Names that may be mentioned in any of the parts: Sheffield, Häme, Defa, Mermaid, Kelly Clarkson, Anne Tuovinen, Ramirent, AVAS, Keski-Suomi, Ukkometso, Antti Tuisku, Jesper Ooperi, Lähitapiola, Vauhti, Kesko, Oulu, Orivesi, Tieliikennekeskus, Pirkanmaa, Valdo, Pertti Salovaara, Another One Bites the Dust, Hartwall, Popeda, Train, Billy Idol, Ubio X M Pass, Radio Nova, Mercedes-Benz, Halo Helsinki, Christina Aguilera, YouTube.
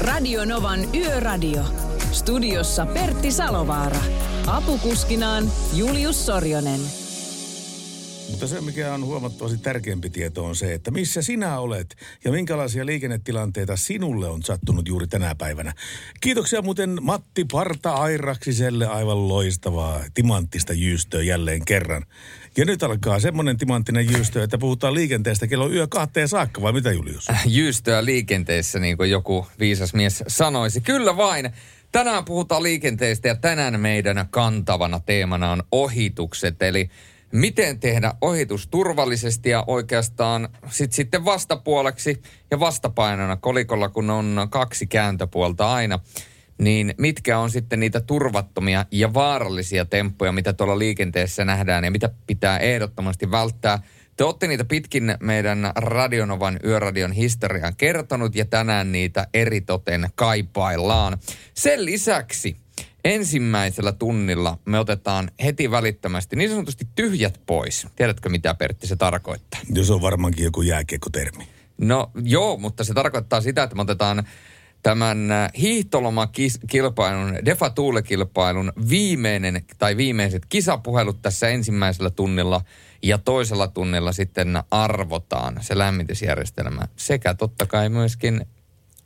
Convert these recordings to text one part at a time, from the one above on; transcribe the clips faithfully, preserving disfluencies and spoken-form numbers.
Radio Novan Yöradio. Studiossa Pertti Salovaara. Apukuskinaan Julius Sorjonen. Mutta se, mikä on huomattavasti tärkeämpi tieto, on se, että missä sinä olet ja minkälaisia liikennetilanteita sinulle on sattunut juuri tänä päivänä. Kiitoksia muuten Matti Parta-Airaksiselle, aivan loistavaa timanttista jyystöä jälleen kerran. Ja nyt alkaa semmoinen timanttinen jyystö, että puhutaan liikenteestä kello yö kahteen saakka, vai mitä Julius? Jyystöä liikenteessä, niin kuin joku viisas mies sanoisi. Kyllä vain. Tänään puhutaan liikenteestä ja tänään meidän kantavana teemana on ohitukset, eli miten tehdä ohitus turvallisesti ja oikeastaan sit sitten vastapuoleksi ja vastapainona kolikolla, kun on kaksi kääntöpuolta aina, niin mitkä on sitten niitä turvattomia ja vaarallisia temppuja, mitä tuolla liikenteessä nähdään ja mitä pitää ehdottomasti välttää. Te olette niitä pitkin meidän Radio Novan Yöradion historiaan kertonut ja tänään niitä eritoten kaipaillaan. Sen lisäksi ensimmäisellä tunnilla me otetaan heti välittömästi niin sanotusti tyhjät pois. Tiedätkö mitä, Pertti, se tarkoittaa? No, se on varmaankin joku jääkiekkotermi. No joo, mutta se tarkoittaa sitä, että me otetaan tämän hiihtolomakilpailun, Defa Thule-kilpailun viimeinen tai viimeiset kisapuhelut tässä ensimmäisellä tunnilla ja toisella tunnilla sitten arvotaan se lämmitysjärjestelmä sekä totta kai myöskin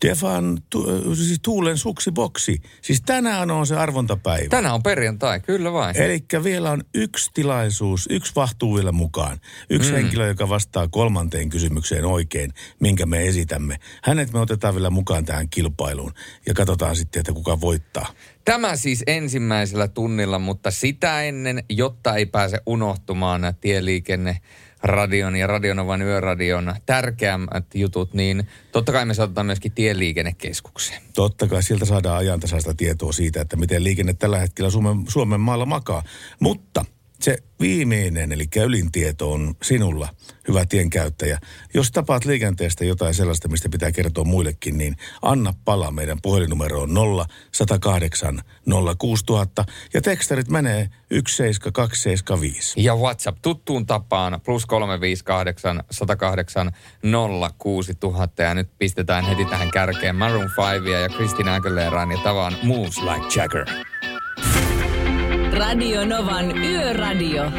Defan, tu, siis Thulen suksiboksi. Siis tänään on se arvontapäivä. Tänään on perjantai, kyllä vain. Elikkä vielä on yksi tilaisuus, yksi vahtuu vielä mukaan. Yksi mm. henkilö, joka vastaa kolmanteen kysymykseen oikein, minkä me esitämme. Hänet me otetaan vielä mukaan tähän kilpailuun ja katsotaan sitten, että kuka voittaa. Tämä siis ensimmäisellä tunnilla, mutta sitä ennen, jotta ei pääse unohtumaan tieliikenne, Radion ja Radio Novan Yöradion tärkeämmät jutut, niin totta kai me saadaan myöskin Tieliikennekeskukseen. Totta kai, sieltä saadaan ajantasaista tietoa siitä, että miten liikenne tällä hetkellä Suomen, Suomen maalla makaa. Mutta se viimeinen, eli ylin tieto on sinulla, hyvä tienkäyttäjä. Jos tapaat liikenteestä jotain sellaista, mistä pitää kertoa muillekin, niin anna palaa. Meidän puhelinnumero on nolla yksi nolla kahdeksan nolla kuusi nolla nolla nolla ja tekstarit menee yksi seitsemän kaksi seitsemän viisi. Ja WhatsApp tuttuun tapaan plus kolme viisi kahdeksan yksi nolla kahdeksan nolla kuusi nolla nolla nolla. Ja nyt pistetään heti tähän kärkeen Maroon viisi ja Christina Aguileraan ja tavan Moves Like Jagger. Radio Novan Yöradio.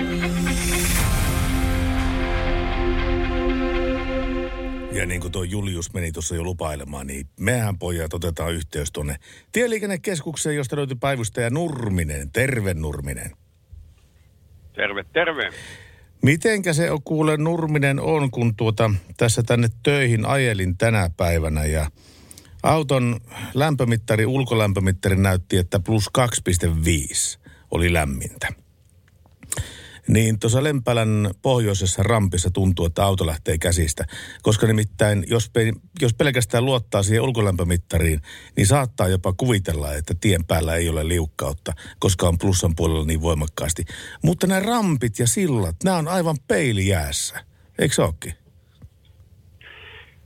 Ja niin kuin tuo Julius meni tuossa jo lupailemaan, niin mehän pojat otetaan yhteys tuonne Tieliikennekeskukseen, josta löytyy päivystäjä Nurminen. Terve, Nurminen. Terve, terve. Mitenkä se on, kuule, Nurminen on, kun tuota tässä tänne töihin ajelin tänä päivänä ja auton lämpömittari, ulkolämpömittari näytti, että plus kaksi pilkku viisi. Oli lämmintä. Niin tuossa Lempälän pohjoisessa rampissa tuntuu, että auto lähtee käsistä. Koska nimittäin, jos, pe- jos pelkästään luottaa siihen ulkolämpömittariin, niin saattaa jopa kuvitella, että tien päällä ei ole liukkautta, koska on plussan puolella niin voimakkaasti. Mutta nämä rampit ja sillat, nämä on aivan peilijäässä. Eikö se olekin?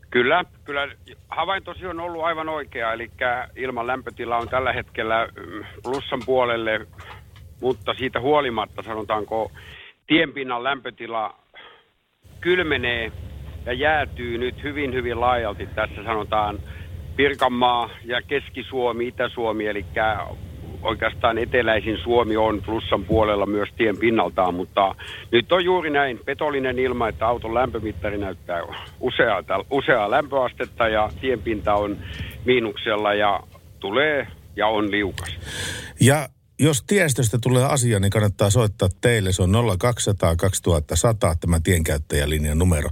Kyllä, kyllä. Havaintosi on ollut aivan oikea. Eli ilman lämpötila on tällä hetkellä plussan puolelle. Mutta siitä huolimatta, sanotaanko, tienpinnan lämpötila kylmenee ja jäätyy nyt hyvin, hyvin laajalti. Tässä sanotaan Pirkanmaa ja Keski-Suomi, Itä-Suomi, eli oikeastaan eteläisin Suomi on plussan puolella myös tienpinnaltaan. Mutta nyt on juuri näin petollinen ilma, että auton lämpömittari näyttää useaa, useaa lämpöastetta ja tienpinta on miinuksella ja tulee ja on liukas. Ja jos tiestöstä tulee asia, niin kannattaa soittaa teille. Se on nolla kaksi nolla nolla kaksi tuhatta sata, tämä tienkäyttäjälinjan numero.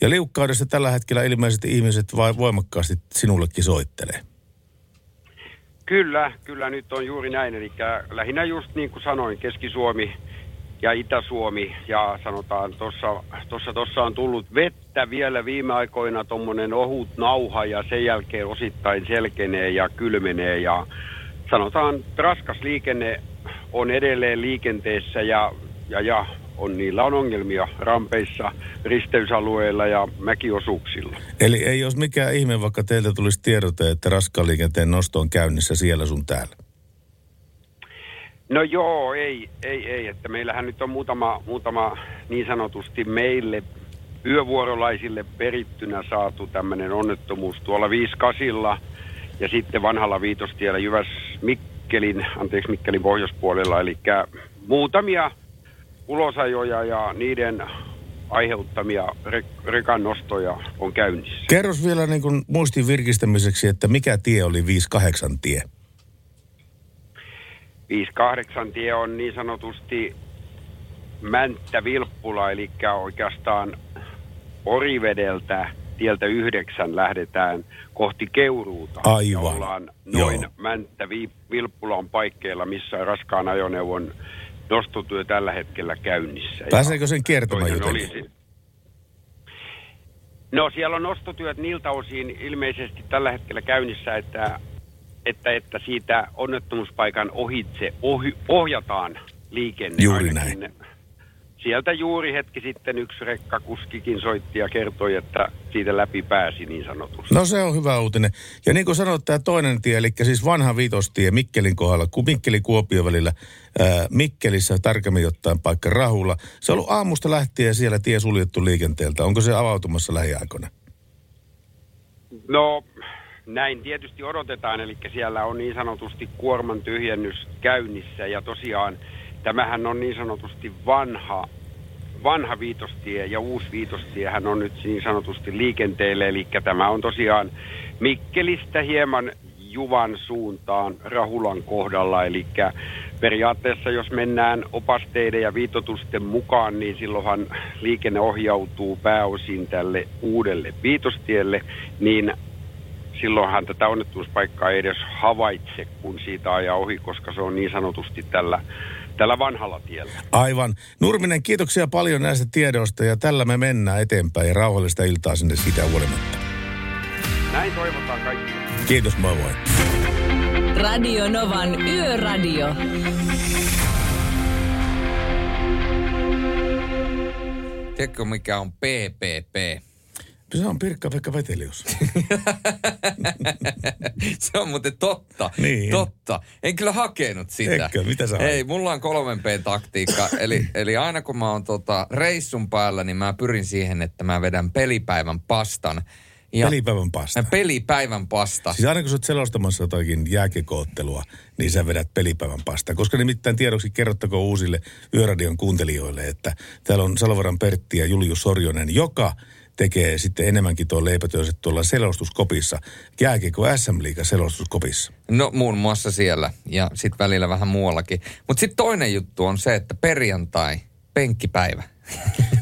Ja liukkaudesta tällä hetkellä ilmeisesti ihmiset vai voimakkaasti sinullekin soittelee. Kyllä, kyllä nyt on juuri näin. Eli lähinnä just niin kuin sanoin, Keski-Suomi, ja Itä-Suomi, ja sanotaan, tuossa, tuossa, tuossa on tullut vettä vielä viime aikoina, tuommoinen ohut nauha, ja sen jälkeen osittain selkenee ja kylmenee, ja sanotaan, raskas liikenne on edelleen liikenteessä, ja, ja, ja on, niillä on ongelmia rampeissa, risteysalueilla ja mäkiosuuksilla. Eli ei olisi mikään ihme, vaikka teiltä tulisi tiedote, että raskaan liikenteen nosto on käynnissä siellä sun täällä. No joo, ei, ei, ei, että meillähän nyt on muutama, muutama niin sanotusti meille yövuorolaisille perittynä saatu tämmöinen onnettomuus tuolla viisikasilla ja sitten vanhalla viitostiellä Jyväs-Mikkelin, anteeksi Mikkelin pohjoispuolella, eli muutamia ulosajoja ja niiden aiheuttamia re- rekan nostoja on käynnissä. Kerros vielä niin kuin muistin virkistämiseksi, että mikä tie oli viisikymmentäkahdeksan tie? viisikymmentäkahdeksan tie on niin sanotusti Mänttä-Vilppula, eli oikeastaan Orivedeltä tieltä yhdeksän lähdetään kohti Keuruuta. Aivan. Ollaan noin Joo. Mänttä-Vilppulan paikkeilla, missä raskaan ajoneuvon nostotyö tällä hetkellä käynnissä. Pääseekö sen kiertämään jotenkin? No siellä on nostotyöt niiltä osin ilmeisesti tällä hetkellä käynnissä, että Että, että siitä onnettomuuspaikan ohitse ohi, ohjataan liikenne. Juuri ainakin. Näin. Sieltä juuri hetki sitten yksi rekkakuskikin soitti ja kertoi, että siitä läpi pääsi niin sanotusti. No se on hyvä uutinen. Ja niin kuin sanoit, tämä toinen tie, eli siis vanha viitostie Mikkelin kohdalla, kun Mikkeli-Kuopio välillä, ää, Mikkelissä tarkemmin ottaen paikka Rahulla. Se on ollut aamusta lähtien siellä tie suljettu liikenteeltä. Onko se avautumassa lähiaikoina? No... Näin tietysti odotetaan, eli siellä on niin sanotusti kuorman tyhjennys käynnissä, ja tosiaan tämähän on niin sanotusti vanha, vanha viitostie, ja uusi viitostiehän on nyt niin sanotusti liikenteelle, eli tämä on tosiaan Mikkelistä hieman Juvan suuntaan Rahulan kohdalla, eli periaatteessa jos mennään opasteiden ja viitotusten mukaan, niin silloinhan liikenne ohjautuu pääosin tälle uudelle viitostielle, niin silloinhan tätä onnettuuspaikkaa ei edes havaitse, kun siitä ajaa ohi, koska se on niin sanotusti tällä, tällä vanhalla tiellä. Aivan. Nurminen, kiitoksia paljon näistä tiedoista, ja tällä me mennään eteenpäin, ja rauhallista iltaa sinne siitä huolimatta. Näin toivotaan kaikki. Kiitos, moi moi. Radio Novan Yöradio. Tiedätkö, mikä on P P P? Se on Pirkka-Pekka Vetelius. Se on muuten totta. Niin. Totta. En kyllä hakenut sitä. Eikö? Mitä sä Ei, mulla on kolmen P:n taktiikka. Eli, eli aina kun mä oon tota reissun päällä, niin mä pyrin siihen, että mä vedän pelipäivän pastan. Ja pelipäivän pasta. Pelipäivän pasta. Siis aina kun sä oot selostamassa jotakin jääkiekko-ottelua, niin sä vedät pelipäivän pasta. Koska nimittäin tiedoksi kerrottakoon uusille Yöradion kuuntelijoille, että täällä on Salovaran Pertti ja Julius Sorjonen, joka tekee sitten enemmänkin tuo leipätyöset tuolla selostuskopissa. Jääkiekko S M-liiga selostuskopissa? No muun muassa siellä ja sitten välillä vähän muuallakin. Mutta sitten toinen juttu on se, että perjantai, penkkipäivä.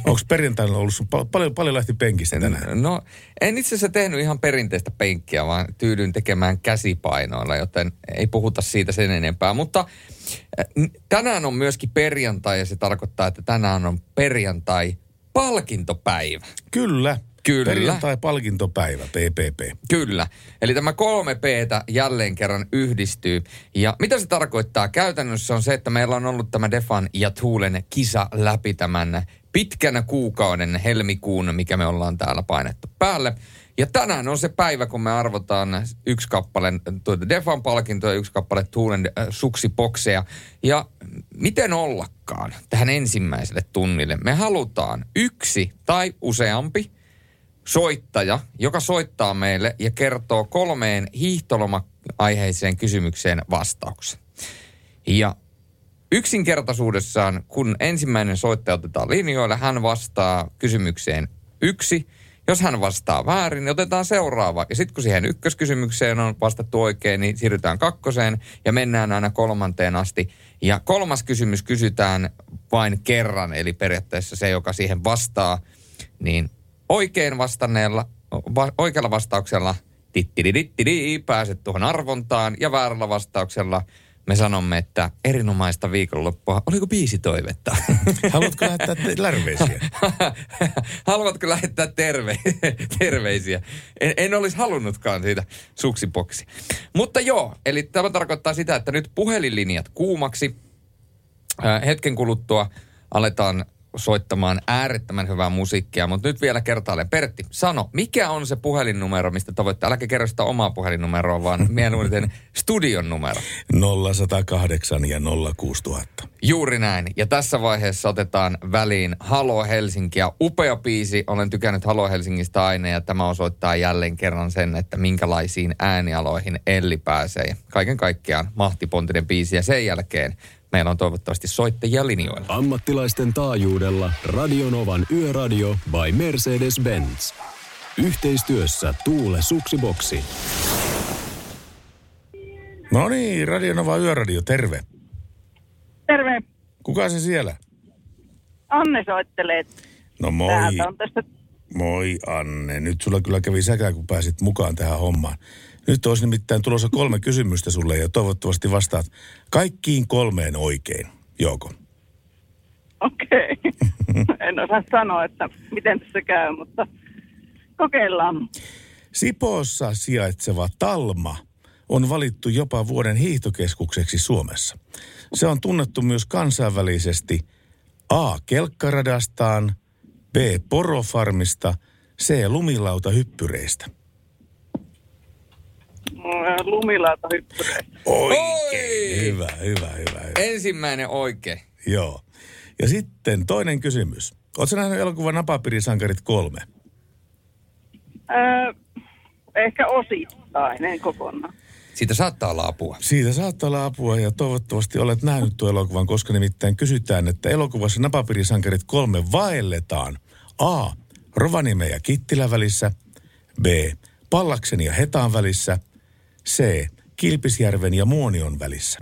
Onko perjantaina ollut sun pal- paljon, paljon lähti penkistä tänään? No en itse asiassa tehnyt ihan perinteistä penkkiä, vaan tyydyin tekemään käsipainoilla, joten ei puhuta siitä sen enempää. Mutta tänään on myöskin perjantai ja se tarkoittaa, että tänään on perjantai palkintopäivä. Kyllä. Kyllä. Perjantai-palkintopäivä, P P P. Kyllä. Eli tämä kolme P:tä jälleen kerran yhdistyy. Ja mitä se tarkoittaa? Käytännössä on se, että meillä on ollut tämä Defan ja Thulen kisa läpi tämän pitkänä kuukauden helmikuun, mikä me ollaan täällä painettu päälle. Ja tänään on se päivä, kun me arvotaan yksi kappale tuota Defan palkintoa ja yksi kappale Thulen äh, suksibokseja. Ja miten ollakaan tähän ensimmäiselle tunnille? Me halutaan yksi tai useampi soittaja, joka soittaa meille ja kertoo kolmeen hiihtoloma-aiheiseen kysymykseen vastauksen. Ja yksinkertaisuudessaan, kun ensimmäinen soittaja otetaan linjoille, hän vastaa kysymykseen yksi. Jos hän vastaa väärin, niin otetaan seuraava. Ja sitten kun siihen ykköskysymykseen on vastattu oikein, niin siirrytään kakkoseen ja mennään aina kolmanteen asti. Ja kolmas kysymys kysytään vain kerran, eli periaatteessa se, joka siihen vastaa, niin oikein vastanneella, va, oikealla vastauksella tittidi, tittidi, pääset tuohon arvontaan ja väärällä vastauksella me sanomme, että erinomaista viikonloppua. Oliko biisitoivetta? Haluatko lähettää te- terveisiä? Haluatko lähettää terve- terveisiä? En, en olisi halunnutkaan siitä suksipoksi. Mutta joo, eli tämä tarkoittaa sitä, että nyt puhelinlinjat kuumaksi. Äh, hetken kuluttua aletaan soittamaan äärettömän hyvää musiikkia, mutta nyt vielä kertaalleen. Pertti, sano, mikä on se puhelinnumero, mistä tavoittaa? Äläkä kerro sitä omaa puhelinnumeroa, vaan mieluiten studion numero. nolla yksi nolla kahdeksan ja nolla kuusi tuhatta. Juuri näin. Ja tässä vaiheessa otetaan väliin Halo Helsinki. Ja upea biisi. Olen tykännyt Halo Helsingistä aina ja tämä osoittaa jälleen kerran sen, että minkälaisiin äänialoihin Elli pääsee. Kaiken kaikkiaan mahtipontinen biisi ja sen jälkeen meillä on toivottavasti soittajia linjoilla. Ammattilaisten taajuudella Radio Novan Yöradio by Mercedes-Benz. Yhteistyössä Thule Suksiboksi. No niin, Radio Novan Yöradio, terve. Terve. Kuka se siellä? Anne soittelee. No moi. Täältä on tästä. Moi Anne, nyt sulla kyllä kävi säkää, kun pääsit mukaan tähän hommaan. Nyt olisi nimittäin tulossa kolme kysymystä sulle ja toivottavasti vastaat kaikkiin kolmeen oikein, Jouko. Okei. Okay. En osaa sanoa, että miten tässä käy, mutta kokeillaan. Sipoossa sijaitseva Talma on valittu jopa vuoden hiihtokeskukseksi Suomessa. Se on tunnettu myös kansainvälisesti A. kelkkaradastaan, B. porofarmista, C. lumilautahyppyreistä. Lumilauta hyppyreistä. Oikein. Hyvä, hyvä, hyvä, hyvä. Ensimmäinen oikein. Joo. Ja sitten toinen kysymys. Oletko nähnyt elokuvan Napapirisankarit kolme? Öö, ehkä osittain, en kokonaan. Siitä saattaa olla apua. Siitä saattaa olla apua ja toivottavasti olet nähnyt tuon elokuvan, koska nimittäin kysytään, että elokuvassa Napapirisankarit kolme vaelletaan A. Rovaniemen ja Kittilän välissä, B. Pallaksen ja Hetaan välissä, C. Kilpisjärven ja Muonion välissä.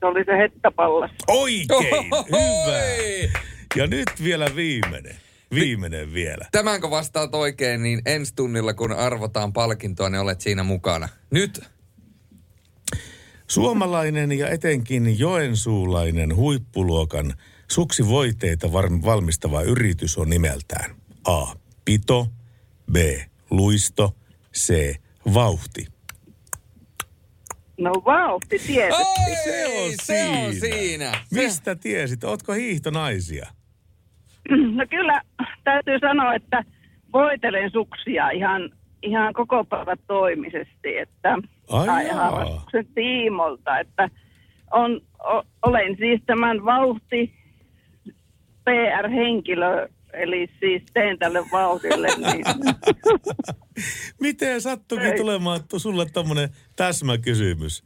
Se oli se Hettapallas. Oikein! Hyvä! Ja nyt vielä viimeinen. Viimeinen vielä. Tämän kun vastaat oikein, niin ensi tunnilla kun arvotaan palkintoa, niin olet siinä mukana. Nyt! Suomalainen ja etenkin joensuulainen huippuluokan suksivoiteita valmistava yritys on nimeltään A. Pito, B. Luisto, C. Vauhti. No Vauhti tietysti. Oi, se on se siinä. On siinä. Mistä tiesit? Ootko hiihtonaisia? No kyllä täytyy sanoa, että voitelen suksia ihan, ihan koko päivä toimisesti. Että, tai harrastuksen tiimolta. Että on, o, olen siis tämän Vauhti P R-henkilö. Eli siis teen tälle vauhdille. Niin. Miten sattuikin tulemaan sulle tämmöinen täsmäkysymys?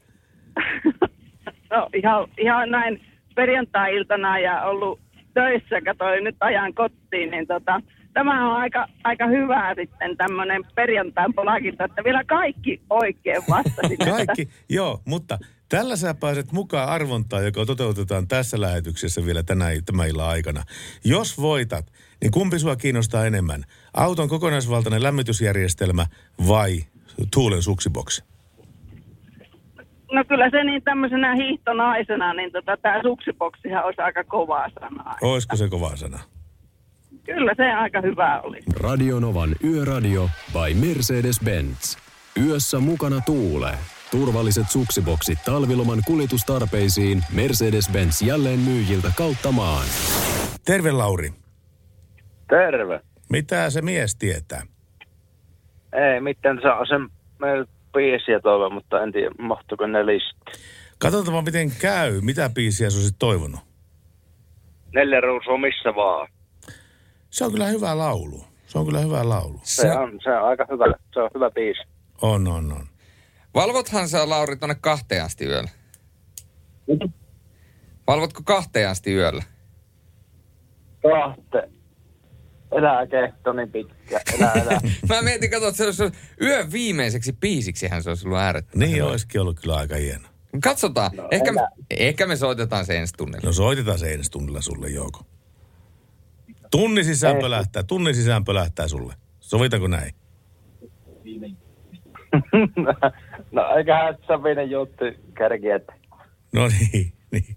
No ihan, ihan näin perjantai-iltana ja ollut töissä, katsoin nyt ajan kotiin, niin tota, tämä on aika, aika hyvä sitten tämmöinen perjantain polakinta, että vielä kaikki oikein vastasit. Kaikki, että joo, mutta tällä sä pääset mukaan arvontaan, joka toteutetaan tässä lähetyksessä vielä tänä, tämän illan aikana. Jos voitat, niin kumpi sua kiinnostaa enemmän? Auton kokonaisvaltainen lämmitysjärjestelmä vai Thulen suksiboksi? No kyllä se niin tämmöisenä hiihtonaisena, niin tota, tämä suksiboksihan olisi aika kovaa sanaa. Olisiko se kovaa sanaa? Kyllä se aika hyvä oli. Radio Novan Yöradio by Mercedes-Benz. Yössä mukana Thule. Turvalliset suksiboksit talviloman kuljetustarpeisiin Mercedes-Benz jälleen myyjiltä kautta maan. Terve Lauri. Terve. Mitä se mies tietää? Ei mitään, saa sen meillä biisiä toivon, mutta en tiedä mahtuuko ne listaa. Katsotaan miten käy. Mitä biisiä sä olisit toivonut? Neljä ruusua missä vaan. Se on kyllä hyvä laulu. Se on kyllä hyvä laulu. Se on, se on aika hyvä. Se on hyvä biisi. On, on, on. Valvothan sä, Lauri, tuonne kahteen asti yöllä? Valvotko kahteen asti yöllä? Kahte. Elää kehto niin pitkä. Elää, elää. Mä mietin, katso, että se olisi yön viimeiseksi biisiksihän se olisi ollut äärettömän. Niin, olisikin ollut kyllä aika hieno. Katsotaan. No, ehkä, me, ehkä me soitetaan se ensi tunnilla. No soitetaan se ensi tunnilla sulle, Jouko. Tunnin sisään Ei. pölähtää, tunnin sisään pölähtää sulle. Sovitaanko näin? Viimein. No eiköhän Savinen Jutti kärkiät. No niin, niin.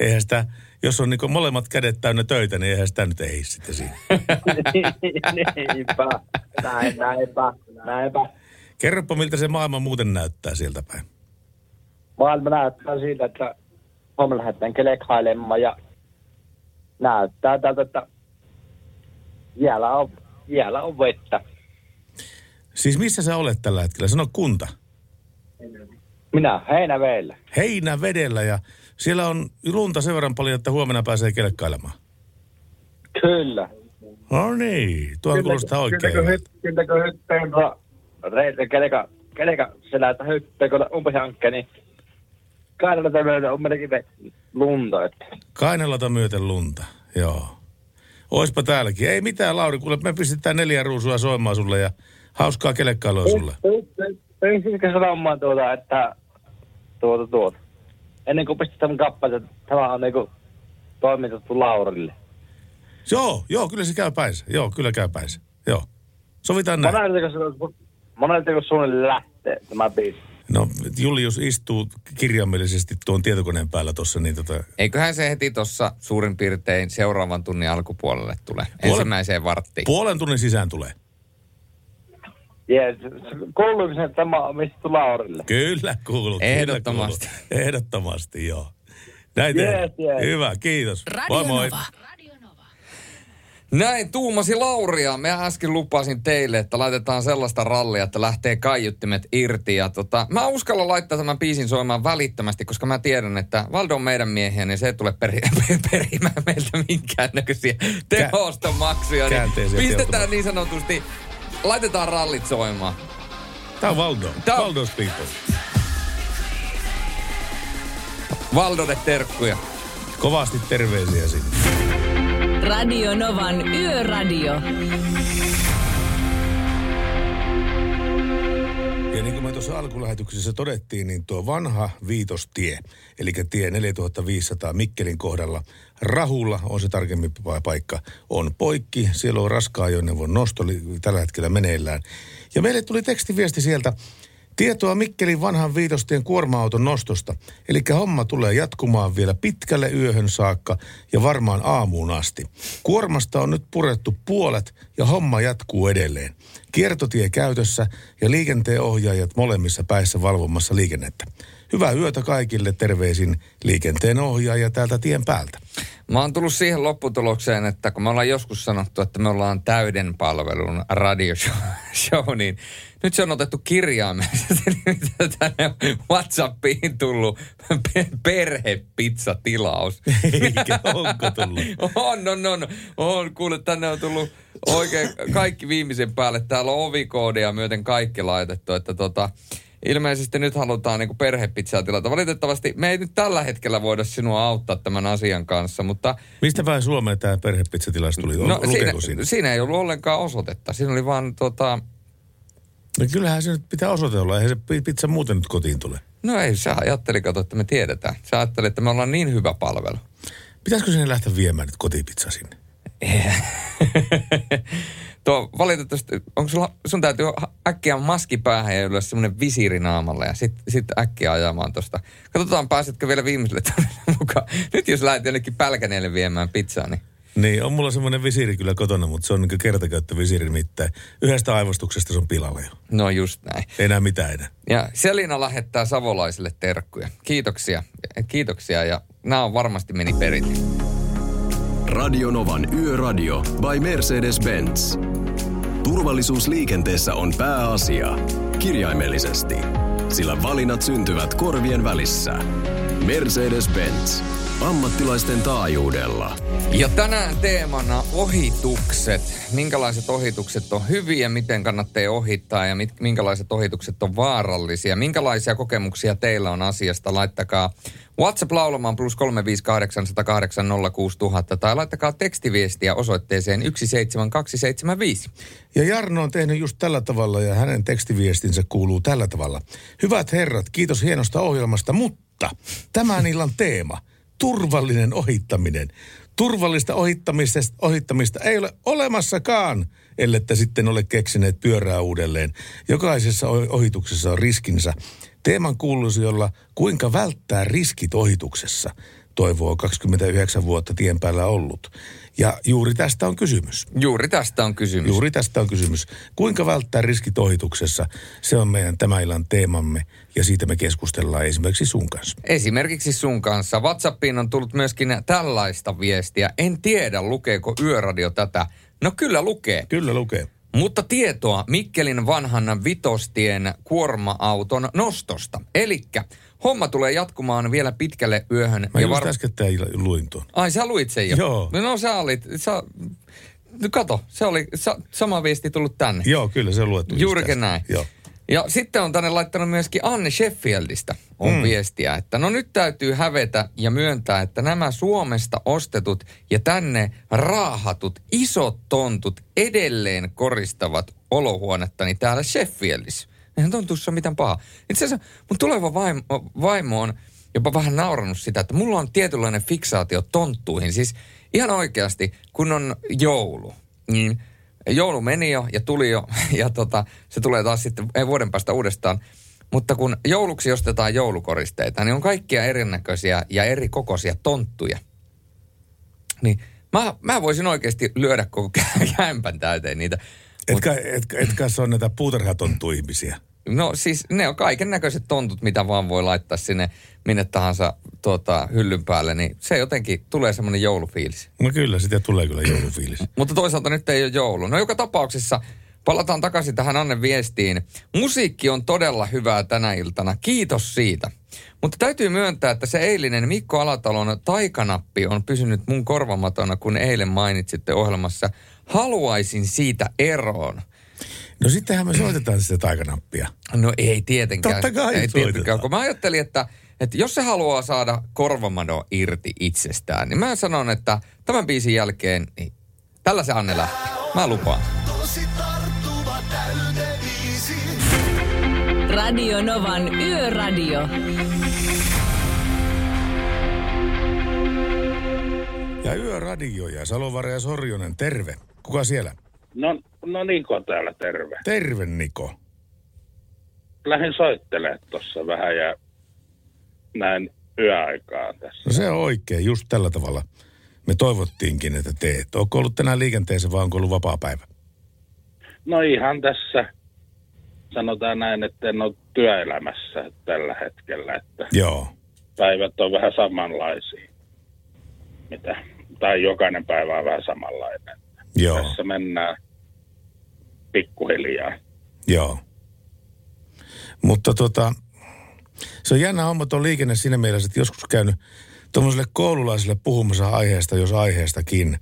Eihän sitä, jos on niin molemmat kädet täynnä töitä, niin eihän sitä nyt ei sitten siinä. Niinpä, näin, näinpä, näinpä. Kerropa, miltä se maailma muuten näyttää sieltä päin. Maailma näyttää siitä, että huomenna lähdetään kelekhailemaan ja näyttää tältä, että vielä on, vielä on vettä. Siis missä sä olet tällä hetkellä? Sano kunta. Minä, Heinävedellä. Heinävedellä ja siellä on lunta sen verran paljon, että huomenna pääsee kelkkailemaan. Kyllä. No niin, tuohon kuulostaa oikein. Kylläkö hytteen tuolla reiltä kelka selätä hytteen, kun on umpihankkeen, niin kainalata myöten on melkein lunta. Että. Kainalata myöten lunta, joo. Oispa täälläkin. Ei mitään, Lauri, kuule, me pistetään neljä ruusua soimaan sulle ja hauskaa kelekkailua sulle. Pystytkö sanomaan tuota, että tuota tuota. Ennen kuin pistet tämän kappaleen, että tämä on niinku toimitettu Laurille. Joo, joo, kyllä se käy päinsä. Joo, kyllä käy päinsä. Joo. Sovitaan näin. Monelteko suunnilleen lähtee tämä biisi? No, Julius istuu kirjaimellisesti tuon tietokoneen päällä tuossa. Niin tota... Eiköhän se heti tuossa suurin piirtein seuraavan tunnin alkupuolelle tule. Puolen... Ensimmäiseen varttiin. Puolen tunnin sisään tulee. Jees, kuuluuko se tämä on mistä Laurille? Kyllä kuuluu. Ehdottomasti. Kyllä kuuluu. Ehdottomasti, joo. Näin yes, yes. Hyvä, kiitos. Radio moi moi. Nova. Radio Nova. Näin tuumasi Lauria. Me äsken lupasin teille, että laitetaan sellaista rallia, että lähtee kaiuttimet irti. Ja tota, mä uskallan laittaa tämän biisin soimaan välittömästi, koska mä tiedän, että Valdo on meidän miehiä, niin se ei tule peri- per- perimään meiltä minkäännäköisiä tehostomaksuja. Niin pistetään niin sanotusti... Laitetaan rallit soimaan. Tää on Valdo. Tää on... Valdo's people. Valdolle terkkuja. Kovasti terveisiä sinne. Radio Novan Yöradio. Ja niin kuin me tuossa alkulähetyksessä todettiin, niin tuo vanha Viitostie, eli tie neljätuhattaviisisataa Mikkelin kohdalla, Rahulla on se tarkemmin paikka, on poikki. Siellä on raskaan ajoneuvon nosto tällä hetkellä meneillään. Ja meille tuli tekstiviesti sieltä, tietoa Mikkelin vanhan Viitostien kuorma-auton nostosta. Eli homma tulee jatkumaan vielä pitkälle yöhön saakka ja varmaan aamuun asti. Kuormasta on nyt purettu puolet ja homma jatkuu edelleen. Kiertotie käytössä ja liikenteen ohjaajat molemmissa päissä valvomassa liikennettä. Hyvää yötä kaikille, terveisin liikenteen ohjaaja täältä tien päältä. Mä oon tullut siihen lopputulokseen, että kun me ollaan joskus sanottu, että me ollaan täyden palvelun radioshow, niin nyt se on otettu kirjaimellisesti, mitä tänne WhatsAppiin tullut perhepizzatilaus. Eikä, onko tullut? On, on, on, on. Kuule, tänne on tullut oikein kaikki viimeisen päälle. Täällä on ovikoodia myöten kaikki laitettu, että tota... Ilmeisesti nyt halutaan niinku perhepizzaa tilata. Valitettavasti me ei nyt tällä hetkellä voida sinua auttaa tämän asian kanssa, mutta... Mistä päin Suomeen tämä perhepizzatilas tuli? No, siinä, siinä? siinä ei ollut ollenkaan osoitetta. Siinä oli vaan tota... No kyllähän se nyt pitää osoite olla. Eihän se pizza muuten nyt kotiin tule. No ei, sä ajattelin, kato, että me tiedetään. Sä ajattelit, että me ollaan niin hyvä palvelu. Pitäisikö sinne lähteä viemään nyt kotipizza sinne? Tuo, valitettavasti, onko sulla, sun täytyy äkkiä maski päähän ja yleensä semmoinen visiiri naamalla ja sitten sit äkkiä ajamaan tosta. Katsotaan, pääsetkö vielä viimeiselle tunnille mukaan. Nyt jos lähdet jonnekin Pälkäneelle viemään pizzaa, niin... Niin, on mulla semmoinen visiiri kyllä kotona, mutta se on niin kuin kertakäyttövisiiri mitään. Yhdestä aivostuksesta se on pilalla jo. No just näin. Enää mitään enää. Ja Selina lähettää savolaisille terkkuja. Kiitoksia. Kiitoksia ja nämä on varmasti meni perille. Radio Novan Yöradio by Mercedes-Benz. Turvallisuus liikenteessä on pääasia, kirjaimellisesti, sillä valinnat syntyvät korvien välissä. Mercedes-Benz, ammattilaisten taajuudella. Ja tänään teemana ohitukset. Minkälaiset ohitukset on hyviä, miten kannattaa ohittaa ja mit, minkälaiset ohitukset on vaarallisia. Minkälaisia kokemuksia teillä on asiasta, laittakaa WhatsApp laulamaan plus kolme viisi kahdeksan nolla kahdeksan nolla kuusi nolla nolla nolla tai laittakaa tekstiviestiä osoitteeseen yksi seitsemän kaksi seitsemän viisi. Ja Jarno on tehnyt just tällä tavalla ja hänen tekstiviestinsä kuuluu tällä tavalla. Hyvät herrat, kiitos hienosta ohjelmasta, mutta tämän illan teema, turvallinen ohittaminen. Turvallista ohittamista, ohittamista ei ole olemassakaan. ellette sitten ole keksineet pyörää uudelleen. Jokaisessa ohituksessa on riskinsä. Teeman kuuluisi olla kuinka välttää riskit ohituksessa, toivoo kaksikymmentäyhdeksän vuotta tien päällä ollut. Ja juuri tästä on kysymys. Juuri tästä on kysymys. Juuri tästä on kysymys. Kuinka välttää riskit ohituksessa? Se on meidän tämän illan teemamme ja siitä me keskustellaan esimerkiksi sun kanssa. Esimerkiksi sun kanssa. WhatsAppiin on tullut myöskin tällaista viestiä. En tiedä, lukeeko Yöradio tätä. No kyllä lukee. Kyllä lukee. Mutta tietoa Mikkelin vanhan vitostien kuorma-auton nostosta. Elikkä homma tulee jatkumaan vielä pitkälle yöhön. Mä ja just var... äsken luin tuon. Ai, sä luit sen jo? Joo. No sä olit, sä... No, kato, se oli sa... sama viesti tullut tänne. Joo, kyllä se luettu. Juurikin näin. Joo. Ja sitten on tänne laittanut myöskin Anne Sheffieldistä on mm. viestiä, että no nyt täytyy hävetä ja myöntää, että nämä Suomesta ostetut ja tänne raahatut isot tontut edelleen koristavat olohuonettani täällä Sheffieldissä. Eihän tontussa mitään pahaa. Itse asiassa mun tuleva vaimo, vaimo on jopa vähän naurannut sitä, että mulla on tietynlainen fiksaatio tonttuihin. Siis ihan oikeasti, kun on joulu, niin... Joulu meni jo ja tuli jo, ja tota, se tulee taas sitten vuoden päästä uudestaan. Mutta kun jouluksi ostetaan joulukoristeita, niin on kaikkia erinäköisiä ja eri kokoisia tonttuja. Niin mä, mä voisin oikeasti lyödä koko kämpän täyteen niitä. Etkä, Mut... etkä, etkä se on näitä puutarhatonttu-ihmisiä? No siis ne on kaiken näköiset tontut, mitä vaan voi laittaa sinne minne tahansa tuota, hyllyn päälle, niin se jotenkin tulee semmoinen joulufiilis. No kyllä, sitä tulee kyllä joulufiilis. Mutta toisaalta nyt ei ole joulu. No joka tapauksessa palataan takaisin tähän Anne viestiin. Musiikki on todella hyvää tänä iltana, kiitos siitä. Mutta täytyy myöntää, että se eilinen Mikko Alatalon taikanappi on pysynyt mun korvamatona, kun eilen mainitsitte ohjelmassa. Haluaisin siitä eroon. No sittenhän me soitetaan sitä taikanappia. No ei tietenkään. Totta kai ei tietenkään, kun mä ajattelin, että, että jos se haluaa saada korvamano irti itsestään, niin mä sanon, että tämän biisin jälkeen, niin tällä se Anne lähtee. Mä lupaan. Radio Novan Yöradio. Ja Yöradio ja Salovaara ja Sorjonen, terve. Kuka siellä? No, no Niko täällä, terve. Terve Niko. Lähdin soittelemaan tuossa vähän ja näin yöaikaa tässä. No se on oikein, just tällä tavalla. Me toivottiinkin, että teet. Onko ollut tänään liikenteessä vai onko ollut vapaapäivä? No ihan tässä. Sanotaan näin, että en ole työelämässä tällä hetkellä. Että joo. Päivät on vähän samanlaisia. Mitä? Tai jokainen päivä on vähän samanlainen. Joo. Tässä mennään pikkuhiljaa. Joo. Mutta tota, se on jännä homma tuo liikenne siinä mielessä, että joskus käynyt tuommoiselle koululaiselle puhumassa aiheesta, jos aiheestakin,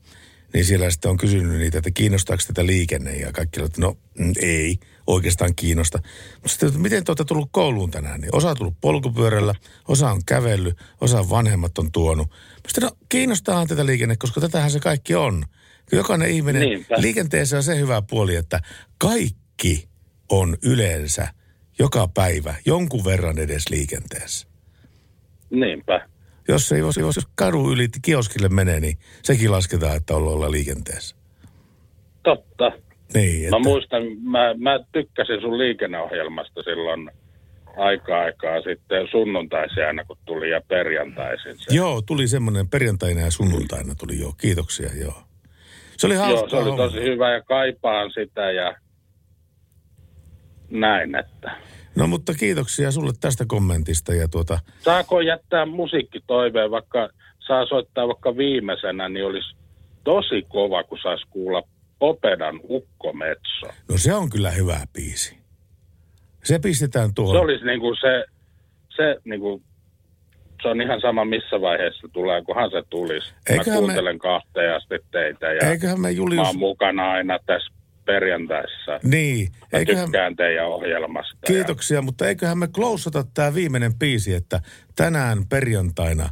niin siellä sitten on kysynyt niitä, että kiinnostaako tätä liikenne ja kaikki, että no ei oikeastaan kiinnosta. Mutta sitten, että miten te olette tullut kouluun tänään, niin osa on tullut polkupyörällä, osa on kävellyt, osa vanhemmat on tuonut. Sitten no kiinnostaa tätä liikenne, koska tätähän se kaikki on. Jokainen ihminen, niinpä. Liikenteessä on se hyvä puoli, että kaikki on yleensä joka päivä jonkun verran edes liikenteessä. Niinpä. Jos ei jos, jos kadu yli kioskille menee, niin sekin lasketaan, että ollaan liikenteessä. Totta. Niin, että... Mä muistan, mä, mä tykkäsin sun liikenneohjelmasta silloin aika-aikaa sitten sunnuntaisin aina, kun tuli ja perjantaisin. Se. Joo, tuli semmoinen perjantaina ja sunnuntaina tuli joo, kiitoksia joo. Se oli hauskaa. Joo, se oli tosi hyvä ja kaipaan sitä ja näin, että. No mutta kiitoksia sulle tästä kommentista ja tuota. Saako jättää musiikkitoiveen, vaikka saa soittaa vaikka viimeisenä, niin olisi tosi kova, kun saisi kuulla Popedan Ukkometso. No se on kyllä hyvä biisi. Se pistetään tuohon. Se olisi niin kuin se, se niin kuin. Se on ihan sama, missä vaiheessa tulee, kunhan se tulisi. Eiköhän mä kuuntelen me... kahteen asti teitä ja eiköhän me Julius... mä oon mukana aina tässä perjantaissa. Niin. Mä eiköhän... tykkään teidän ohjelmasta. Kiitoksia, ja... mutta eiköhän me klousata tää viimeinen biisi, että tänään perjantaina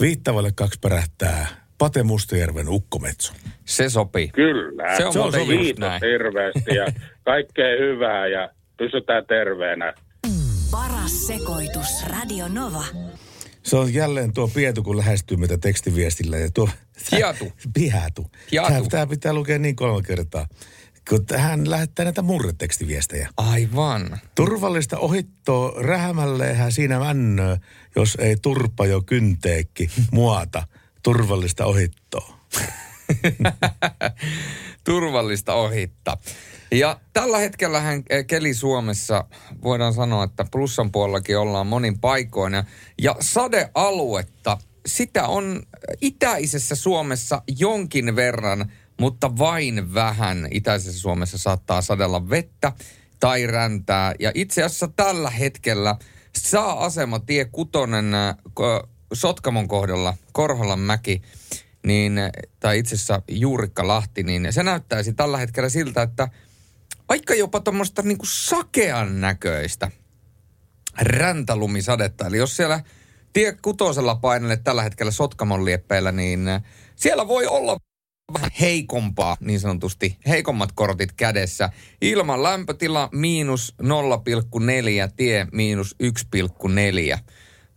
viittavalle kaksi pärähtää Pate Mustajärven Ukkometso. Se sopii. Kyllä. Se on, se on muuten just näin. Kiitos hirveästi ja kaikkea hyvää ja pysytään terveenä. Paras sekoitus Radio Nova. Se on jälleen tuo pietu, kun lähestyy meitä tekstiviestillä. Ja tuo, Piatu. Piatu. Piatu. Tämä, tämä pitää lukea niin kolme kertaa. kun hän lähettää näitä murretekstiviestejä. Aivan. Turvallista ohittoa rähmälleehän siinä männöö, jos ei turpa jo kynteekki muota. Turvallista ohittoa. Turvallista ohittaa. Ja tällä hetkellähän keli Suomessa, voidaan sanoa, että plussan puolellakin ollaan monin paikoin. Ja, ja sadealuetta, sitä on itäisessä Suomessa jonkin verran, mutta vain vähän. Itäisessä Suomessa saattaa sadella vettä tai räntää. Ja itse asiassa tällä hetkellä saa asema tie kutonen Sotkamon kohdalla, Korholanmäki, niin, tai itse asiassa Juurikkalahti, niin se näyttäisi tällä hetkellä siltä, että aika jopa tuommoista niin kuin sakean näköistä räntälumisadetta. Eli jos siellä tie kutosella painelle tällä hetkellä Sotkamon lieppeillä, niin siellä voi olla vähän heikompaa, niin sanotusti heikommat kortit kädessä. Ilman lämpötila miinus nolla pilkku neljä, tie miinus yksi pilkku neljä.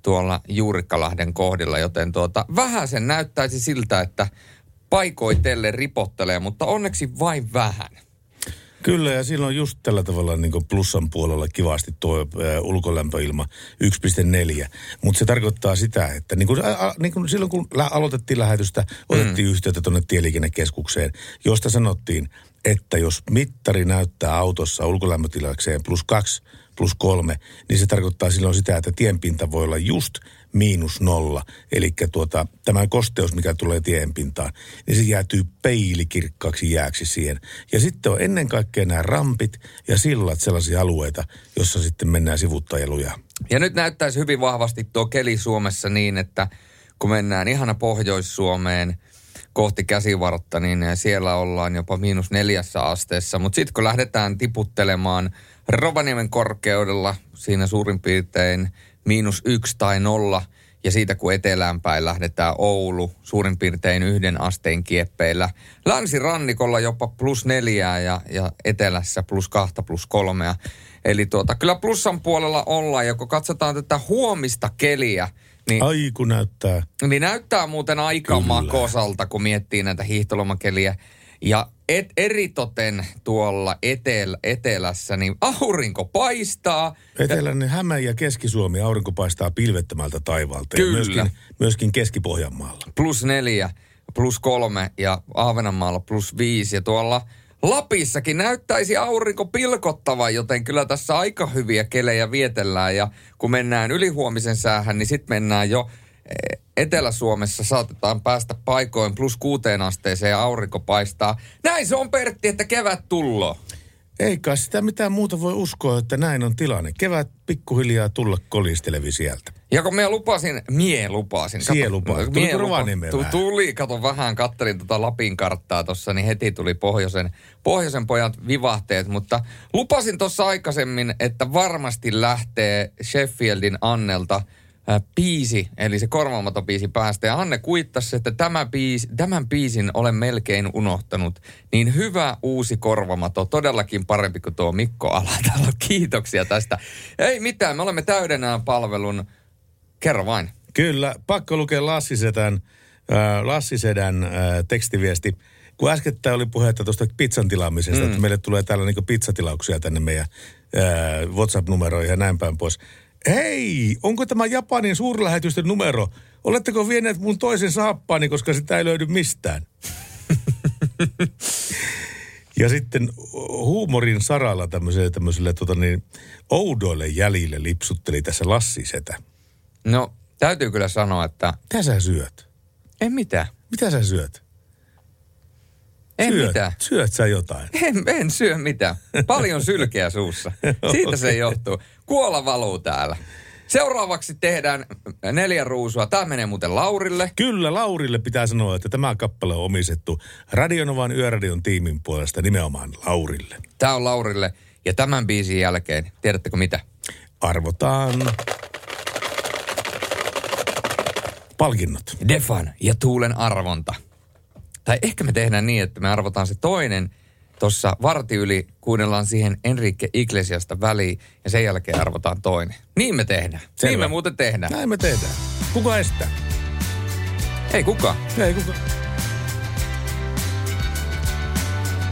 Tuolla Juurikkalahden kohdilla, joten tuota, vähän sen näyttäisi siltä, että paikoitelle ripottelee, mutta onneksi vain vähän. Kyllä, ja silloin just tällä tavalla niin kuin plussan puolella kivasti tuo ä, ulkolämpöilma yksi pilkku neljä. Mutta se tarkoittaa sitä, että niin kuin, a, niin kuin silloin kun lä- aloitettiin lähetystä, otettiin mm. yhteyttä tuonne Tieliikennekeskukseen, josta sanottiin, että jos mittari näyttää autossa ulkolämpötilakseen plus kaksi, plus kolme, niin se tarkoittaa silloin sitä, että tienpinta voi olla just miinus nolla. Eli tuota, tämä kosteus, mikä tulee tienpintaan, niin se jäätyy peilikirkkaaksi jääksi siihen. Ja sitten on ennen kaikkea nämä rampit ja sillat sellaisia alueita, jossa sitten mennään sivuttaa ja lujaa. Ja nyt näyttäisi hyvin vahvasti tuo keli Suomessa niin, että kun mennään ihana Pohjois-Suomeen kohti käsivartta, niin siellä ollaan jopa miinus neljässä asteessa. Mutta sitten kun lähdetään tiputtelemaan Rovaniemen korkeudella, siinä suurin piirtein miinus yksi tai nolla, ja siitä kun eteläänpäin lähdetään Oulu, suurin piirtein yhden asteen kieppeillä. Länsirannikolla jopa plus neljää ja, ja etelässä plus kahta, plus kolmea. Eli tuota, kyllä plussan puolella ollaan, ja kun katsotaan tätä huomista keliä, niin, ai kun näyttää. Niin näyttää muuten aika kyllä makosalta, kun miettii näitä hiihtolomakeliä. Ja et, eritoten tuolla etel, etelässä, niin aurinko paistaa. Eteläinen Hämeen ja Keski-Suomi, aurinko paistaa pilvettömältä taivaalta. Kyllä. Ja myöskin, myöskin Keski-Pohjanmaalla. Plus neljä, plus kolme ja Ahvenanmaalla plus viisi. Ja tuolla Lapissakin näyttäisi aurinko pilkottava, joten kyllä tässä aika hyviä kelejä vietellään. Ja kun mennään ylihuomisen säähän, niin sitten mennään jo Etelä-Suomessa, saatetaan päästä paikoin plus kuuteen asteeseen ja aurinko paistaa. Näin se on, Pertti, että kevät tullo. Eikä sitä mitään muuta voi uskoa, että näin on tilanne. Kevät pikkuhiljaa tulla kolistelevi sieltä. Ja kun minä lupasin, mie lupasin. Mie lupasin. Tuli Rovaniemeen vähän. Tuli, kato vähän, kattelin tuota Lapin karttaa tuossa, niin heti tuli pohjoisen, pohjoisen pojat vivahteet. Mutta lupasin tuossa aikaisemmin, että varmasti lähtee Sheffieldin Annelta biisi, eli se korvaamaton biisi päästä. Ja Anne kuittasi, että tämä biisi, tämän biisin olen melkein unohtanut. Niin hyvä uusi korvaamaton, todellakin parempi kuin tuo Mikko Alatalo. Kiitoksia tästä. Ei mitään, me olemme täydenään palvelun. Kerro vain. Kyllä, pakko lukea Lassisedän, äh, Lassisedän äh, tekstiviesti. Kun äskettäin oli puhetta tuosta pizzan tilaamisesta, mm. että meille tulee täällä niinku pizzatilauksia tänne meidän äh, WhatsApp-numeroihin ja näin päin pois. Hei, onko tämä Japanin suurlähetystön numero? Oletteko vieneet mun toisen saappaani, koska sitä ei löydy mistään? Ja sitten huumorin saralla tämmöiselle, tämmöiselle tota niin, oudoille jäljille lipsutteli tässä Lassisetä. No, täytyy kyllä sanoa, että mitä sä syöt? En mitään. Mitä sä syöt? En syöt, mitään. Syöt sä jotain? En, en syö mitään. Paljon sylkeä suussa. Siitä okay. Se johtuu. Kuola valuu täällä. Seuraavaksi tehdään neljä ruusua. Tämä menee muuten Laurille. Kyllä, Laurille pitää sanoa, että tämä kappale on omistettu Radio Novan Yöradion tiimin puolesta nimenomaan Laurille. Tämä on Laurille. Ja tämän biisin jälkeen, tiedättekö mitä? Arvotaan palkinnot. Defan ja Thulen arvonta. Tai ehkä me tehdään niin, että me arvotaan se toinen tuossa varti yli, kuunnellaan siihen Enrique Iglesiasta väliin ja sen jälkeen arvotaan toinen. Niin me tehdään. Selvä. Niin me muuten tehdään. Näin me tehdään. Kuka estää? Ei kukaan. Ei kukaan.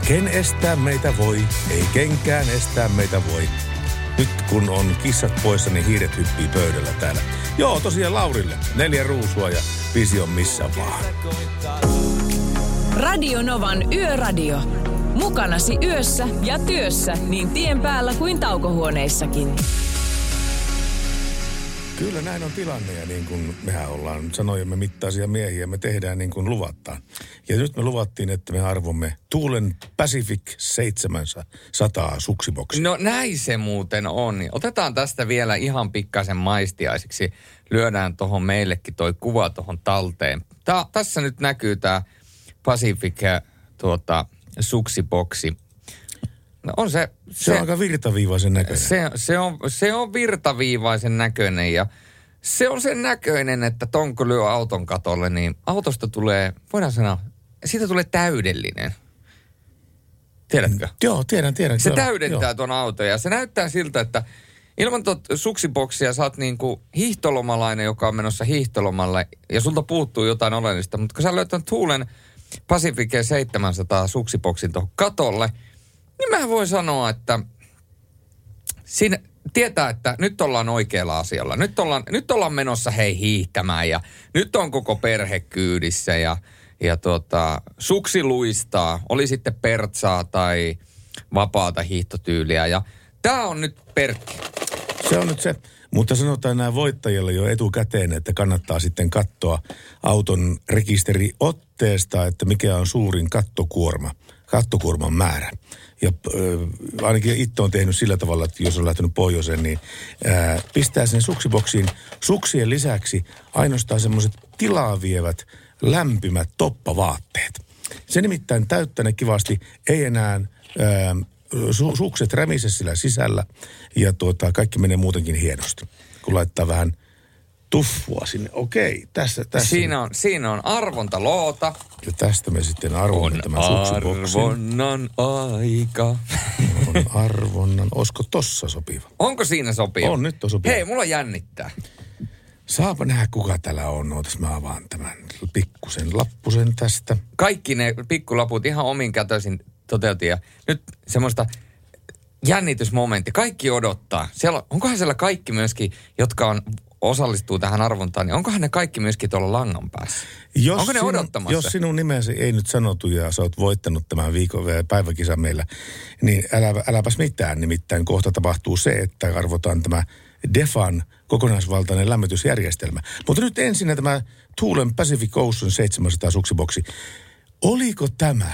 Ken estää meitä voi, ei kenkään estää meitä voi. Nyt kun on kissat poissa, niin hiiret hyppii pöydällä täällä. Joo, tosiaan Laurille. Neljä ruusua ja vision missä vaan. Radio Novan Yöradio. Mukanasi yössä ja työssä niin tien päällä kuin taukohuoneissakin. Kyllä näin on tilanne ja niin kuin mehän ollaan sanojemme mittaisia miehiä, me tehdään niin kuin luvattaan. Ja nyt me luvattiin, että me arvomme Thulen Pacific seitsemänsataa suksiboksia. No näin se muuten on. Otetaan tästä vielä ihan pikkasen maistiaisiksi. Lyödään tuohon meillekin toi kuva tuohon talteen. Tää, tässä nyt näkyy tämä Pacific tuota, suksiboksi. No on se, se, se on aika virtaviivaisen näköinen. Se, se, on, se on virtaviivaisen näköinen ja se on sen näköinen, että tonko lyö auton katolle, niin autosta tulee, voidaan sanoa, siitä tulee täydellinen. Tiedätkö? Joo, tiedän, tiedän. Se tiedän, täydentää joo. Ton auton ja se näyttää siltä, että ilman tuot suksiboksia sä oot niinku hiihtolomalainen, joka on menossa hiihtolomalle ja sulta puuttuu jotain oleellista, mutta kun sä löytät Thulen Pacific seitsemänsataa suksiboksin tuohon katolle, niin mä voin sanoa, että siinä tietää, että nyt ollaan oikealla asialla. Nyt ollaan, nyt ollaan menossa hei hiihtämään ja nyt on koko perhe kyydissä ja, ja tuota, suksi luistaa. Oli sitten pertsaa tai vapaata hiihtotyyliä ja tää on nyt Pertti. Se on nyt se, mutta sanotaan nämä voittajille jo etukäteen, että kannattaa sitten katsoa auton rekisteriotteesta, että mikä on suurin kattokuorma, kattokuorman määrä. Ja äh, ainakin itse on tehnyt sillä tavalla, että jos on lähtenyt pohjoiseen, niin äh, pistää sen suksiboksiin. Suksien lisäksi ainoastaan semmoiset tilaa vievät lämpimät toppavaatteet. Se nimittäin täyttää ne kivasti, ei enää äh, su- sukset rämise sillä sisällä ja tuota, kaikki menee muutenkin hienosti, kun laittaa vähän tuffua sinne. Okei, tässä, tässä. Siinä on, siinä on arvonta loota. Ja tästä me sitten arvomme tämän suksiboksin. On arvonnan aika. On arvonnan. Olisiko tossa sopiva? Onko siinä sopiva? On, nyt on sopiva. Hei, mulla jännittää. Saapa nähdä, kuka täällä on. Ootas, mä avaan tämän pikkusen lappusen tästä. Kaikki ne pikkulaput ihan omin kätöisin toteutin. Ja nyt semmoista jännitysmomentti. Kaikki odottaa. Siellä, onkohan siellä kaikki myöskin, jotka on... osallistuu tähän arvontaan, niin onkohan ne kaikki myöskin tuolla langan päässä? Jos onko ne sinu, odottamassa? Jos sinun nimesi ei nyt sanotu ja sä oot voittanut tämän viikon päiväkisan meillä, niin älä, äläpäs mitään. Nimittäin kohta tapahtuu se, että arvotaan tämä Defan kokonaisvaltainen lämmitysjärjestelmä. Mutta nyt ensin tämä Thulen Pacific Ocean seitsemänsataa suksiboksi. Oliko tämä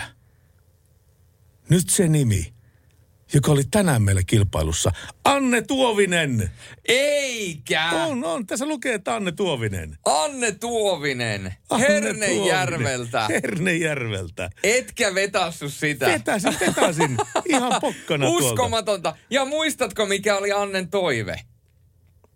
nyt se nimi, joka oli tänään meillä kilpailussa? Anne Tuovinen! Eikä! On, on. Tässä lukee, että Anne Tuovinen. Anne Tuovinen! Anne Hernejärveltä. Tuovinen. Hernejärveltä. Etkä vetassu sitä. Vetäsin, vetäsin. Ihan pokkana tuolta. Uskomatonta. Ja muistatko, mikä oli Annen toive?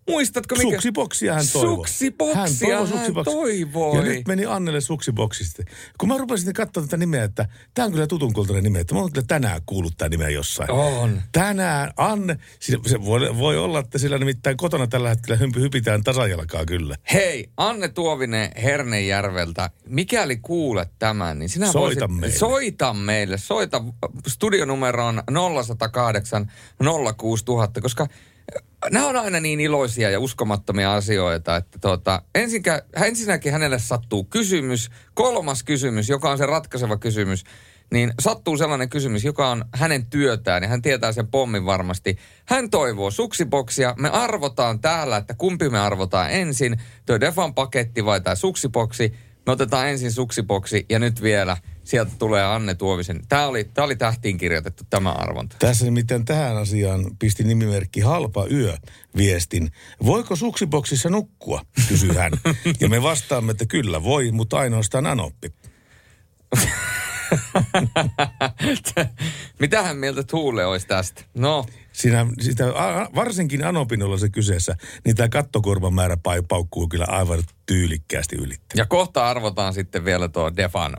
Muistatko, mikä? Suksiboksia hän toivoi. Suksiboksia hän, hän toivoi. Ja nyt meni Annelle suksiboksista. Kun mä rupesin katsomaan tätä nimeä, että tämä on kyllä tutunkultainen nimeä, että mä oon kyllä tänään kuullut tämä nimeä jossain. On. Tänään Anne, se voi, voi olla, että sillä nimittäin kotona tällä hetkellä hympy, hypitään tasajalkaa kyllä. Hei, Anne Tuovinen Hernejärveltä, mikäli kuulet tämän, niin sinä soita voisit... meille. Soita meille. Soita studionumeroon nolla yksi nolla kahdeksan nolla kuusi nolla nolla nolla, koska... nämä on aina niin iloisia ja uskomattomia asioita, että tuota, ensinkä, ensinnäkin hänelle sattuu kysymys, kolmas kysymys, joka on se ratkaiseva kysymys, niin sattuu sellainen kysymys, joka on hänen työtään ja hän tietää sen pommin varmasti. Hän toivoo suksiboksia, me arvotaan täällä, että kumpi me arvotaan ensin, tuo Defan paketti vai tämä suksiboksi, me otetaan ensin suksiboksi ja nyt vielä... sieltä tulee Anne Tuovisen. Tämä oli, tämä oli tähtiin kirjoitettu tämä arvonta. Tässä nimittäin tähän asiaan pisti nimimerkki Halpa Yö viestin. Voiko suksiboksissa nukkua, kysyy hän. Ja me vastaamme, että kyllä voi, mutta ainoastaan anoppi. Mitähän mieltä Thule olisi tästä? No. Siinä, sitä, varsinkin anopin olla se kyseessä, niin tämä kattokorvan määrä paukkuu kyllä aivan tyylikkäästi ylittäen. Ja kohta arvotaan sitten vielä tuo Defan.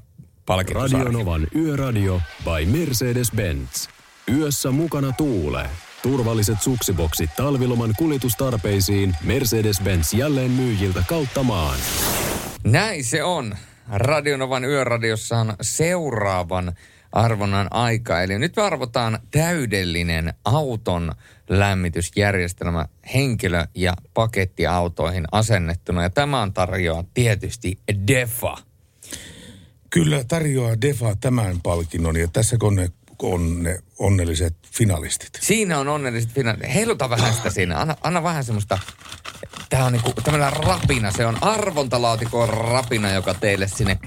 Radio Novan Yöradio by Mercedes-Benz. Yössä mukana Thule. Turvalliset suksiboksit talviloman kuljetustarpeisiin Mercedes-Benz jälleen myyjiltä kautta maan. Näin se on. Radio Novan Yöradiossahan seuraavan arvonnan aika. Eli nyt arvotaan täydellinen auton lämmitysjärjestelmä henkilö- ja pakettiautoihin asennettuna. Ja tämän tarjoaa tietysti Defa. Kyllä tarjoaa Defa tämän palkinnon ja tässä kun ne, on ne onnelliset finalistit. Siinä on onnelliset finalistit. Heiluta vähän sitä siinä. Anna, anna vähän semmoista, tämä on niinku tämmöinen rapina. Se on arvontalaatikon rapina, joka teille sinne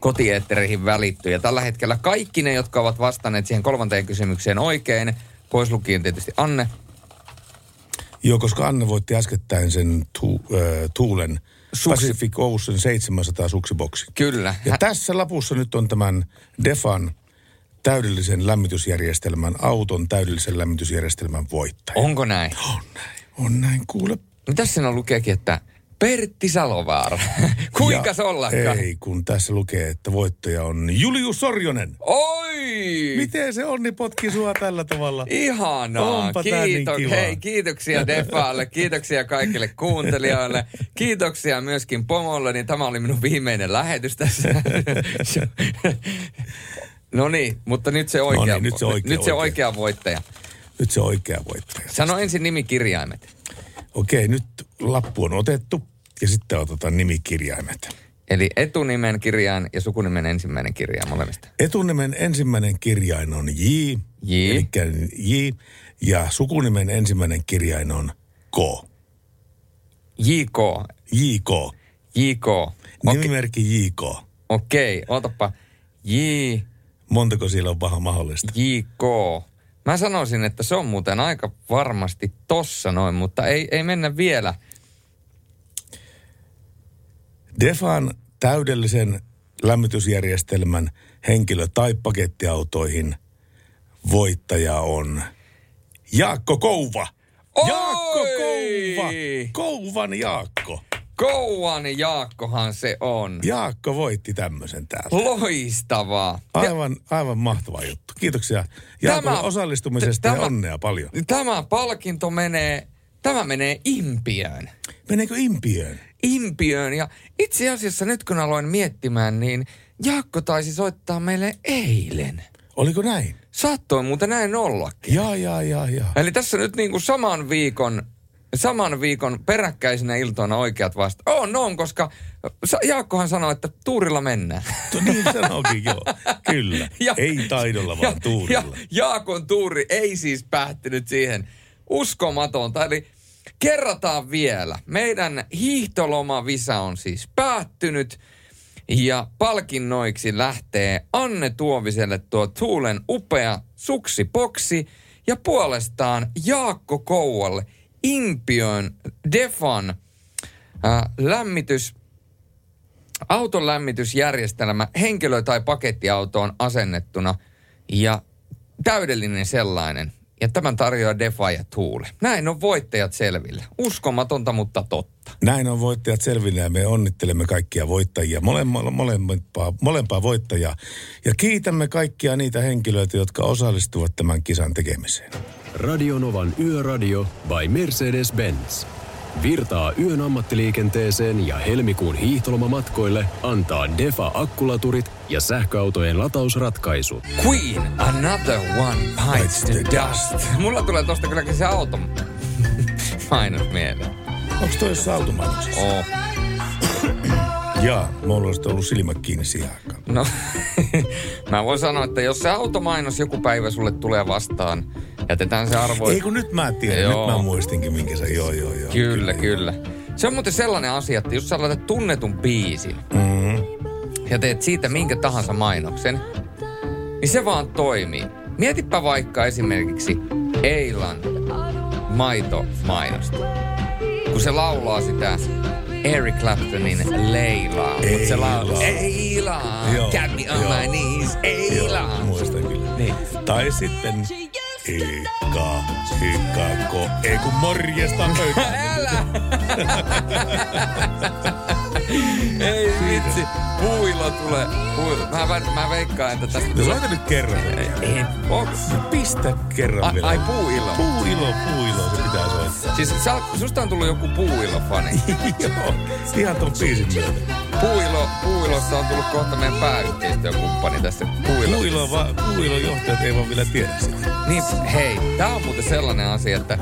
kotieetteriin välittyy. Ja tällä hetkellä kaikki ne, jotka ovat vastanneet siihen kolmanteen kysymykseen oikein, pois lukien tietysti Anne. Joo, koska Anne voitti äskettäin sen tu, äh, Thulen Suksi. Pacific Ocean seitsemänsataa suksiboksi. Kyllä. Ja Hän... tässä lapussa nyt on tämän Defan täydellisen lämmitysjärjestelmän, auton täydellisen lämmitysjärjestelmän voittaja. Onko näin? On näin. On näin, kuule. Mitäs siinä lukeekin, että Pertti Salovaara. Kuinka se ollakaan? Ei, kun tässä lukee, että voittaja on Julius Sorjonen. Oi! Miten se onni potki sua tällä tavalla? Ihanaa. Onpa Kiitok- niin Hei, kiitoksia Defalle, kiitoksia kaikille kuuntelijoille. Kiitoksia myöskin pomolle, niin tämä oli minun viimeinen lähetys tässä. No niin, mutta nyt se oikea, Noniin, nyt se oikea, nyt se oikea voittaja. Nyt se oikea voittaja. Sano ensin nimikirjaimet. Okei, nyt lappu on otettu ja sitten otetaan nimikirjaimet. Eli etunimen kirjain ja sukunimen ensimmäinen kirjain molemmista. Etunimen ensimmäinen kirjain on J, J. Eli J, ja sukunimen ensimmäinen kirjain on K. J K. J K. J K. Nimimerkki J K. Okei, otapa J. Montako siellä on paha mahdollista? J K. Mä sanoisin, että se on muuten aika varmasti tossa noin, mutta ei, ei mennä vielä. Defan täydellisen lämmitysjärjestelmän henkilö- tai pakettiautoihin voittaja on Jaakko Kouva. Oi! Jaakko Kouva. Kouvan Jaakko. Kouvan Jaakkohan se on. Jaakko voitti tämmöisen täällä. Loistavaa. Aivan, aivan mahtava juttu. Kiitoksia Jaakolle osallistumisesta t- tämä, ja onnea paljon. Tämä palkinto menee, tämä menee impiöön. Meneekö impiöön? Impiöön ja itse asiassa nyt kun aloin miettimään, niin Jaakko taisi soittaa meille eilen. Oliko näin? Saattoi muuten näin ollakin. Jaa, jaa, jaa, jaa. Eli tässä nyt niin kuin saman viikon... Saman viikon peräkkäisinä iltoina oikeat vasta. On, on, koska Jaakkohan sanoi, että tuurilla mennään. Niin sanoikin, joo. Kyllä. Ja, ei taidolla, ja, vaan tuurilla. Ja, Jaakon tuuri ei siis päättynyt siihen. Uskomatonta. Eli kerrataan vielä. Meidän hiihtolomavisa on siis päättynyt. Ja palkinnoiksi lähtee Anne Tuoviselle tuo Thulen upea suksiboksi. Ja puolestaan Jaakko Kouvalle impiön Defan äh, lämmitys, auton lämmitysjärjestelmä henkilö- tai pakettiautoon asennettuna ja täydellinen sellainen. Ja tämän tarjoaa Defa ja Thule. Näin on voittajat selvillä. Uskomatonta, mutta totta. Näin on voittajat selvillä ja me onnittelemme kaikkia voittajia, molempaa, molempaa, molempaa voittajaa. Ja kiitämme kaikkia niitä henkilöitä, jotka osallistuvat tämän kisan tekemiseen. Radio Novan Yöradio by Mercedes-Benz. Virtaa yön ammattiliikenteeseen ja helmikuun hiihtolomamatkoille antaa Defa-akkulaturit ja sähköautojen latausratkaisut. Queen, Another One Bites the Dust. Mulla tulee tosta kylläkin se auto mainos mieleen. Onks toi jossain automainoksessa? Oo. Oh. Jaa, mulla olisi ollut silmät kiinni siihen aikaan. No, mä voin sanoa, että jos se automainos joku päivä sulle tulee vastaan, jätetään se arvoin. Ei kun nyt mä tiedän, joo. Nyt mä muistinkin minkä se, joo joo joo. Kyllä, kyllä. kyllä. Se on muuten sellainen asia, että jos sä laitat tunnetun biisin mm-hmm. ja teet siitä minkä tahansa mainoksen, niin se vaan toimii. Mietipä vaikka esimerkiksi Eilan maitomainosta, kun se laulaa sitä Eric Claptonin Leilaa. Mutta se laulaa Eilaa, get me on my knees, Eilaa. Muistan kyllä. Niin. Tai sitten... Hikka, hikkako, ei kun morjesta. Älä! Ei vitsi, puilla tulee. Puilla. Mä, mä veikkaan, että tästä tulee. Soita nyt kerran. Ei. Pistä kerran vielä. Ai puuilo. Puuilo, puuilo. Se pitää soittaa. Siis sä, susta on tullut joku puuilo-fani. Joo. Ihan ton biisin myötä. Puuilo, puuilossa on tullut kohta meidän pääyhteistyökumppani tässä. Puuilo. Puuilo, va, puuilo johtajat ei vaan vielä tiedä sitä. Niin, hei. Tää on muuten sellainen asia, että...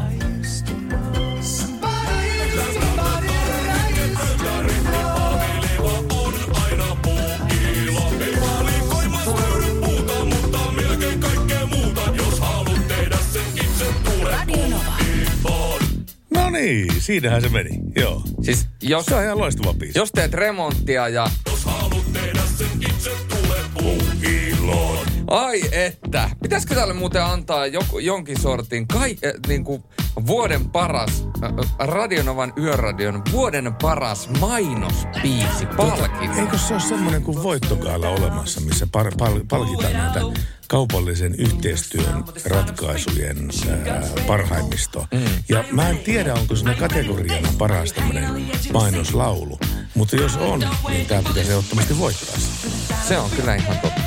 No niin, siinähän se meni, joo. Siis jos, se on ihan loistava biisi. Jos teet remonttia ja... Jos haluat tehdä sen itse, tule puukiloon. Ai että, pitäisikö tälle muuten antaa joku, jonkin sortin kai, äh, niin kuin vuoden paras, äh, Radio Novan Yöradion vuoden paras mainosbiisi, palkinto. Eikö se ole semmoinen kuin voittokaala olemassa, missä par, pal, palkitaan näitä kaupallisen yhteistyön ratkaisujen äh, parhaimmistoa. Mm. Ja mä en tiedä, onko siinä kategoriana paras tämmöinen mainoslaulu, mutta jos on, niin tää pitäisi ehdottomasti voittaa. Se on kyllä ihan totta.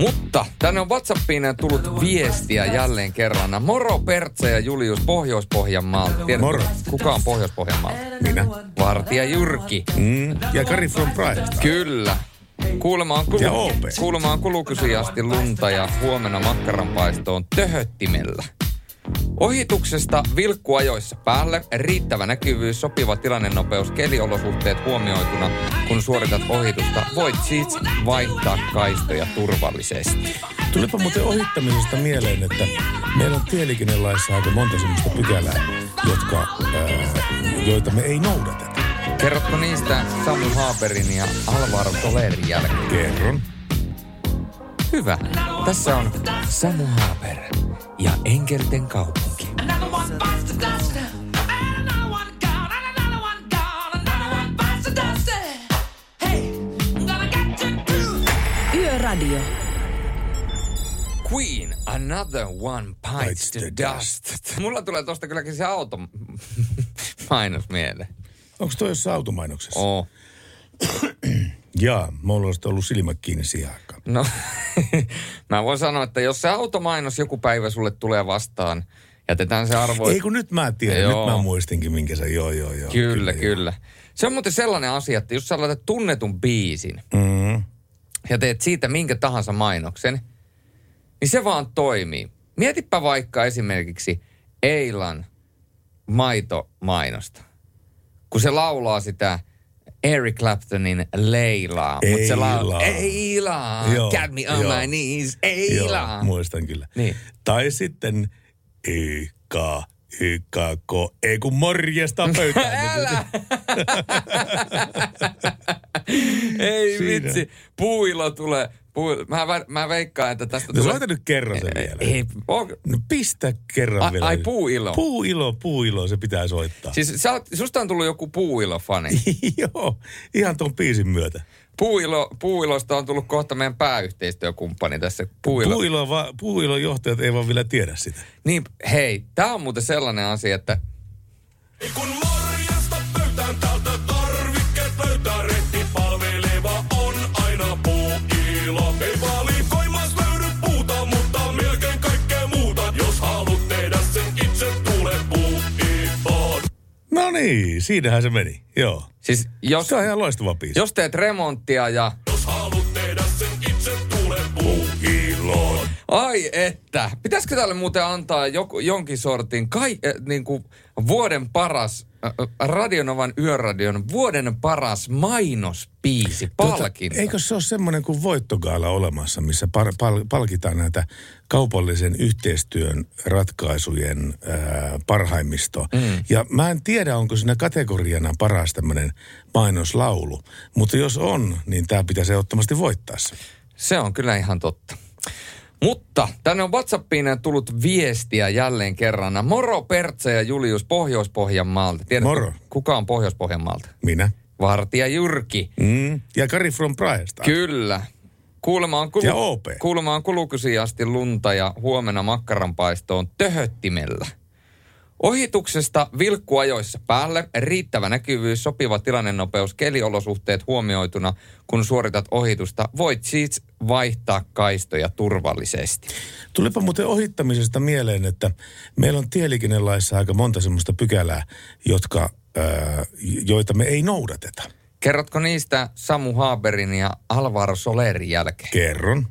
Mutta tänne on WhatsAppiin tullut viestiä jälleen kerran. Moro Pertsa ja Julius Pohjois-Pohjanmaalta. Tiedätkö, moro. Kuka on Pohjois-Pohjanmaalta? Minä. Vartija Jyrki. Mm. Ja Kari from Pride. Kyllä. Kuulema on, kulu- Kuulema on kulukysyjä asti lunta ja huomenna makkaranpaistoon töhöttimellä. Ohituksesta vilkkuajoissa päälle, riittävä näkyvyys, sopiva tilannenopeus, keliolosuhteet huomioituna, kun suoritat ohitusta, voit siis vaihtaa kaistoja turvallisesti. Tulipa muuten ohittamisesta mieleen, että meillä on tieliikennelaissa aika monta semmoista pykälää, jotka, äh, joita me ei noudateta. Kerrotko niistä Samu Haberin ja Alvaro Tolerin jälkeen? Kerron. Hyvä. Tässä on Samu Haber ja Enkelten kaupunki. Yöradio. Queen, Another One Bites the Dust. Mulla tulee tosta kylläkin se auton mainos mieleen. Onko toi jossain automainoksessa? Oo. Jaa, mulla olisi ollut silmät kiinni siihen aikaan. No, mä voin sanoa, että jos se automainos joku päivä sulle tulee vastaan, jätetään se arvo. Ei kun nyt mä tiedän, joo. Nyt mä muistinkin minkä se, joo, joo, joo. Kyllä, kyllä. kyllä. Se on muuten sellainen asia, että jos sä laitat tunnetun biisin mm-hmm. ja teet siitä minkä tahansa mainoksen, niin se vaan toimii. Mietipä vaikka esimerkiksi Eilan maitomainosta, kun se laulaa sitä... Eric Claptonin Leilaa. Eilaa. Eilaa, get me on joo. my knees, Eilaa. Joo, muistan kyllä. Niin. Tai sitten Ykka, Ykka, ko, ei kun morjesta pöytään. Älä! Ei vitsi, puilo tulee. Puilo. Mä, mä veikkaan, että tästä tulee. No soita nyt kerran sen vielä. Ei, okay. No pistä kerran ai, vielä. Ai puuilo. Puuilo, puuilo, se pitää soittaa. Siis sä, susta on tullut joku puuilo-fani. Joo, ihan ton biisin myötä. Puuilo, puuilosta on tullut kohta meidän pääyhteistyökumppani tässä. Puuilo. Puuilo, va, puuilon johtajat ei vaan vielä tiedä sitä. Niin, hei, tää on muuten sellainen asia, että... Ei kun morjesta pöytään täältä tarvikkeet löytää rehti palveleva on aina puu. No niin, siinähän se meni, joo. Siis jos, se on ihan loistava biisi. Jos teet remonttia ja... Jos haluat tehdä sen itse, tule puukiloon. Ai että, pitäisikö tälle muuten antaa joku, jonkin sortin kai, äh, niin kuin vuoden paras, äh, Radio Novan Yöradion vuoden paras mainosbiisi, palkinto. Tota, eikö se ole semmoinen kuin voittogaala olemassa, missä par, pal, palkitaan näitä kaupallisen yhteistyön ratkaisujen äh, parhaimmistoa. Mm. Ja mä en tiedä, onko siinä kategoriana paras tämmöinen mainoslaulu, mutta jos on, niin tää pitäisi ehdottomasti voittaa se. Se on kyllä ihan totta. Mutta tänne on WhatsAppiin tullut viestiä jälleen kerran. Moro Pertsa ja Julius Pohjois-Pohjanmaalta. Tiedätkö, moro. Kuka on Pohjois-Pohjanmaalta? Minä. Vartija Jyrki. Mm. Ja Kari from Pride. Kyllä. Kuulema on, kulu- Kuulema on kulukysyjä asti lunta ja huomenna makkaranpaistoon töhöttimellä. Ohituksesta vilkku ajoissa päälle, riittävä näkyvyys, sopiva tilannenopeus, keliolosuhteet huomioituna, kun suoritat ohitusta, voit siis vaihtaa kaistoja turvallisesti. Tulipa muuten ohittamisesta mieleen, että meillä on tieliikennelaissa aika monta semmoista pykälää, jotka, ää, joita me ei noudateta. Kerrotko niistä Samu Haberin ja Alvaro Solerin jälkeen? Kerron.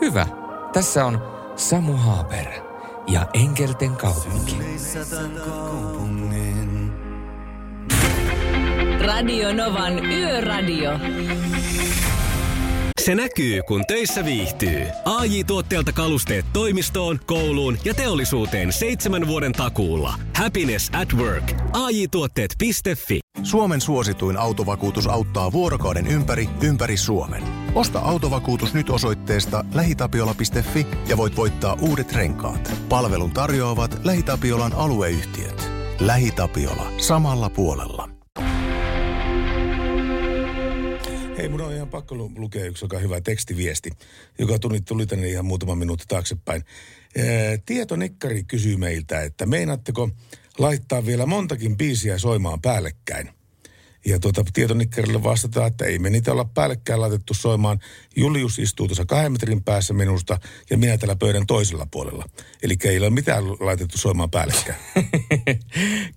Hyvä. Tässä on Samu Haber ja Enkelten kaupunki. Radio Novan Yöradio. Se näkyy, kun töissä viihtyy. A J-tuotteelta kalusteet toimistoon, kouluun ja teollisuuteen seitsemän vuoden takuulla. Happiness at work. A J tuotteet piste fi. Suomen suosituin autovakuutus auttaa vuorokauden ympäri, ympäri Suomen. Osta autovakuutus nyt osoitteesta lähitapiola piste fi ja voit voittaa uudet renkaat. Palvelun tarjoavat Lähitapiolan alueyhtiöt. Lähitapiola. Samalla puolella. Hei, mun on ihan pakko lukea yksi aika hyvä tekstiviesti, joka tuli, tuli tänne ihan muutama minuutti taaksepäin. Ee, Tietonikkari kysyy meiltä, että meinaatteko laittaa vielä montakin biisiä soimaan päällekkäin? Ja tuota Tietonikkarille vastataan, että ei me niitä olla päällekkäin laitettu soimaan. Julius istuu tuossa kahden metrin päässä minusta ja minä täällä pöydän toisella puolella. Eli ei ole mitään laitettu soimaan päällekkäin.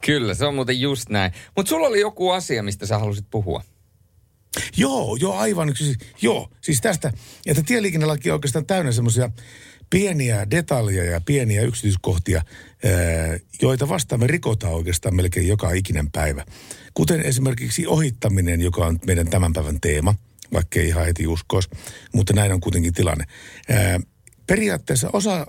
Kyllä, se on muuten just näin. Mutta sulla oli joku asia, mistä sä halusit puhua. Joo, joo, aivan. Siis, joo, siis tästä, että tieliikennelaki on oikeastaan täynnä semmoisia pieniä detaljeja ja pieniä yksityiskohtia, joita vastaan me rikotaan oikeastaan melkein joka ikinen päivä. Kuten esimerkiksi ohittaminen, joka on meidän tämän päivän teema, vaikka ei ihan heti uskoisi, mutta näin on kuitenkin tilanne. Periaatteessa osa,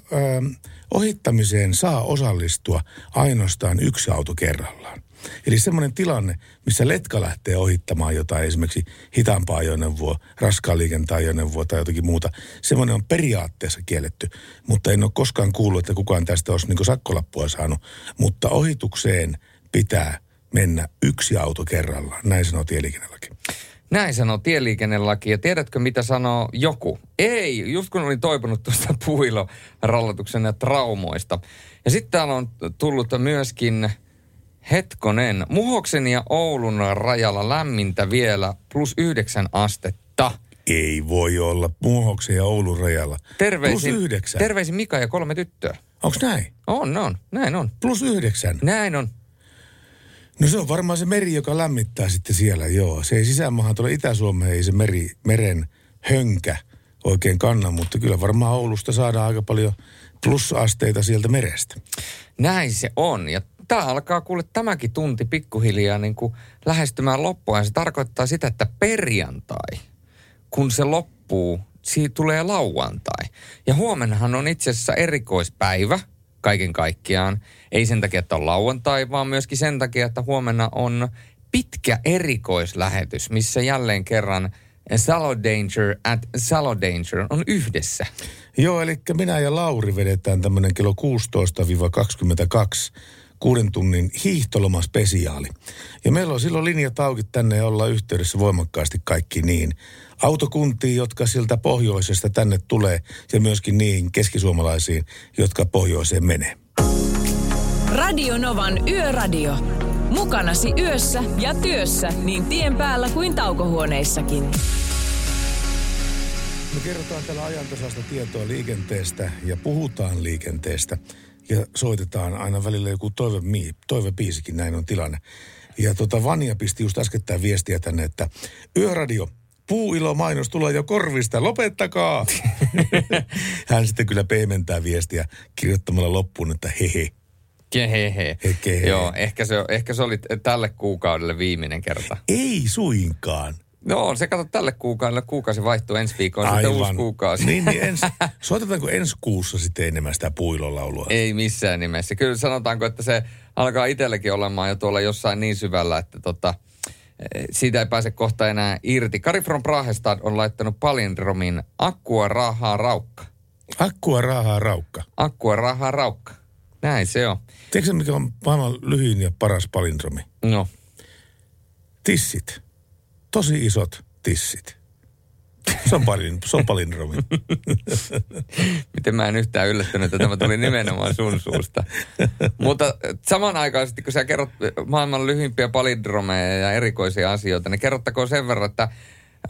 ohittamiseen saa osallistua ainoastaan yksi auto kerrallaan. Eli semmoinen tilanne, missä letka lähtee ohittamaan jotain, esimerkiksi hitaampaa ajoneuvoa, raskaan liikenteen ajoneuvoa tai jotakin muuta. Semmoinen on periaatteessa kielletty, mutta en ole koskaan kuullut, että kukaan tästä olisi niin kuin sakkolappua saanut. Mutta ohitukseen pitää mennä yksi auto kerrallaan, näin sanoo tieliikennelaki. Näin sanoo tieliikennelaki, ja tiedätkö mitä sanoo joku? Ei, just kun olin toipunut tuosta puilorallotuksen ja traumoista. Ja sitten täällä on tullut myöskin... Hetkonen. Muhoksen ja Oulun rajalla lämmintä vielä plus yhdeksän astetta. Ei voi olla Muhoksen ja Oulun rajalla. Terveisin, plus yhdeksän. Terveisin Mika ja kolme tyttöä. Onks näin? On, on. Näin on. Plus yhdeksän. Näin on. No se on varmaan se meri, joka lämmittää sitten siellä, joo. Se ei sisäänmahan tuolla Itä-Suomeen, ei se meri, meren hönkä oikein kanna, mutta kyllä varmaan Oulusta saadaan aika paljon plusasteita sieltä merestä. Näin se on, ja tämä alkaa kuule tämäkin tunti pikkuhiljaa niin kuin lähestymään loppua, ja se tarkoittaa sitä, että perjantai, kun se loppuu, siitä tulee lauantai. Ja huomennahan on itse asiassa erikoispäivä kaiken kaikkiaan. Ei sen takia, että on lauantai, vaan myöskin sen takia, että huomenna on pitkä erikoislähetys, missä jälleen kerran Salodanger at Salodanger on yhdessä. Joo, eli minä ja Lauri vedetään tämmöinen kello kuusitoista kaksikymmentäkaksi. Kuuden tunnin hiihtolomaspesiaali. Ja meillä on silloin linjat auki tänne ja ollaan yhteydessä voimakkaasti kaikki niin. Autokuntiin, jotka siltä pohjoisesta tänne tulee, ja myöskin niin keskisuomalaisiin, jotka pohjoiseen menee. Radio Novan Yöradio. Mukanasi yössä ja työssä niin tien päällä kuin taukohuoneissakin. Me kerrotaan täällä ajantasaista tietoa liikenteestä ja puhutaan liikenteestä. Ja soitetaan aina välillä joku toive, toivebiisikin, näin on tilanne. Ja tota Vanja pisti just äskettäin viestiä tänne, että Yöradio, puuilomainos tulee jo korvista, lopettakaa! Hän sitten kyllä pehmentää viestiä kirjoittamalla loppuun, että hehe. Kehehe. Kehehe. Joo, ehkä se, ehkä se oli tälle kuukaudelle viimeinen kerta. Ei suinkaan. No, se kato tälle kuukaudelle. Kuukausi vaihtuu ensi viikkoon, sitten uusi kuukausi. Niin, niin ens, soitetaanko ensi kuussa sitten enemmän sitä puilolaulua? Ei missään nimessä. Kyllä sanotaanko, että se alkaa itselläkin olemaan jo tuolla jossain niin syvällä, että tota, siitä ei pääse kohta enää irti. Kari from Prahestad on laittanut palindromin akkua rahaa raukka. Akkua rahaa raukka. Akkua rahaa raukka. Näin se on. Tiedätkö mikä on maailman lyhyin ja paras palindromi? No. Tissit. Tosi isot tissit. Se on, palin, se on palindromi. Miten mä en yhtään yllättynyt, että tämä tuli nimenomaan sun suusta. Mutta samanaikaisesti, kun sä kerrot maailman lyhimpiä palindromeja ja erikoisia asioita, niin kerrottakoon sen verran, että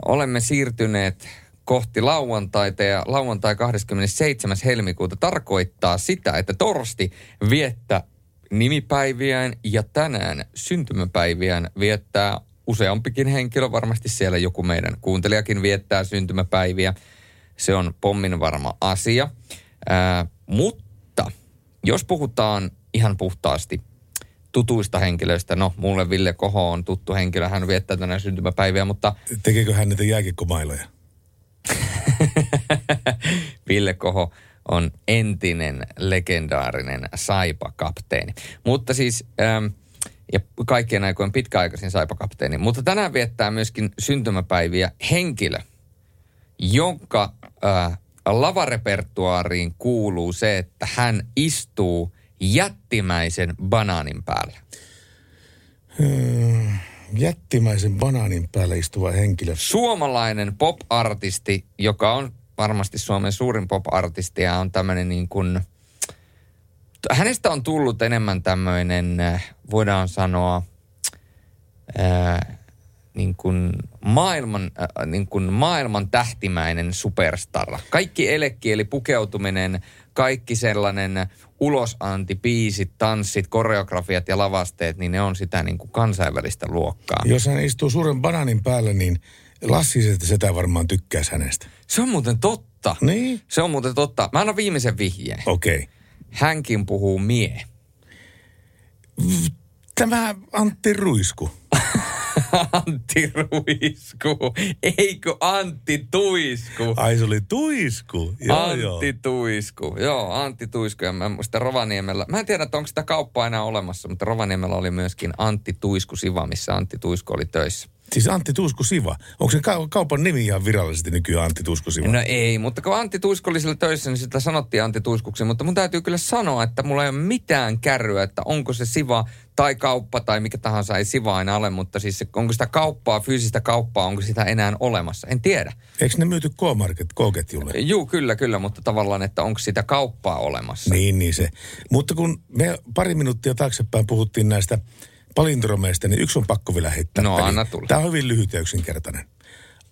olemme siirtyneet kohti lauantaita ja lauantai kahdeskymmenesseitsemäs helmikuuta tarkoittaa sitä, että torsti viettää nimipäiviään ja tänään syntymäpäiviään viettää useampikin henkilö, varmasti siellä joku meidän kuuntelijakin viettää syntymäpäiviä. Se on pommin varma asia. Ää, mutta jos puhutaan ihan puhtaasti tutuista henkilöistä, no mulle Ville Koho on tuttu henkilö, hän viettää tänään syntymäpäiviä, mutta... Tekeekö hän niitä jääkiekkomailoja? Ville Koho on entinen legendaarinen Saipa-kapteeni. Mutta siis... Ähm, ja kaikkien aikojen pitkäaikaisin Saipa-kapteeni. Mutta tänään viettää myöskin syntymäpäiviä henkilö, jonka äh, lavarepertuaariin kuuluu se, että hän istuu jättimäisen banaanin päällä. Hmm, jättimäisen banaanin päällä istuva henkilö. Suomalainen pop-artisti, joka on varmasti Suomen suurin pop-artisti ja on tämmöinen niin kuin... Hänestä on tullut enemmän tämmöinen, voidaan sanoa, ää, niin kuin maailman, ää, niin kuin maailman tähtimäinen superstara. Kaikki elekieli, pukeutuminen, kaikki sellainen ulosanti, biisit, tanssit, koreografiat ja lavasteet, niin ne on sitä niin kuin kansainvälistä luokkaa. Jos hän istuu suuren banaanin päällä, niin Lassi sitä varmaan tykkäisi hänestä. Se on muuten totta. Niin? Se on muuten totta. Mä annan viimeisen vihjeen. Okei. Okay. Hänkin puhuu mie. Tämä Antti Ruisku. Antti Ruisku. Eikö Antti Tuisku? Ai se oli Tuisku. Joo, Antti joo. Tuisku. Joo, Antti Tuisku. Ja mä muistan Rovaniemellä. Mä en tiedä, että onko sitä kauppaa enää olemassa, mutta Rovaniemellä oli myöskin Antti Tuisku Siva, missä Antti Tuisku oli töissä. Siis Antti Tuisku Siva. Onko se kaupan nimi ihan virallisesti nykyään Antti Tuisku Siva? No ei, mutta kun Antti Tuisku oli siellä töissä, niin sitä sanottiin Antti Tuiskuksi. Mutta mun täytyy kyllä sanoa, että mulla ei ole mitään kärryä, että onko se Siva tai kauppa tai mikä tahansa ei Siva aina ole. Mutta siis onko sitä kauppaa, fyysistä kauppaa, onko sitä enää olemassa? En tiedä. Eikö ne myyty K-market, K-ketjulle? Juu, kyllä, kyllä, mutta tavallaan, että onko sitä kauppaa olemassa? Niin, niin se. Mutta kun me pari minuuttia taaksepäin puhuttiin näistä... palindromeista, niin yksi on pakko vielä heittää. No, anna tulla. Tämä on hyvin lyhyt ja yksinkertainen.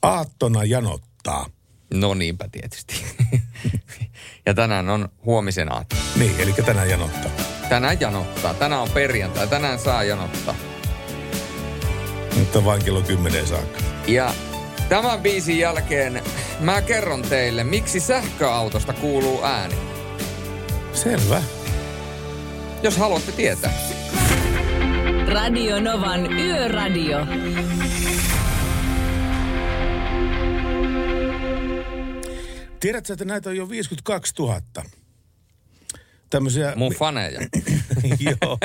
Aattona janottaa. No niinpä tietysti. Ja tänään on huomisen aatto. Niin, eli tänään janottaa. Tänään janottaa. Tänään on perjantai. Tänään saa janottaa. Mutta vain kello kymmeneen saakka. Ja tämän biisin jälkeen mä kerron teille, miksi sähköautosta kuuluu ääni. Selvä. Jos haluatte tietää. Radio Novan Yöradio. Tiedätkö, että näitä on jo viisikymmentäkaksituhatta? Tämmöisiä... Mun faneja. Joo.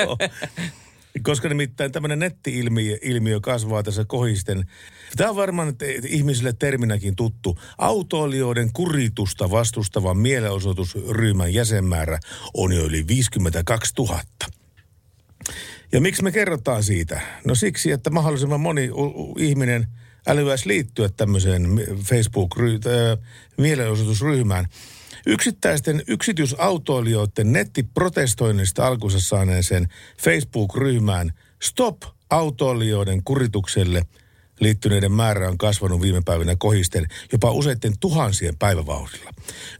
Koska nimittäin tämmöinen netti-ilmiö ilmiö kasvaa tässä kohisten. Tämä on varmaan ihmisille terminäkin tuttu. Autoilijoiden kuritusta vastustavan mielenosoitusryhmän jäsenmäärä on jo yli viisikymmentäkaksituhatta. Ja miksi me kerrotaan siitä? No siksi, että mahdollisimman moni ihminen älyäisi liittyä tämmöiseen Facebook-mielenosoitusryhmään. Yksittäisten yksityisautoilijoiden nettiprotestoinnista alkuunsa saaneeseen Facebook-ryhmään Stop autoilijoiden kuritukselle liittyneiden määrä on kasvanut viime päivinä kohisten jopa useiden tuhansien päivävauhdilla.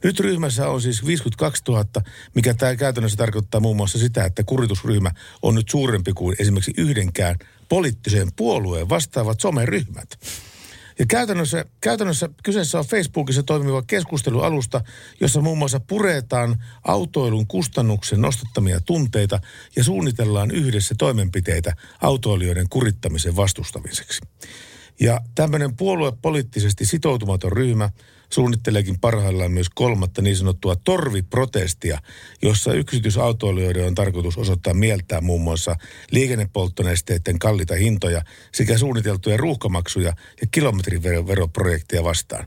Nyt ryhmässä on siis viisikymmentäkaksituhatta, mikä tämä käytännössä tarkoittaa muun muassa sitä, että kuritusryhmä on nyt suurempi kuin esimerkiksi yhdenkään poliittiseen puolueen vastaavat someryhmät. Ja käytännössä, käytännössä kyseessä on Facebookissa toimiva keskustelualusta, jossa muun muassa puretaan autoilun kustannuksen nostattamia tunteita ja suunnitellaan yhdessä toimenpiteitä autoilijoiden kurittamisen vastustamiseksi. Ja tämmöinen puoluepoliittisesti sitoutumaton ryhmä suunnitteleekin parhaillaan myös kolmatta niin sanottua torviprotestia, jossa yksityisautoilijoiden on tarkoitus osoittaa mieltään muun muassa liikennepolttonesteiden kalliita hintoja sekä suunniteltuja ruuhkamaksuja ja kilometriveroprojekteja vastaan.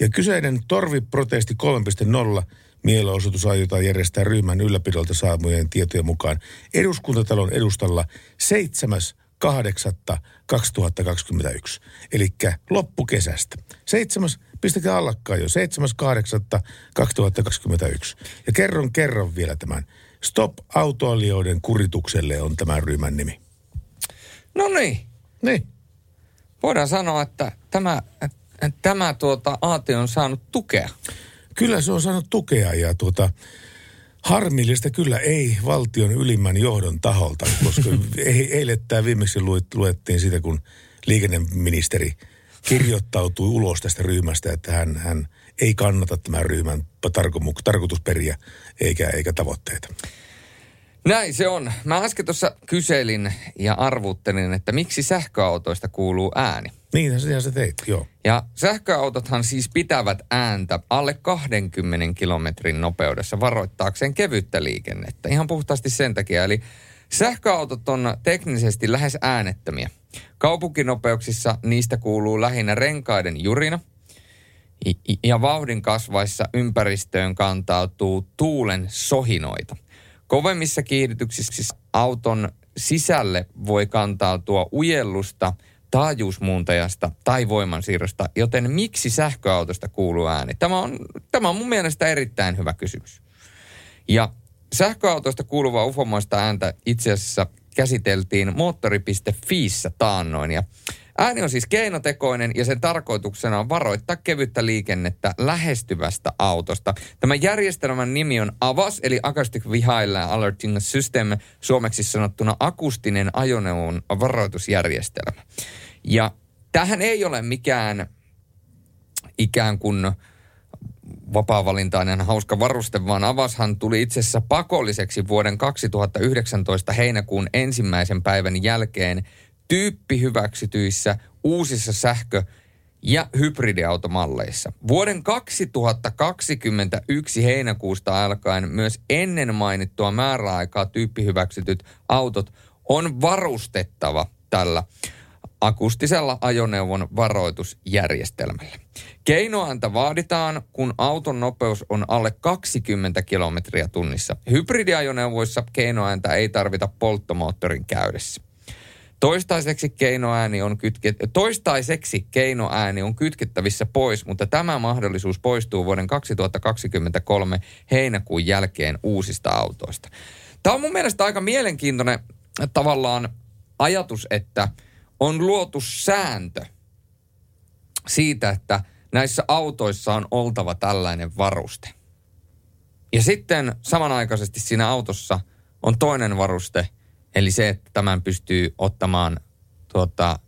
Ja kyseinen torviprotesti kolme piste nolla mielenosoitus aiotaan järjestää ryhmän ylläpidolta saamujen tietojen mukaan eduskuntatalon edustalla seitsemäs seitsemäs kahdeksatta kaksituhattakaksikymmentäyksi, eli loppukesästä. Seitsemäs, pistäkää allakkaan jo, seitsemäs kahdeksatta kaksituhattakaksikymmentäyksi. Ja kerron kerran vielä tämän. Stop autoilijoiden kuritukselle on tämän ryhmän nimi. No niin. Niin. Voidaan sanoa, että tämä, tämä tuota, aate on saanut tukea. Kyllä se on saanut tukea ja tuota... Harmillista kyllä ei valtion ylimmän johdon taholta, koska eilettään viimeksi luettiin sitä, kun liikenneministeri kirjoittautui ulos tästä ryhmästä, että hän, hän ei kannata tämän ryhmän tarko- tarkoitusperiä eikä, eikä tavoitteita. Näin se on. Mä äsken tuossa kyselin ja arvuttelin, että miksi sähköautoista kuuluu ääni. Niinhän se, se teit, joo. Ja sähköautothan siis pitävät ääntä alle kaksikymmentä kilometrin nopeudessa varoittaakseen kevyttä liikennettä. Ihan puhtaasti sen takia. Eli sähköautot on teknisesti lähes äänettömiä. Kaupunkinopeuksissa niistä kuuluu lähinnä renkaiden jurina. Ja vauhdin kasvaessa ympäristöön kantautuu tuulen sohinoita. Kovemmissa kiihdytyksissä auton sisälle voi kantautua ujellusta, taajuusmuuntajasta tai voimansiirrosta, joten miksi sähköautosta kuuluu ääni? Tämä on, tämä on mun mielestä erittäin hyvä kysymys. Ja sähköautosta kuuluvaa ufomaista ääntä itse asiassa käsiteltiin moottori piste fiissä taannoin. Ja ääni on siis keinotekoinen ja sen tarkoituksena on varoittaa kevyttä liikennettä lähestyvästä autosta. Tämän järjestelmän nimi on A V A S eli Acoustic Vehicle Alerting System, suomeksi sanottuna akustinen ajoneuvon varoitusjärjestelmä. Ja tämähän ei ole mikään ikään kuin vapaavalintainen hauska varuste, vaan A V A Shan tuli itse asiassa pakolliseksi vuoden kaksituhattayhdeksäntoista heinäkuun ensimmäisen päivän jälkeen tyyppihyväksytyissä uusissa sähkö- ja hybridiautomalleissa. Vuoden kaksituhattakaksikymmentäyksi heinäkuusta alkaen myös ennen mainittua määräaikaa tyyppihyväksytyt autot on varustettava tällä akustisella ajoneuvon varoitusjärjestelmällä. Keinoääntä vaaditaan, kun auton nopeus on alle kaksikymmentä kilometriä tunnissa. Hybridiajoneuvoissa keinoääntä ei tarvita polttomoottorin käydessä. Toistaiseksi keinoääni on kytke... Toistaiseksi keinoääni on kytkettävissä pois, mutta tämä mahdollisuus poistuu vuoden kaksituhattakaksikymmentäkolme heinäkuun jälkeen uusista autoista. Tämä on mun mielestä aika mielenkiintoinen tavallaan ajatus, että on luotu sääntö siitä, että näissä autoissa on oltava tällainen varuste. Ja sitten samanaikaisesti siinä autossa on toinen varuste, eli se, että tämän pystyy ottamaan tuota,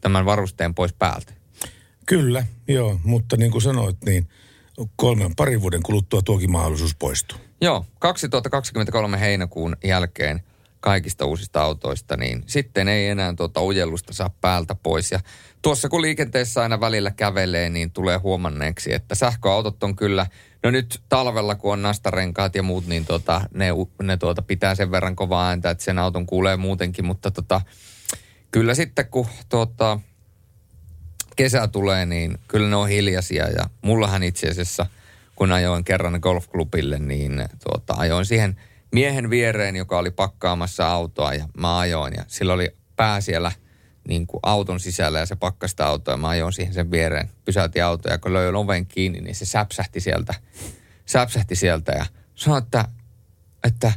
tämän varusteen pois päältä. Kyllä, joo, mutta niin kuin sanoit, niin kolmen parin vuoden kuluttua tuokin mahdollisuus poistuu. Joo, kaksituhattakaksikymmentäkolme heinäkuun jälkeen kaikista uusista autoista, niin sitten ei enää tuota ujellusta saa päältä pois. Ja tuossa kun liikenteessä aina välillä kävelee, niin tulee huomanneeksi, että sähköautot on kyllä, no nyt talvella kun on nastarenkaat ja muut, niin tuota, ne, ne tuota pitää sen verran kovaa ääntä, että sen auton kuulee muutenkin. Mutta tota, kyllä sitten kun tuota, kesä tulee, niin kyllä ne on hiljaisia. Ja mullahan itse asiassa, kun ajoin kerran golfklubille, niin tuota, ajoin siihen miehen viereen, joka oli pakkaamassa autoa ja mä ajoin ja sillä oli pää siellä niin kuin auton sisällä ja se pakkasi sitä autoa ja mä ajoin siihen sen viereen. Pysäytin autoa ja kun löin oven kiinni, niin se säpsähti sieltä, säpsähti sieltä ja sanoi, että, että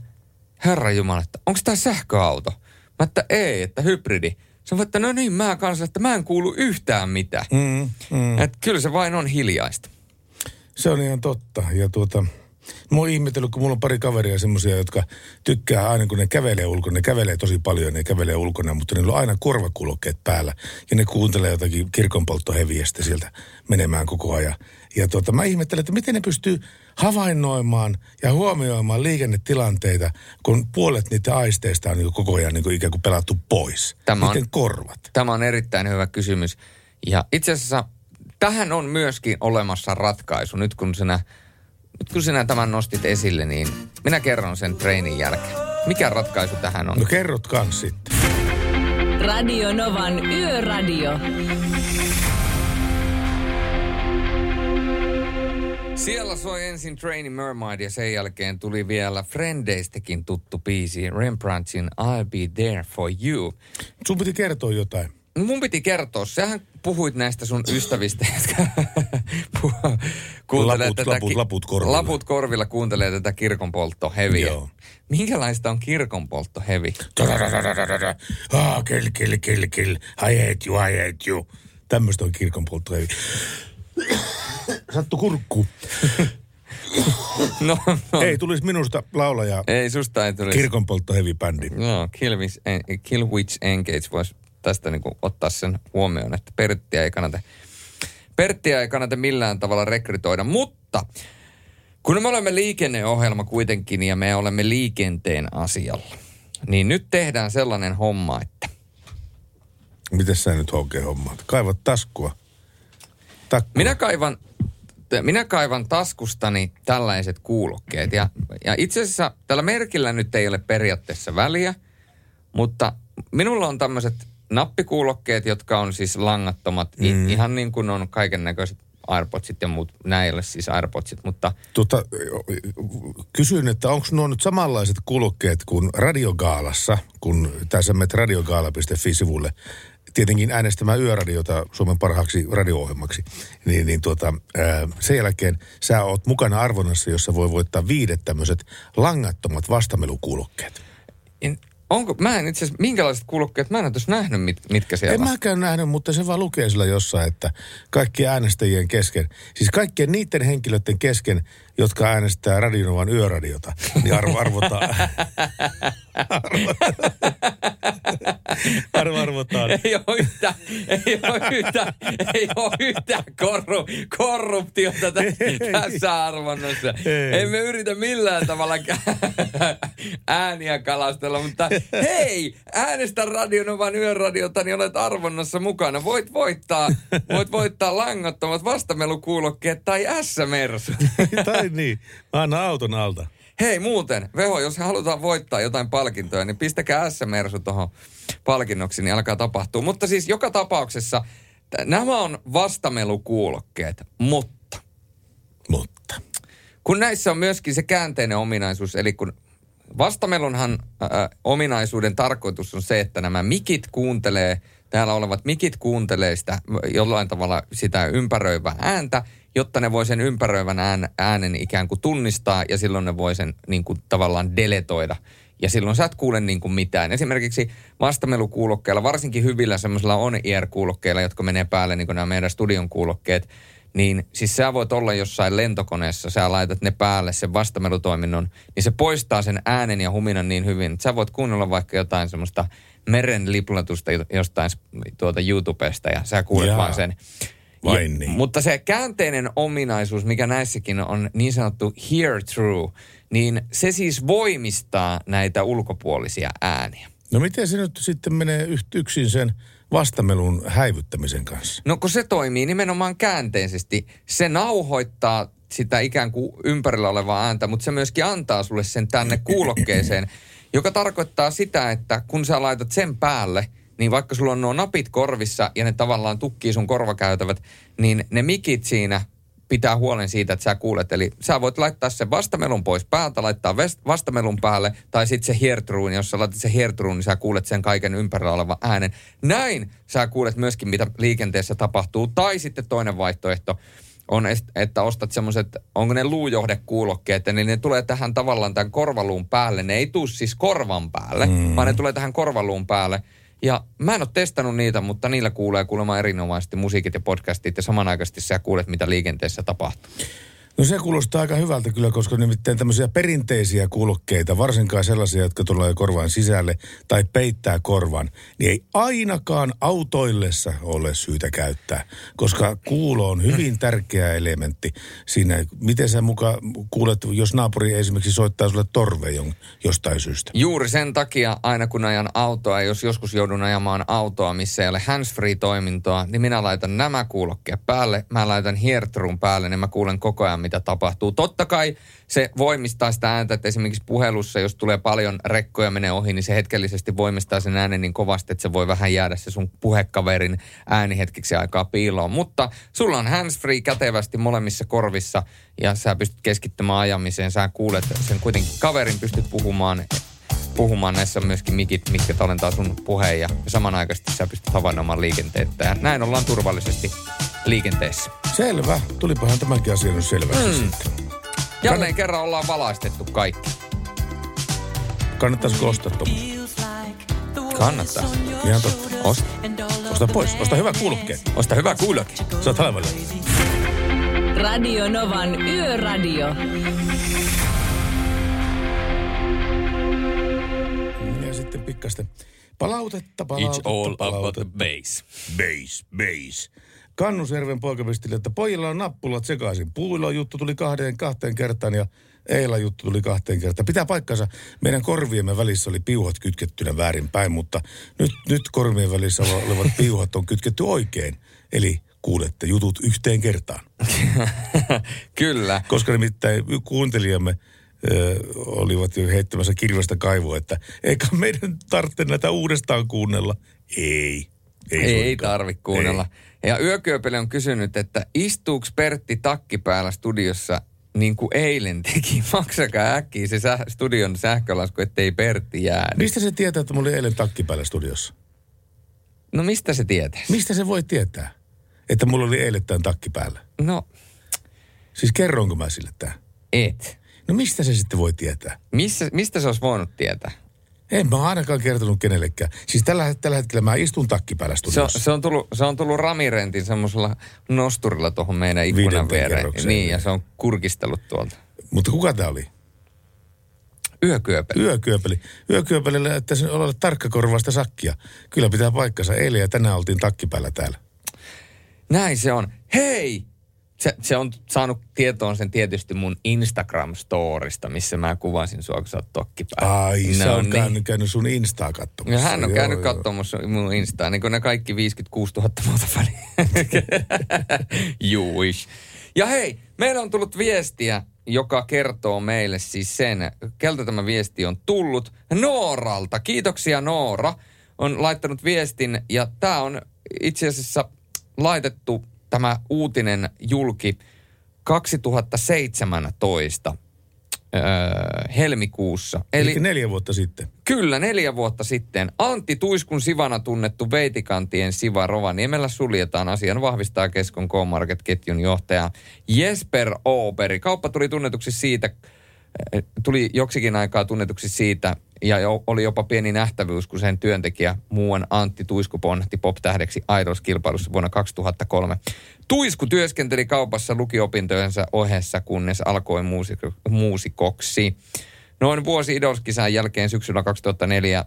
herranjumala, että onko tämä sähköauto? Mä että ei, että hybridi. Sanoin, että no niin, mä kanssa, että mä en kuulu yhtään mitään. Mm, mm. Että kyllä se vain on hiljaista. Se on ihan totta ja tuota... Mä oon ihmetellyt, kun mulla on pari kaveria semmoisia, jotka tykkää aina, kun ne kävelee ulkona. Ne kävelee tosi paljon, ne kävelee ulkona, mutta niillä on aina korvakulokkeet päällä. Ja ne kuuntelee jotakin kirkonpolttoheviästä sieltä menemään koko ajan. Ja tuota, mä ihmettelen, että miten ne pystyy havainnoimaan ja huomioimaan liikennetilanteita, kun puolet niitä aisteista on niin kuin koko ajan niin kuin ikään kuin pelattu pois. Tämä miten on, korvat? Tämä on erittäin hyvä kysymys. Ja itse asiassa tähän on myöskin olemassa ratkaisu, nyt kun sinä... Nyt kun sinä tämän nostit esille, niin minä kerron sen treenin jälkeen. Mikä ratkaisu tähän on? No kerrot kans sitten. Radio Novan Yöradio. Siellä soi ensin Trainin Mermaid ja sen jälkeen tuli vielä Frendeistäkin tuttu biisi Rembrandtin I'll Be There For You. Sun piti kertoa jotain. Mun piti kertoa. Sähän puhuit näistä sun ystävistä, jotka kuuntelee laput, tätä... Laput, laput korvilla. Laput korvilla kuuntelee tätä kirkonpolttoheviä. Joo. Minkälaista on kirkonpolttohevi? Ah, kill, kill, kill, kill. I hate you, I hate you. Tämmöistä on kirkonpolttohevi. Sattu kurkku. No, no. Ei tulisi minusta laulajaa. Ei, susta ei tulisi. Kirkonpolttohevi-bändi. No, Kill, en- Kill Witch Engage voisi tästä niin kuin ottaa sen huomioon, että Perttiä ei kannata, Perttiä ei kannata millään tavalla rekrytoida. Mutta kun me olemme liikenneohjelma kuitenkin ja me olemme liikenteen asialla, niin nyt tehdään sellainen homma, että... Mites sä nyt honkee hommaa? Kaivat taskua. Takkua. Minä kaivan, minä kaivan taskustani tällaiset kuulokkeet. Ja, ja itse asiassa tällä merkillä nyt ei ole periaatteessa väliä, mutta minulla on tämmöiset nappikuulokkeet, jotka on siis langattomat. Mm. I, ihan niin kuin on kaiken näköiset AirPodsit ja muut. Nämä ei ole siis AirPodsit, mutta... Tota, kysyn, että onko nuo nyt samanlaiset kuulokkeet kuin Radiogaalassa, kun tässä menet radiogaala piste fi-sivulle. Tietenkin äänestämään Yöradiota Suomen parhaaksi radio-ohjelmaksi, niin, niin tuota, ää, sen jälkeen sä oot mukana arvonnassa, jossa voi voittaa viidet tämmöiset langattomat vastamelukuulokkeet. En, onko, mä en itse asiassa, minkälaiset kuulokkeet, mä en ole tässä nähnyt, mit, mitkä siellä en on. En mäkään nähnyt, mutta se vaan lukee sillä jossain, että kaikkien äänestäjien kesken, siis kaikkien niiden henkilöiden kesken, jotka äänestää Radio Novan Yöradiota, niin arvo, arvotaan. Arvo, arvotaan. Ei ole yhtään, ei ole yhtään, ei ole yhtään korru, korruptiota tässä, tässä arvonnassa. Ei. Emme yritä millään tavalla ääniä kalastella, mutta hei, äänestä Radio Novan Yöradiota, niin olet arvonnassa mukana. Voit voittaa, voit voittaa langattomat vastamelukuulokkeet tai ässä-mersu. Tai niin, mä annan auton alta. Hei muuten, Veho, jos halutaan voittaa jotain palkintoja, niin pistäkää ässä-mersu tuohon palkinnoksi, niin alkaa tapahtua. Mutta siis joka tapauksessa, t- nämä on vastamelukuulokkeet, mutta... Mutta. Kun näissä on myöskin se käänteinen ominaisuus, eli kun vastamelunhan ää, ominaisuuden tarkoitus on se, että nämä mikit kuuntelee, täällä olevat mikit kuuntelee sitä jollain tavalla sitä ympäröivää ääntä, jotta ne voi sen ympäröivän äänen ikään kuin tunnistaa ja silloin ne voi sen niin kuin tavallaan deletoida. Ja silloin sä et kuule niin kuin mitään. Esimerkiksi vastamelukuulokkeilla, varsinkin hyvillä semmoisilla on-ear-kuulokkeilla, jotka menee päälle niin kuin nämä meidän studion kuulokkeet, niin siis sä voit olla jossain lentokoneessa, sä laitat ne päälle sen vastamelutoiminnon, niin se poistaa sen äänen ja huminan niin hyvin, että sä voit kuunnella vaikka jotain semmoista meren liplatusta jostain tuota YouTubesta ja sä kuulet yeah. vaan sen. Ja, niin. Mutta se käänteinen ominaisuus, mikä näissäkin on niin sanottu hear through, niin se siis voimistaa näitä ulkopuolisia ääniä. No miten se nyt sitten menee yksin sen vastamelun häivyttämisen kanssa? No kun se toimii nimenomaan käänteisesti. Se nauhoittaa sitä ikään kuin ympärillä olevaa ääntä, mutta se myöskin antaa sulle sen tänne kuulokkeeseen, joka tarkoittaa sitä, että kun sä laitat sen päälle, niin vaikka sulla on nuo napit korvissa ja ne tavallaan tukkii sun korvakäytävät, niin ne mikit siinä pitää huolen siitä, että sä kuulet. Eli sä voit laittaa sen vastamelun pois päältä, laittaa vastamelun päälle, tai sitten se hearthrough, jos sä laitat se hearthrough, niin sä kuulet sen kaiken ympärillä olevan äänen. Näin sä kuulet myöskin, mitä liikenteessä tapahtuu. Tai sitten toinen vaihtoehto on, että ostat semmoiset, onko ne luujohdekuulokkeet, niin ne tulee tähän tavallaan tämän korvaluun päälle. Ne ei tule siis korvan päälle, mm. vaan ne tulee tähän korvaluun päälle. Ja mä en ole testannut niitä, mutta niillä kuulee kuulemma erinomaisesti musiikit ja podcastit ja samanaikaisesti sä kuulet, mitä liikenteessä tapahtuu. No se kuulostaa aika hyvältä kyllä, koska nimittäin tämmöisiä perinteisiä kuulokkeita, varsinkaan sellaisia, jotka tulee korvaan sisälle tai peittää korvan, niin ei ainakaan autoillessa ole syytä käyttää, koska kuulo on hyvin tärkeä elementti siinä. Miten sä muka kuulet, jos naapuri esimerkiksi soittaa sulle torveen jostain syystä? Juuri sen takia aina kun ajan autoa, jos joskus joudun ajamaan autoa, missä ei ole handsfree-toimintoa, niin minä laitan nämä kuulokkeet päälle, mä laitan hearthrough päälle, niin mä kuulen koko ajan mitä tapahtuu. Totta kai se voimistaa sitä ääntä, että esimerkiksi puhelussa, jos tulee paljon rekkoja menee ohi, niin se hetkellisesti voimistaa sen äänen niin kovasti, että se voi vähän jäädä se sun puhekaverin ääni hetkiksi aikaa piiloon. Mutta sulla on handsfree kätevästi molemmissa korvissa ja sä pystyt keskittymään ajamiseen. Sä kuulet sen kuitenkin kaverin, pystyt puhumaan. puhumaan. Näissä on myöskin mikit, mitkä tallentaa sun puheen ja samanaikaisesti sä pystyt havainnoimaan liikenteettä. Näin ollaan turvallisesti liikenteessä. Selvä. Tulipahan tämänkin asian selväksi mm. sitten. Jälleen Kann... kerran ollaan valaistettu kaikki. Kannattaisiko ostaa tuommoista? Kannattaa. Ihan totta. Osta. Osta pois. Osta hyvä kuulokkeen. Osta hyvä kuulokkeen. Sä oot halvalla. Radio Novan Yöradio. Pikkasten palautetta, palautetta, It's all palautetta. About the base. Base, base. Kannusjärven poikavistille, että pojilla on nappulat sekaisin. Puuilla juttu tuli kahden, kahteen kertaan ja Eila juttu tuli kahteen kertaan. Pitää paikkansa. Meidän korviemme välissä oli piuhat kytkettynä väärinpäin, mutta nyt, nyt korvien välissä olevat piuhat on kytketty oikein. Eli kuulette jutut yhteen kertaan. Kyllä. Koska nimittäin kuuntelijamme Öö, olivat jo heittämässä kirvestä kaivoa, että eikä meidän tarvitse näitä uudestaan kuunnella. Ei. Ei, ei tarvitse kuunnella. Ei. Ja Yökyöpele on kysynyt, että istuuko Pertti takki päällä studiossa niin kuin eilen teki? Maksakaa äkkiä se säh- studion sähkölasku, ettei Pertti jäänyt. Mistä se tietää, että mulla oli eilen takki päällä studiossa? No mistä se tietää? Mistä se voi tietää, että mulla oli eilen tämän takki päällä? No. Siis kerronko mä sille tämän? Et. No mistä se sitten voi tietää? Missä, mistä se olisi voinut tietää? En mä ainakaan kertonut kenellekään. Siis tällä, tällä hetkellä mä istun takki päällä studiossa. Se, se, on, tullut, se on tullut Ramirentin semmoisella nosturilla tuohon meidän ikkunan viereen. Niin, ja se on kurkistellut tuolta. Mutta kuka tää oli? Yökyöpeli. Yökyöpeli. Yökyöpelillä, että se on ollut tarkkakorvaista sakkia. Kyllä pitää paikkansa. Eilen ja tänään oltiin takki päällä täällä. Näin se on. Hei! Se, se on saanut tietoon sen tietysti mun Instagram-storista, missä mä kuvasin sua, kun sä oot tokkipäin. Ai, no, sä on niin. käynyt sun Instaa katsomassa. No, hän on joo, käynyt joo. katsomassa mun Instaa, niin kuin ne kaikki viisikymmentäkuusituhatta muuta väliä. Juish. Ja hei, meillä on tullut viestiä, joka kertoo meille siis sen, keltä tämä viesti on tullut. Nooralta. Kiitoksia, Noora. On laittanut viestin ja tää on itse asiassa laitettu... Tämä uutinen julki kaksituhattaseitsemäntoista öö, helmikuussa. Eli, Eli neljä vuotta sitten. Kyllä, neljä vuotta sitten. Antti Tuiskun sivana tunnettu Veitikantien Siva Rovaniemellä suljetaan. Asian vahvistaa Keskon K-Market-ketjun johtaja Jesper Ooperi. Kauppa tuli tunnetuksi siitä, tuli joksikin aikaa tunnetuksi siitä, ja oli jopa pieni nähtävyys, kun sen työntekijä muuan Antti Tuisku ponhti pop-tähdeksi Idols-kilpailussa vuonna kaksituhattakolme. Tuisku työskenteli kaupassa lukiopintojensa ohessa, kunnes alkoi muusik- muusikoksi. Noin vuosi Idols-kisän jälkeen syksyllä kaksituhattaneljä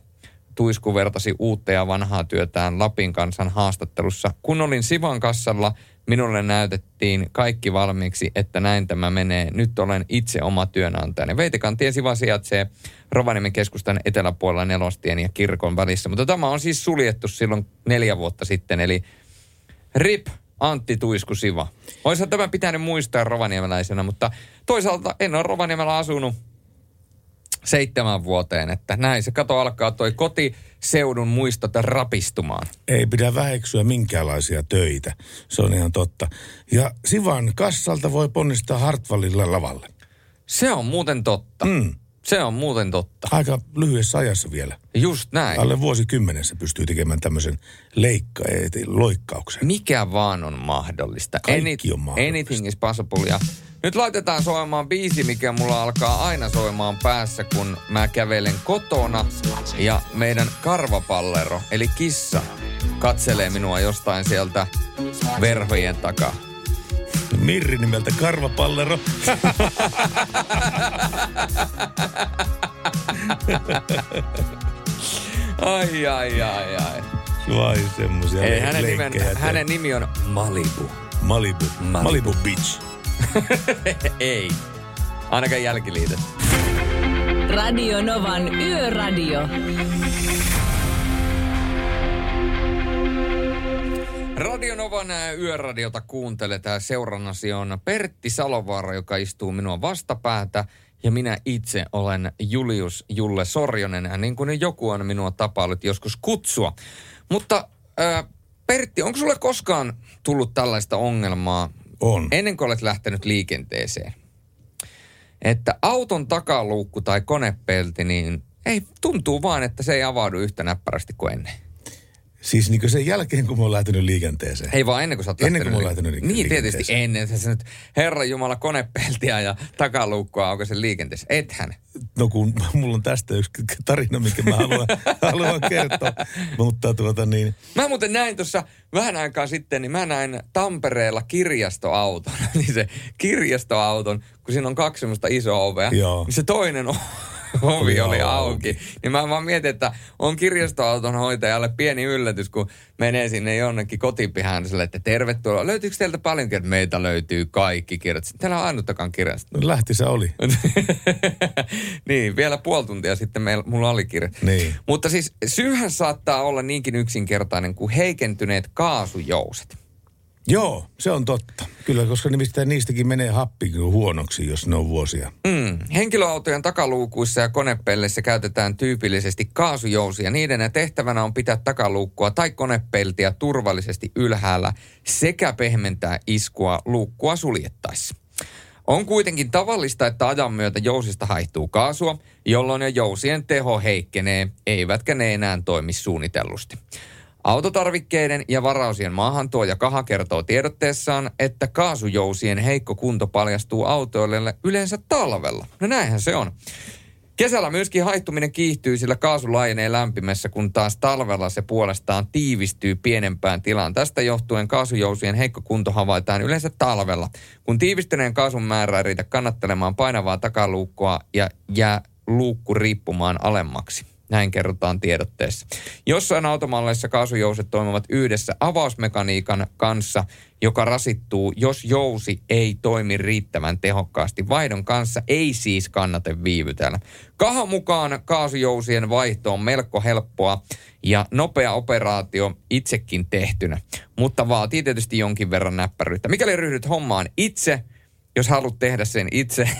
Tuisku vertasi uutta ja vanhaa työtään Lapin Kansan haastattelussa. Kun olin Sivan kassalla, minulle näytettiin kaikki valmiiksi, että näin tämä menee. Nyt olen itse oma työnantajani. Veitikantien Siva sijaitsee Rovaniemen keskustan eteläpuolella Nelostien ja kirkon välissä. Mutta tämä on siis suljettu silloin neljä vuotta sitten. Eli rip Antti Tuisku Siva. Olisihan tämä pitänyt muistaa rovaniemeläisenä, mutta toisaalta en ole Rovaniemellä asunut seitsemän vuoteen. Että näin se kato alkaa toi kotiseudun muistot rapistumaan. Ei pidä väheksyä minkäänlaisia töitä. Se on ihan totta. Ja Sivan kassalta voi ponnistaa Hartwallilla lavalle. Se on muuten totta. Mm. Se on muuten totta. Aika lyhyessä ajassa vielä. Just näin. Alle vuosikymmenessä pystyy tekemään tämmöisen leikka- loikkauksen. Mikä vaan on mahdollista. Kaikki Any- on mahdollista. Anything is possible. Ja nyt laitetaan soimaan biisi, mikä mulla alkaa aina soimaan päässä, kun mä kävelen kotona. Ja meidän karvapallero, eli kissa, katselee minua jostain sieltä verhojen takaa. Mirri nimeltä karvapallero. ai, ai, ai, ai. Vai semmosia Ei, hänen, nimen, hänen nimi on Malibu. Malibu. Malibu, Malibu bitch. Ei. Ainakaan jälkiliitet. Radio Novan Yöradio. Radio Novan Novan yöradiota kuuntelet. Seurannasi on Pertti Salovaara, joka istuu minua vastapäätä. Ja minä itse olen Julius Julle Sorjonen, niin kuin joku on minua tapailut joskus kutsua. Mutta äh, Pertti, onko sulle koskaan tullut tällaista ongelmaa on. ennen kuin olet lähtenyt liikenteeseen? Että auton takaluukku tai konepelti, niin ei, tuntuu vaan, että se ei avaudu yhtä näppärästi kuin ennen. Siis niin kuin sen jälkeen, kun mä oon lähtenyt liikenteeseen. Ei vaan ennen kuin sä oot lähtenyt, liik- lähtenyt liik- niin, liikenteeseen. Niin, tietysti ennen. Sä nyt herranjumala konepeltiä ja takaluukkoa auko sen liikenteessä. Ethän. No kun mulla on tästä yksi tarina, minkä mä haluan, haluan kertoa. Mutta tuota niin. Mä muuten näin tuossa vähän aikaa sitten, niin mä näin Tampereella kirjastoauton. Niin se kirjastoauton, kun siinä on kaksi semmoista isoa ovea. Joo. Niin se toinen on. Ovi oli auki. Niin mä vaan mietin, että on kirjastoauton hoitajalle pieni yllätys, kun menee sinne jonnekin kotipihaan sille, että tervetuloa. Löytyykö teiltä paljon? Meitä löytyy kaikki kirjat. Täällä on ainuttakaan kirjasta. No lähti se oli. Niin, vielä puoli tuntia sitten meillä, mulla oli kirjat. Niin. Mutta siis syyhän saattaa olla niinkin yksinkertainen kuin heikentyneet kaasujouset. Joo, se on totta. Kyllä, koska nimittäin niistäkin menee happi huonoksi, jos ne on vuosia. Mm. Henkilöautojen takaluukuissa ja konepelleissä käytetään tyypillisesti kaasujousia. Niiden tehtävänä on pitää takaluukkua tai konepeltiä turvallisesti ylhäällä sekä pehmentää iskua luukkua suljettaessa. On kuitenkin tavallista, että ajan myötä jousista haihtuu kaasua, jolloin jo jousien teho heikkenee, eivätkä ne enää toimi suunnitellusti. Autotarvikkeiden ja varausien maahantuoja Kaha kertoo tiedotteessaan, että kaasujousien heikko kunto paljastuu autoille yleensä talvella. No näinhän se on. Kesällä myöskin haihtuminen kiihtyy, sillä kaasu laajenee lämpimässä, kun taas talvella se puolestaan tiivistyy pienempään tilaan. Tästä johtuen kaasujousien heikko kunto havaitaan yleensä talvella, kun tiivistyneen kaasun määrä ei riitä kannattelemaan painavaa takaluukkoa ja jää luukku riippumaan alemmaksi. Näin kerrotaan tiedotteessa. Jossain automalleissa kaasujouset toimivat yhdessä avausmekaniikan kanssa, joka rasittuu, jos jousi ei toimi riittävän tehokkaasti. Vaihdon kanssa ei siis kannata viivytellä. Kahan mukaan kaasujousien vaihto on melko helppoa ja nopea operaatio itsekin tehtynä, mutta vaatii tietysti jonkin verran näppäryyttä. Mikäli ryhdyt hommaan itse, jos haluat tehdä sen itse,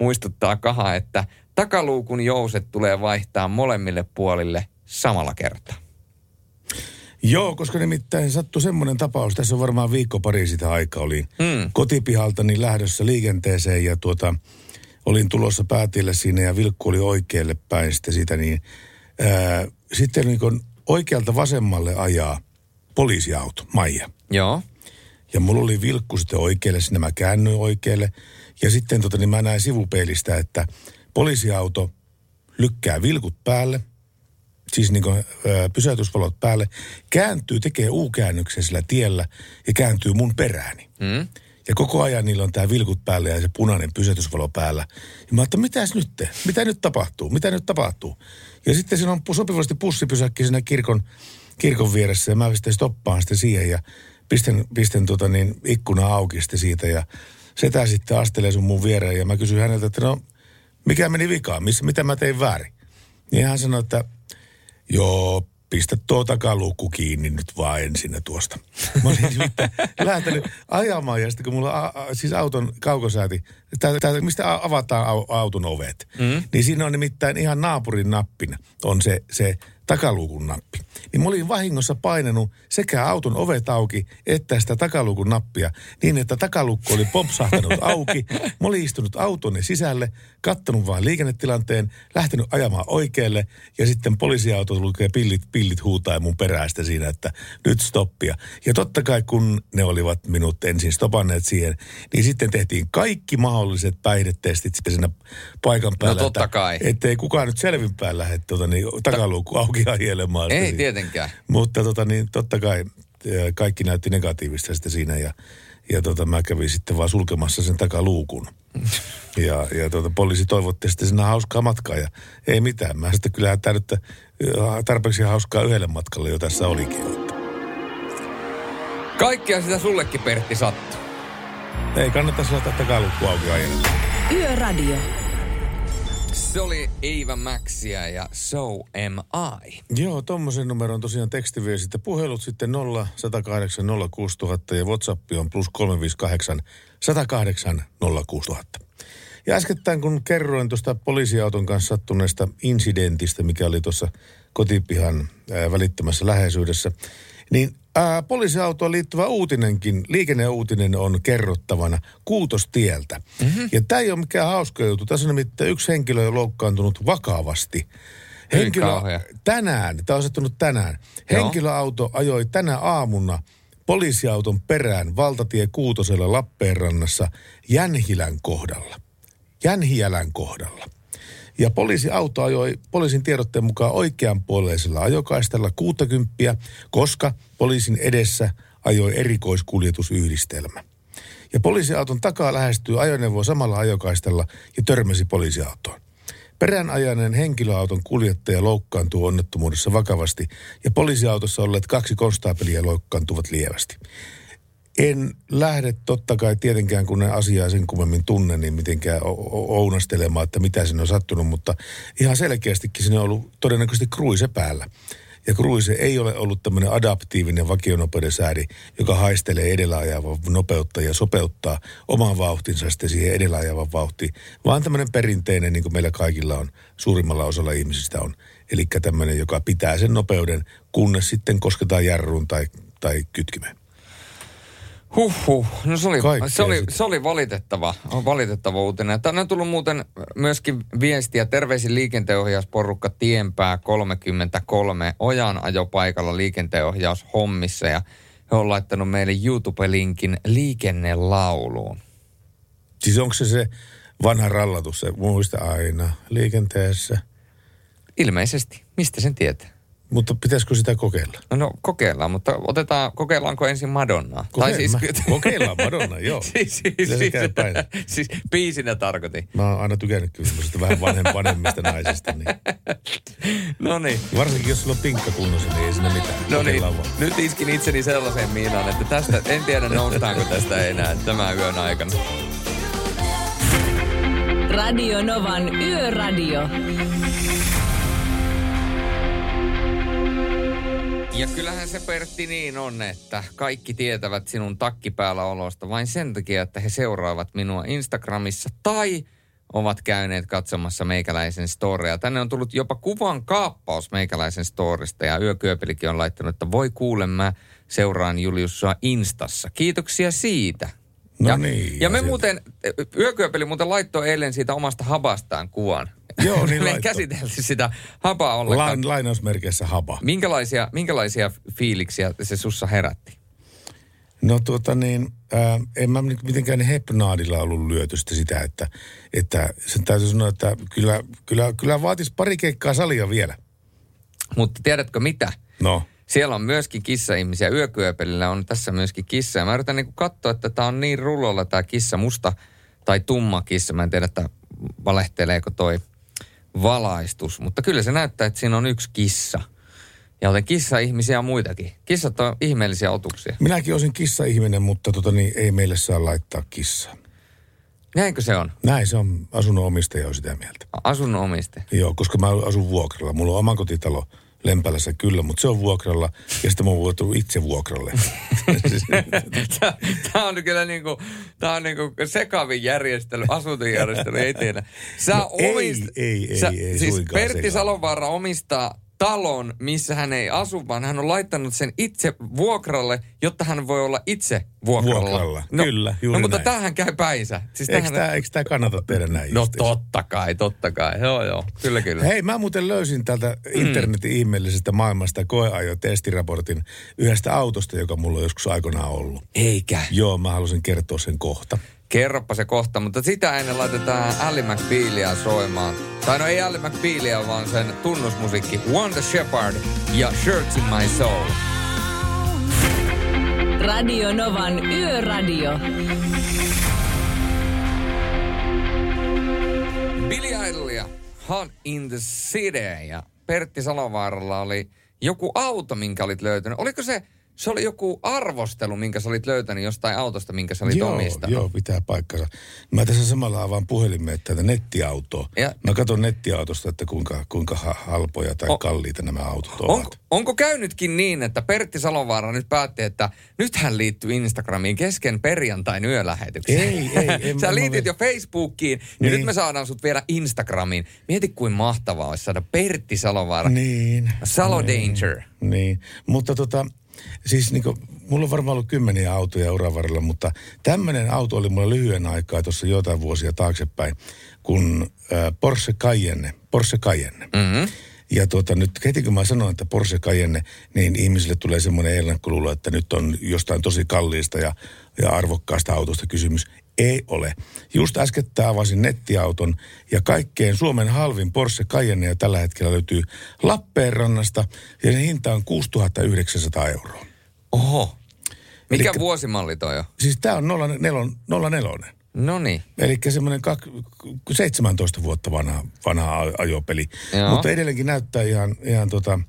muistuttaa Kaha, että takaluukun jouset tulee vaihtaa molemmille puolille samalla kertaa. Joo, koska nimittäin sattui semmoinen tapaus. Tässä on varmaan viikko pari sitä aikaa. Olin mm. kotipihaltani lähdössä liikenteeseen ja tuota, olin tulossa päätielle siinä ja vilkku oli oikealle päin sitten sitä. Niin, ää, sitten niin kun oikealta vasemmalle ajaa poliisiauto, Maija. Joo. Ja mulla oli vilkku sitten oikealle, sinne mä käännyin oikealle. Ja sitten tota, niin mä näin sivupeilistä, että poliisiauto lykkää vilkut päälle, siis niin kuin pysäytysvalot päälle, kääntyy, tekee U-käännyksen sillä tiellä ja kääntyy mun perääni. Mm. Ja koko ajan niillä on tämä vilkut päällä ja se punainen pysäytysvalo päällä. Ja mä ajattelin, mitäs nyt te? Mitä nyt tapahtuu? Mitä nyt tapahtuu? Ja sitten siinä on sopivasti bussipysäkki siinä kirkon, kirkon vieressä ja mä sitten stoppaan sitten siihen ja pistän, pistän tota niin, ikkunaa auki sitten siitä ja setä sitten astelee sun mun viereen ja mä kysyn häneltä, että no mikä meni vikaan? Missä, mitä mä tein väärin? Niin hän sanoi, että joo, pistä tuo takaluukku kiinni nyt vaan ensin tuosta. Mä olin mitään lähtenyt ajamaan ja sitten kun mulla a, a, siis auton kaukosääti, tää, tää, mistä avataan au, auton ovet, mm. niin siinä on nimittäin ihan naapurin nappina on se, se takaluukun nappi. Niin mä olin vahingossa painanut sekä auton ovet auki että sitä takaluukun nappia niin, että takaluukku oli popsahtanut auki. Mä olin istunut autonne sisälle, kattonut vaan liikennetilanteen, lähtenyt ajamaan oikealle ja sitten poliisiauto lukee pillit, pillit huutaa mun perästä siinä, että nyt stoppia. Ja totta kai kun ne olivat minut ensin stopanneet siihen, niin sitten tehtiin kaikki mahdolliset päihdetestit sitten siinä paikan päällä. No totta kai. Että, ettei kukaan nyt selvinpäin lähde tuota, niin, takaluukku auki. Ei siitä. Tietenkään. Mutta tota, niin, totta kai kaikki näytti negatiivista sitten siinä ja, ja tota, mä kävin sitten vaan sulkemassa sen takaluukun. Ja, ja tota, poliisi toivotti sitten sinä hauskaa matkaa ja ei mitään. Mä sitten kyllähän tää nyt tarpeeksi hauskaa yhdelle matkalle jo tässä olikin. Kaikkea sitä sullekin, Pertti, sattuu. Ei kannata laittaa takaluukku auki ajalla. Yöradio. Se oli Eeva Maxia ja So Am I. Joo, tommosen numeron tosiaan tekstiviestit ja puhelut sitten nolla yksi nolla kahdeksan nolla kuusi nolla nolla nolla ja WhatsApp on plus kolme viisi kahdeksan yksi nolla kahdeksan nolla kuusi nolla nolla nolla. Ja äskettäin kun kerroin tuosta poliisiauton kanssa sattuneesta insidentistä, mikä oli tuossa kotipihan ää, välittömässä läheisyydessä, niin ää, poliisiautoon liittyvä uutinenkin, liikenneuutinen on kerrottavana Kuutostieltä. Mm-hmm. Ja tämä ei ole mikään hauska juttu. Tässä on nimittäin yksi henkilö on loukkaantunut vakavasti. Henkilö tänään, tämä on sattunut tänään, Joo. henkilöauto ajoi tänä aamuna poliisiauton perään valtatie Kuutosella Lappeenrannassa Jänhilän kohdalla. Jänhilän kohdalla. Ja poliisiauto ajoi poliisin tiedotteen mukaan oikeanpuoleisella ajokaistalla kuusikymmentä, koska poliisin edessä ajoi erikoiskuljetusyhdistelmä. Ja poliisiauton takaa lähestyy ajoneuvo samalla ajokaistalla ja törmäsi poliisiautoon. Perään ajaneen henkilöauton kuljettaja loukkaantuu onnettomuudessa vakavasti ja poliisiautossa olleet kaksi konstaapelia loukkaantuvat lievästi. En lähde totta kai tietenkään, kun en asiaa sen kummemmin tunne, niin mitenkään ounastelemaan, että mitä sinne on sattunut, mutta ihan selkeästikin sinne on ollut todennäköisesti kruise päällä. Ja kruise ei ole ollut tämmöinen adaptiivinen vakionopeudensääri, joka haistelee edellä ajavan nopeutta ja sopeuttaa oman vauhtinsa sitten siihen edellä ajavan vauhtiin, vaan tämmöinen perinteinen, niin kuin meillä kaikilla on, suurimmalla osalla ihmisistä on. Eli tämmöinen, joka pitää sen nopeuden, kunnes sitten kosketaan jarruun tai, tai kytkimeen. Huhhuh, no se oli, se oli, se oli valitettava, valitettava uutinen. Tänne on tullut muuten myöskin viestiä. Terveisin liikenteenohjausporukka Tienpää kolmekymmentäkolme ojanajopaikalla liikenteenohjaushommissa. Ja he on laittanut meille YouTube-linkin liikennelauluun. Siis onko se se vanha rallatus, se muista aina liikenteessä? Ilmeisesti. Mistä sen tietää? Mutta pitäisikö sitä kokeilla? No, no kokeillaan, mutta otetaan, kokeillaanko ensin Madonnaa? Tai siis, kokeillaan Madonnaa, joo. siis, siis, siis, siis biisinä tarkoitin. Mä oon aina tykännyt kyllä vähän vanhemmista naisista. Niin. No niin. Varsinkin jos sulla on pinkka kunnossa, niin ei siinä mitään. No niin, nyt iskin itseni sellaiseen miinaan, että tästä, en tiedä noustaanko tästä enää tämän yön aikana. Radio Novan Yöradio. Ja kyllähän se, Pertti, niin on, että kaikki tietävät sinun takkipäällä olosta vain sen takia, että he seuraavat minua Instagramissa tai ovat käyneet katsomassa meikäläisen storia. Tänne on tullut jopa kuvan kaappaus meikäläisen storista ja Yökyöpelikin on laittanut, että voi kuule, mä seuraan Juliussa Instassa. Kiitoksia siitä. No niin. Ja, ja me sieltä. muuten, Yökyöpeli muuten laittoi eilen siitä omasta habastaan kuvan. Joo, niin me käsiteltiin sitä habaa ollenkaan. Lainausmerkeissä haba. Minkälaisia, minkälaisia fiiliksiä se sussa herätti? No tuota niin, äh, en mä nyt mitenkään hepnaadilla ollut lyötystä sitä, että, että sen täytyy sanoa, että kyllä, kyllä, kyllä vaatisi pari keikkaa salia vielä. Mutta tiedätkö mitä? No. Siellä on myöskin kissa-ihmisiä. Yökyöpelillä on tässä myöskin kissa. Ja mä yritän niin kuin katsoa, että tää on niin rulolla tää kissa, musta tai tumma kissa. Mä en tiedä, että valehteleeko toi valaistus, mutta kyllä se näyttää, että siinä on yksi kissa. Ja joten kissa-ihmisiä on muitakin. Kissat on ihmeellisiä otuksia. Minäkin olisin kissa-ihminen, mutta tota niin, ei meille saa laittaa kissaa. Näinkö se on? Näin se on. Asunnon omistaja on sitä mieltä. Asunnon omistaja? Joo, koska mä asun vuokralla. Mulla on omakotitalo Lempälässä kyllä, mutta se on vuokralla ja sitten mä oon vuotunut itse vuokralle. Tämä on kyllä niin kuin, tämä on niin kuin sekavin järjestely, asuntojärjestely eteenä. Sä no omist... Ei, ei, ei, Sä... ei, ei siis Pertti Salovaara omistaa talon, missä hän ei asu, vaan hän on laittanut sen itse vuokralle, jotta hän voi olla itse vuokralla. Vuokralla, no, kyllä, juuri no, mutta näin. Tämähän käy päinsä. Siis eikö, tämähän... tämä, eikö tämä kannata tehdä näin? No justiinsa? Totta kai, totta kai. Joo, joo, kyllä, kyllä. Hei, mä muuten löysin tältä internetin mm. ihmeellisestä maailmasta koeajo-testiraportin yhdestä autosta, joka mulla on joskus aikanaan ollut. Eikä? Joo, mä halusin kertoa sen kohta. Kerropa se kohta, mutta sitä ennen laitetaan Ally McBealia soimaan. Tai no ei Ally McBealia, vaan sen tunnusmusiikki Wanda Shepherd ja Shirts in My Soul. Radio Novan Yöradio. Billy Idolia, Hot in the City. Ja Pertti Salovaaralla oli joku auto, minkä olit löytänyt. Oliko se Se oli joku arvostelu, minkä sä olit löytänyt jostain autosta, minkä sä olit joo, omistanut. Joo, pitää paikkansa. Mä tässä samalla avaan puhelimeen tätä nettiautoa. Ja mä katson nettiautosta, että kuinka, kuinka halpoja tai on, kalliita nämä autot ovat. On, onko käynytkin niin, että Pertti Salovaara nyt päätti, että nyt hän liittyy Instagramiin kesken perjantain yölähetykseen? Ei, ei. En, sä liitit jo Facebookiin, niin. Ja nyt me saadaan sut vielä Instagramiin. Mieti, kuin mahtavaa olisi saada Pertti Salovaara. Niin. Salo niin, Danger. Niin, mutta tota... Siis niin kuin, mulla on varmaan ollut kymmeniä autoja uran varrella, mutta tämmöinen auto oli mulla lyhyen aikaa tuossa jotain vuosia taaksepäin, kun äh, Porsche Cayenne, Porsche Cayenne. Mm-hmm. Ja tuota, nyt heti kun mä sanoin, että Porsche Cayenne, niin ihmisille tulee semmoinen ennakkoluulo, että nyt on jostain tosi kalliista ja, ja arvokkaasta autosta kysymys. Ei ole. Just äskettä avasin nettiauton ja kaikkein Suomen halvin Porsche Cayenne tällä hetkellä löytyy Lappeenrannasta ja sen hinta on kuusituhatta yhdeksänsataa euroa. Oho. Mikä elikkä, vuosimalli toi on? Siis tää on nolla neljä. Noniin. Elikkä semmoinen seitsemäntoista vuotta vanha, vanha ajopeli. Joo. Mutta edelleenkin näyttää ihan, ihan tota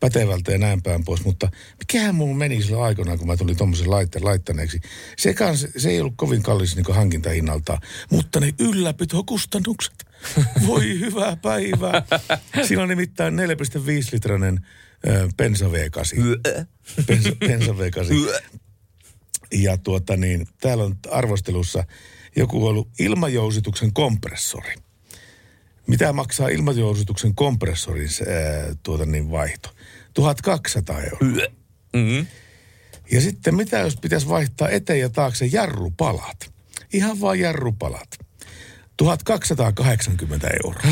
pätevältä ja näin päin pois, mutta mikähän mulla meni silloin aikoinaan, kun mä tulin tommosen laitteen laittaneeksi. Se, kans, se ei ollut kovin kallis niin kuin hankintahinnaltaan, mutta ne ylläpitokustannukset. Voi hyvää päivää. Siinä on nimittäin neljä pilkku viisi litrainen äh, bensa V kahdeksan. Bensa, bensa V kahdeksan. Ja tuota niin, täällä on arvostelussa joku ollut ilmajousituksen kompressori. Mitä maksaa ilmajousituksen kompressorin äh, tuota niin vaihto? tuhatkaksisataa euroa. Mm-hmm. Ja sitten mitä jos pitäisi vaihtaa eteen ja taakse jarrupalat? Ihan vaan jarrupalat. tuhatkaksisataakahdeksankymmentä euroa.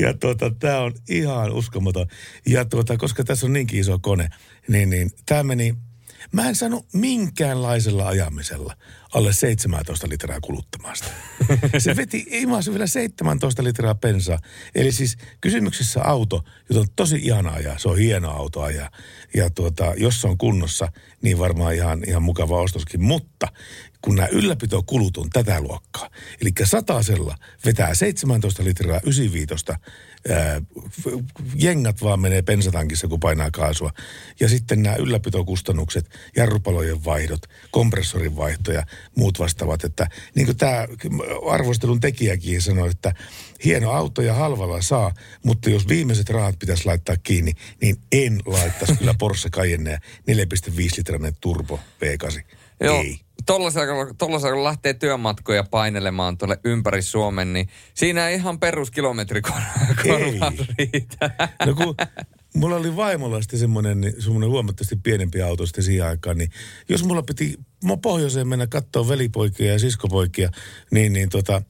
Ja tuota, tää on ihan uskomaton. Ja tuota, koska tässä on niinkin iso kone, niin, niin tää meni, mä en sano minkäänlaisella ajamisella alle seitsemäntoista litraa kuluttamasta. Se veti imaisi vielä seitsemäntoista litraa bensaa. Eli siis kysymyksessä auto, jota on tosi ihana ajaa. Se on hieno auto ajaa. Ja tuota, jos se on kunnossa, niin varmaan ihan, ihan mukava ostoskin. Mutta kun nämä ylläpitokulut on tätä luokkaa. Eli satasella vetää seitsemäntoista litraa yhdeksänkymmentäviisi. Ää, jengät vaan menee bensatankissa, kun painaa kaasua. Ja sitten nämä ylläpitokustannukset, jarrupalojen vaihdot, kompressorin vaihtoja, muut vastaavat, että niin kuin tämä arvostelun tekijäkin sanoi, että hieno auto ja halvalla saa, mutta jos viimeiset rahat pitäisi laittaa kiinni, niin en laittaisi kyllä Porsche Cayennea neljä pilkku viisi litrainen turbo V kahdeksan. Joo, ei. Tollasella kun lähtee työmatkoja painelemaan tuolle ympäri Suomen, niin siinä ei ihan peruskilometrikorvaa riitä. No kun mulla oli vaimolla sitten semmoinen, semmoinen huomattavasti pienempi auto sitten siihen aikaan, niin jos mulla piti mun pohjoiseen mennä katsoa velipoikia ja siskopoikia, niin, niin tota,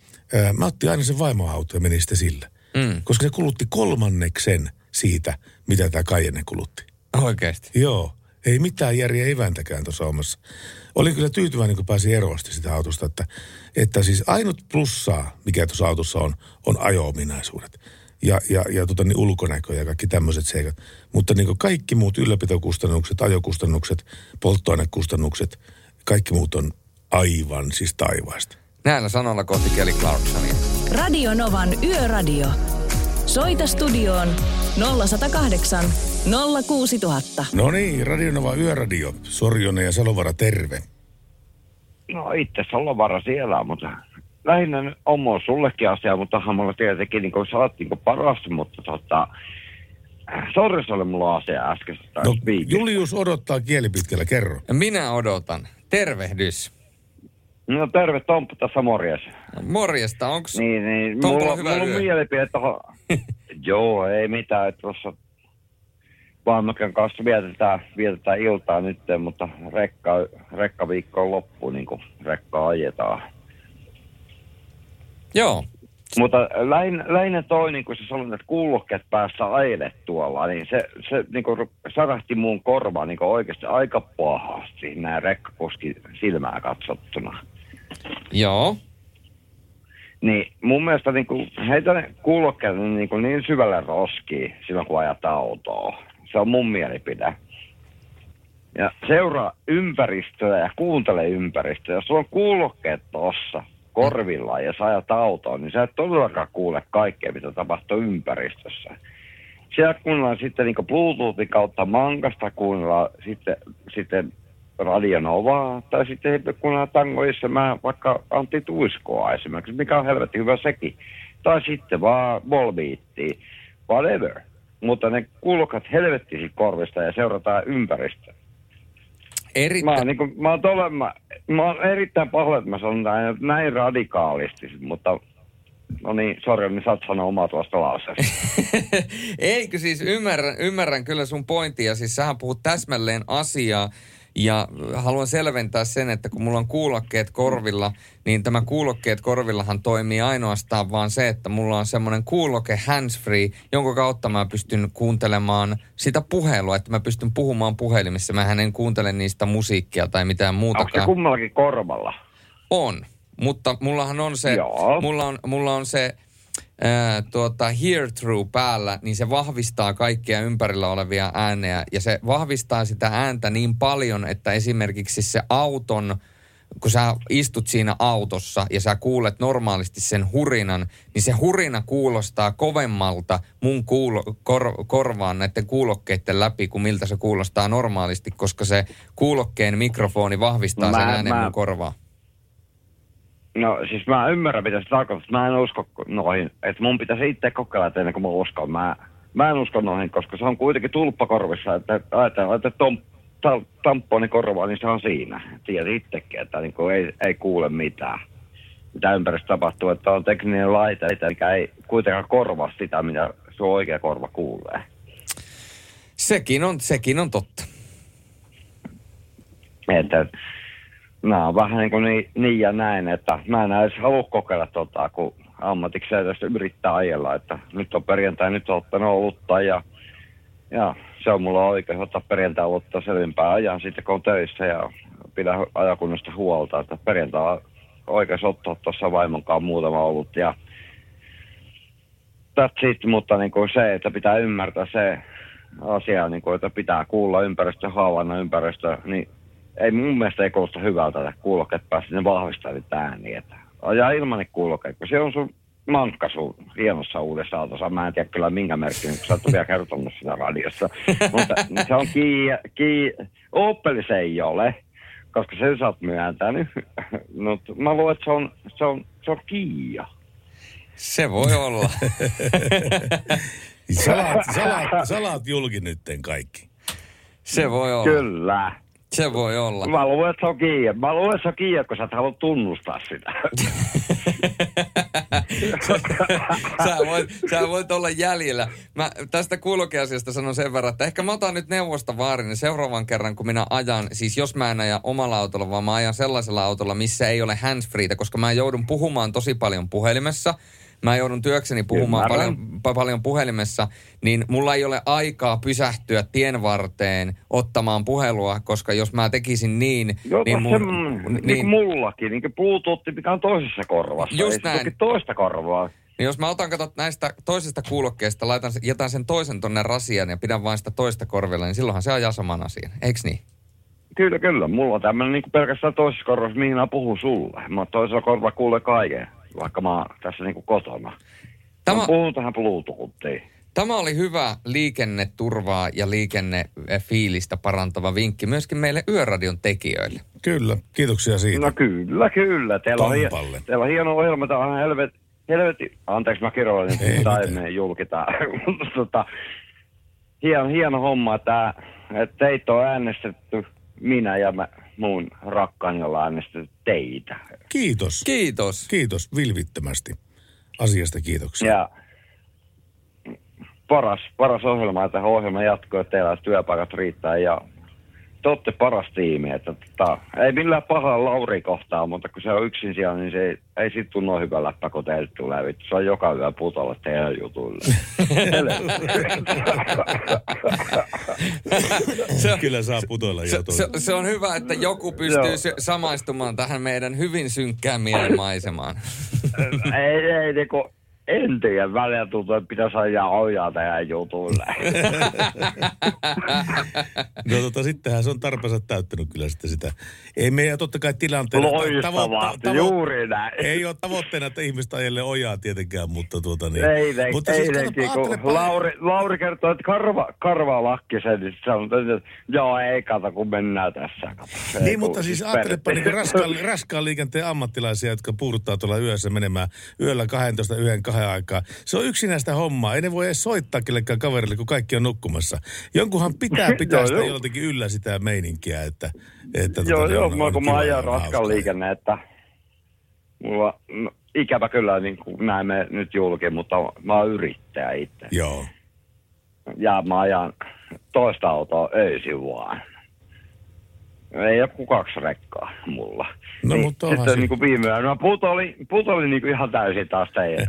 ää, mä otti aina sen vaimoauto ja menin sitten sillä. Mm. Koska se kulutti kolmanneksen siitä, mitä tämä Cayenne kulutti. Oikeasti? Joo. Ei mitään järjeä eväntäkään tuossa omassa. Olin kyllä tyytyväinen, kun pääsin eroon sitä autosta, että, että siis ainut plussaa, mikä tuossa autossa on, on ajo-ominaisuudet. Ja, ja, ja tota, niin ulkonäkö ja kaikki tämmöiset seikat. Mutta niin kuin kaikki muut ylläpitokustannukset, ajokustannukset, polttoainekustannukset, kaikki muut on aivan siis taivaasta. Näillä sanoilla kohti Kelly Clarksonia. Radio Novan Yöradio. Soita studioon nolla yksi nolla kahdeksan nolla kuusi nolla nolla nolla. No niin, Radio Nova Yöradio. Sorjonen ja Salovara, terve. No itse Salovara siellä, mutta lähinnä omo sullekin asiaa, mutta mulla tietenkin niin kuin saat niin kuin paras, mutta tota, Sorjossa oli mulla asia äsken. No, Julius odottaa kielipitkällä, kerro. Minä odotan. Tervehdys. No terve, Tomppu tässä, morjes. Morjesta, onks niin, niin, Tomppu mulla, hyvä mulla on mielipide tohon. Joo, ei mitään, että tuossa vannokan kanssa vietetään, vietetään iltaa nyt, mutta rekka, rekkaviikko on loppu, niin kuin rekkaa ajetaan. Joo. Mutta läin, läin toi, niin kuin sä sanoit, että kuulokkeet päässä ajelet tuolla, niin se, se niin kuin sarahti mun korvaan niin kuin oikeasti aika pahasti, nää rekkakuski silmää katsottuna. Joo. Niin mun mielestä niin kuin, heitä ne kuulokkeet niin, kuin niin syvälle roskiin silloin, kun ajat autoa. Se on mun mielipide. Ja seuraa ympäristöä ja kuuntele ympäristöä. Jos sulla on kuulokkeet tossa korvilla ja sä ajat autoon, niin sä et todellakaan kuule kaikkea, mitä tapahtuu ympäristössä. siellä kuunnellaan sitten niin Bluetoothin kautta Mankasta, kuunnellaan sitten, sitten Radio Novaa, tai sitten kuunnellaan tangoissa mä vaikka Antti Tuiskoa esimerkiksi, mikä on helvetin hyvä sekin. Tai sitten vaan ballbeattia, whatever. Mutta ne kuulokat helvettisit korvista ja seurataan ympäristöä. Erittä... Mä, niin kuin, mä, oon tolle, mä, mä oon erittäin pahoin, että mä sanon näin, näin radikaalisti, mutta... No niin, sori, niin sä oot sanoa omaa tuosta lauseesta. Eikö siis, ymmärrän, ymmärrän kyllä sun pointtia. Siis sähän puhut täsmälleen asiaa. Ja haluan selventää sen, että kun mulla on kuulokkeet korvilla, niin tämä kuulokkeet korvillahan toimii ainoastaan vaan se, että mulla on semmoinen kuuloke handsfree, jonka kautta mä pystyn kuuntelemaan sitä puhelua, että mä pystyn puhumaan puhelimissa. Mähän en kuuntele niistä musiikkia tai mitään muutakaan. Onko se kummallakin korvalla? On. Mutta mullahan on se, mulla on, mulla on se ää, tuota, hear through päällä, niin se vahvistaa kaikkia ympärillä olevia ääniä. Ja se vahvistaa sitä ääntä niin paljon, että esimerkiksi se auton, kun sä istut siinä autossa ja sä kuulet normaalisti sen hurinan, niin se hurina kuulostaa kovemmalta mun kuulo, kor, korvaan näiden kuulokkeiden läpi kuin miltä se kuulostaa normaalisti, koska se kuulokkeen mikrofoni vahvistaa mä, sen äänen mä. mun korvaan. No siis mä ymmärrän, mitä se tarkoittaa. Mä en usko noihin. Että mun pitäisi itse kokeilla, että ennen kuin mä uskon. Mä, mä en usko noihin, koska se on kuitenkin tulppakorvissa. Että ajatellaan, että tampponi korvaa, niin se on siinä. Tiedät itsekin, että niin kuin ei, ei kuule mitään. Mitä ympäristössä tapahtuu, että on tekninen laite, mikä ei kuitenkaan korvaa sitä, mitä sun oikea korva kuulee. Sekin on, sekin on totta. Että... Nämä on vähän niin kuin niin, niin ja näin, että mä en edes halua kokeilla tota, kun ammatikseen tästä yrittää ajella, että nyt on perjantai, nyt on ottanut olutta ja, ja se on mulla oikein ottaa perjantai olutta selvimpää ajan sitten, kun on töissä ja pidän ajakunnasta huolta, että perjantai on oikein ottaa tuossa vaimonkaan muutama ollut ja that's it, mutta niin kuin se, että pitää ymmärtää se asia, niin kuin, että pitää kuulla ympäristö, havainna ympäristö, niin ei mun mielestä ei kuulosta hyvältä, että kuulokkeet pääsivät sinne vahvistamaan ääniä. Ajaa ilman ne kuulokkeet, kun se on sun mankka sun hienossa uudessa autossa. Mä en tiedä kyllä minkä merkki, kun sä oot vielä kertonut sitä radiossa. Mutta se on kiia, kiia. Opel se ei ole, koska sen sä oot myöntänyt. No, mä luulen, että se on, se on, se on kiia. Se voi olla. Salat, salat, salat julki nytten kaikki. Se voi olla. Kyllä. Se voi olla. Mä luulen, että se on kiinni. Mä luulen, että se on kiinni, kun sä et halua tunnustaa sitä. sä, voit, sä voit olla jäljellä. Mä tästä kuulokeasiasta sanon sen verran, että ehkä mä otan nyt neuvosta vaarin ja seuraavan kerran, kun minä ajan, siis jos mä en aja omalla autolla, vaan mä ajan sellaisella autolla, missä ei ole handsfreetä, koska mä joudun puhumaan tosi paljon puhelimessa. Mä joudun työkseni puhumaan paljon, paljon puhelimessa, niin mulla ei ole aikaa pysähtyä tien varteen ottamaan puhelua, koska jos mä tekisin niin... Joo, niin, mun, se, niin, niin mullakin, niin kuin Bluetooth, mikä on toisessa korvassa. Just näin. Ei se toista korvaa. Niin jos mä otan, katot näistä toisesta kuulokkeesta, laitan, jätän sen toisen tonne rasian ja pidän vain sitä toista korvilla, niin silloinhan se ajaa saman asian, eikö niin? Kyllä, kyllä. Mulla on tämmöinen niin kuin pelkästään toisessa korvassa, mihin mä puhun sulle. Mä toisella korvalla kuulee kaiken. Vaikka mä oon tässä niinku kotona. Tämä, mä puhun tähän Bluetoothiin. Tämä oli hyvä liikenneturvaa ja liikennefiilistä parantava vinkki myöskin meille Yöradion tekijöille. Kyllä, kiitoksia siitä. No kyllä, kyllä. Teillä, on, teillä on hieno ohjelma, tämä on helvetti. Helvet, anteeksi, mä kirjoin, että tämä ei mene julki tämä. tota, hieno, hieno homma tämä, että teitä on äänestetty minä ja mä. Mun rakkaan, jolla äänestetty teitä. Kiitos. Kiitos. Kiitos vilvittömästi. Asiasta kiitoksia. Ja paras, paras ohjelma, että ohjelma jatkuu, että teillä työpaikat riittää ja te olette paras tiimi. Että, tota, ei millään pahaa Lauri kohtaa, mutta kun se on yksin siellä, niin se ei, ei sit tunnu noin hyvä läppä, kun teille tulee. Se on joka yö putolla teidän jutuille. on, Kyllä saa putoilla jutuille. Se, se, se on hyvä, että joku pystyy se, samaistumaan tähän meidän hyvin synkkään mielenmaisemaan. ei, ei, niin kun, En tiedä, välillä tuntuu, että pitäisi ajaa ojaa tähän jutuille. No tota, sittenhän se on tarpeensa täyttänyt kyllä sitten sitä. Ei meidän totta kai tilanteena... Loistavaa, tavo- tavo- juuri näin. Ei ole tavoitteena, että ihmistä ajelee ojaa tietenkään, mutta tuota niin... Eilen, mutta siis eilenkin, kun paljon... Lauri, Lauri kertoi, että karva, karva lakki sen, niin sanoi, että joo, ei kato, kun mennään tässä. Kato, niin, mutta siis ajattelepa niin raskaan, raskaan liikenteen ammattilaisia, jotka puuruttaa tuolla yössä menemään yöllä kaksitoista yhden kahden aikaa. Se on yksinäistä hommaa. Ei ne voi edes soittaa kellekään kaverille, kun kaikki on nukkumassa. Jonkunhan pitää pitää no, sitä jo. Jotenkin yllä sitä meininkiä, että... että joo, tuota, joo, on, kun mä ajan raskan liikenne, että mulla no, ikävä kyllä niin kuin näin me nyt julki, mutta mä oon yrittäjä itse. Joo. Ja mä ajan toista autoa öisin vaan. Ei ole kuin kaksi rekkaa mulla. No, niin, mutta onhan sitten niinku viime yönä putoli, putoli niinku ihan täysin taas teidän.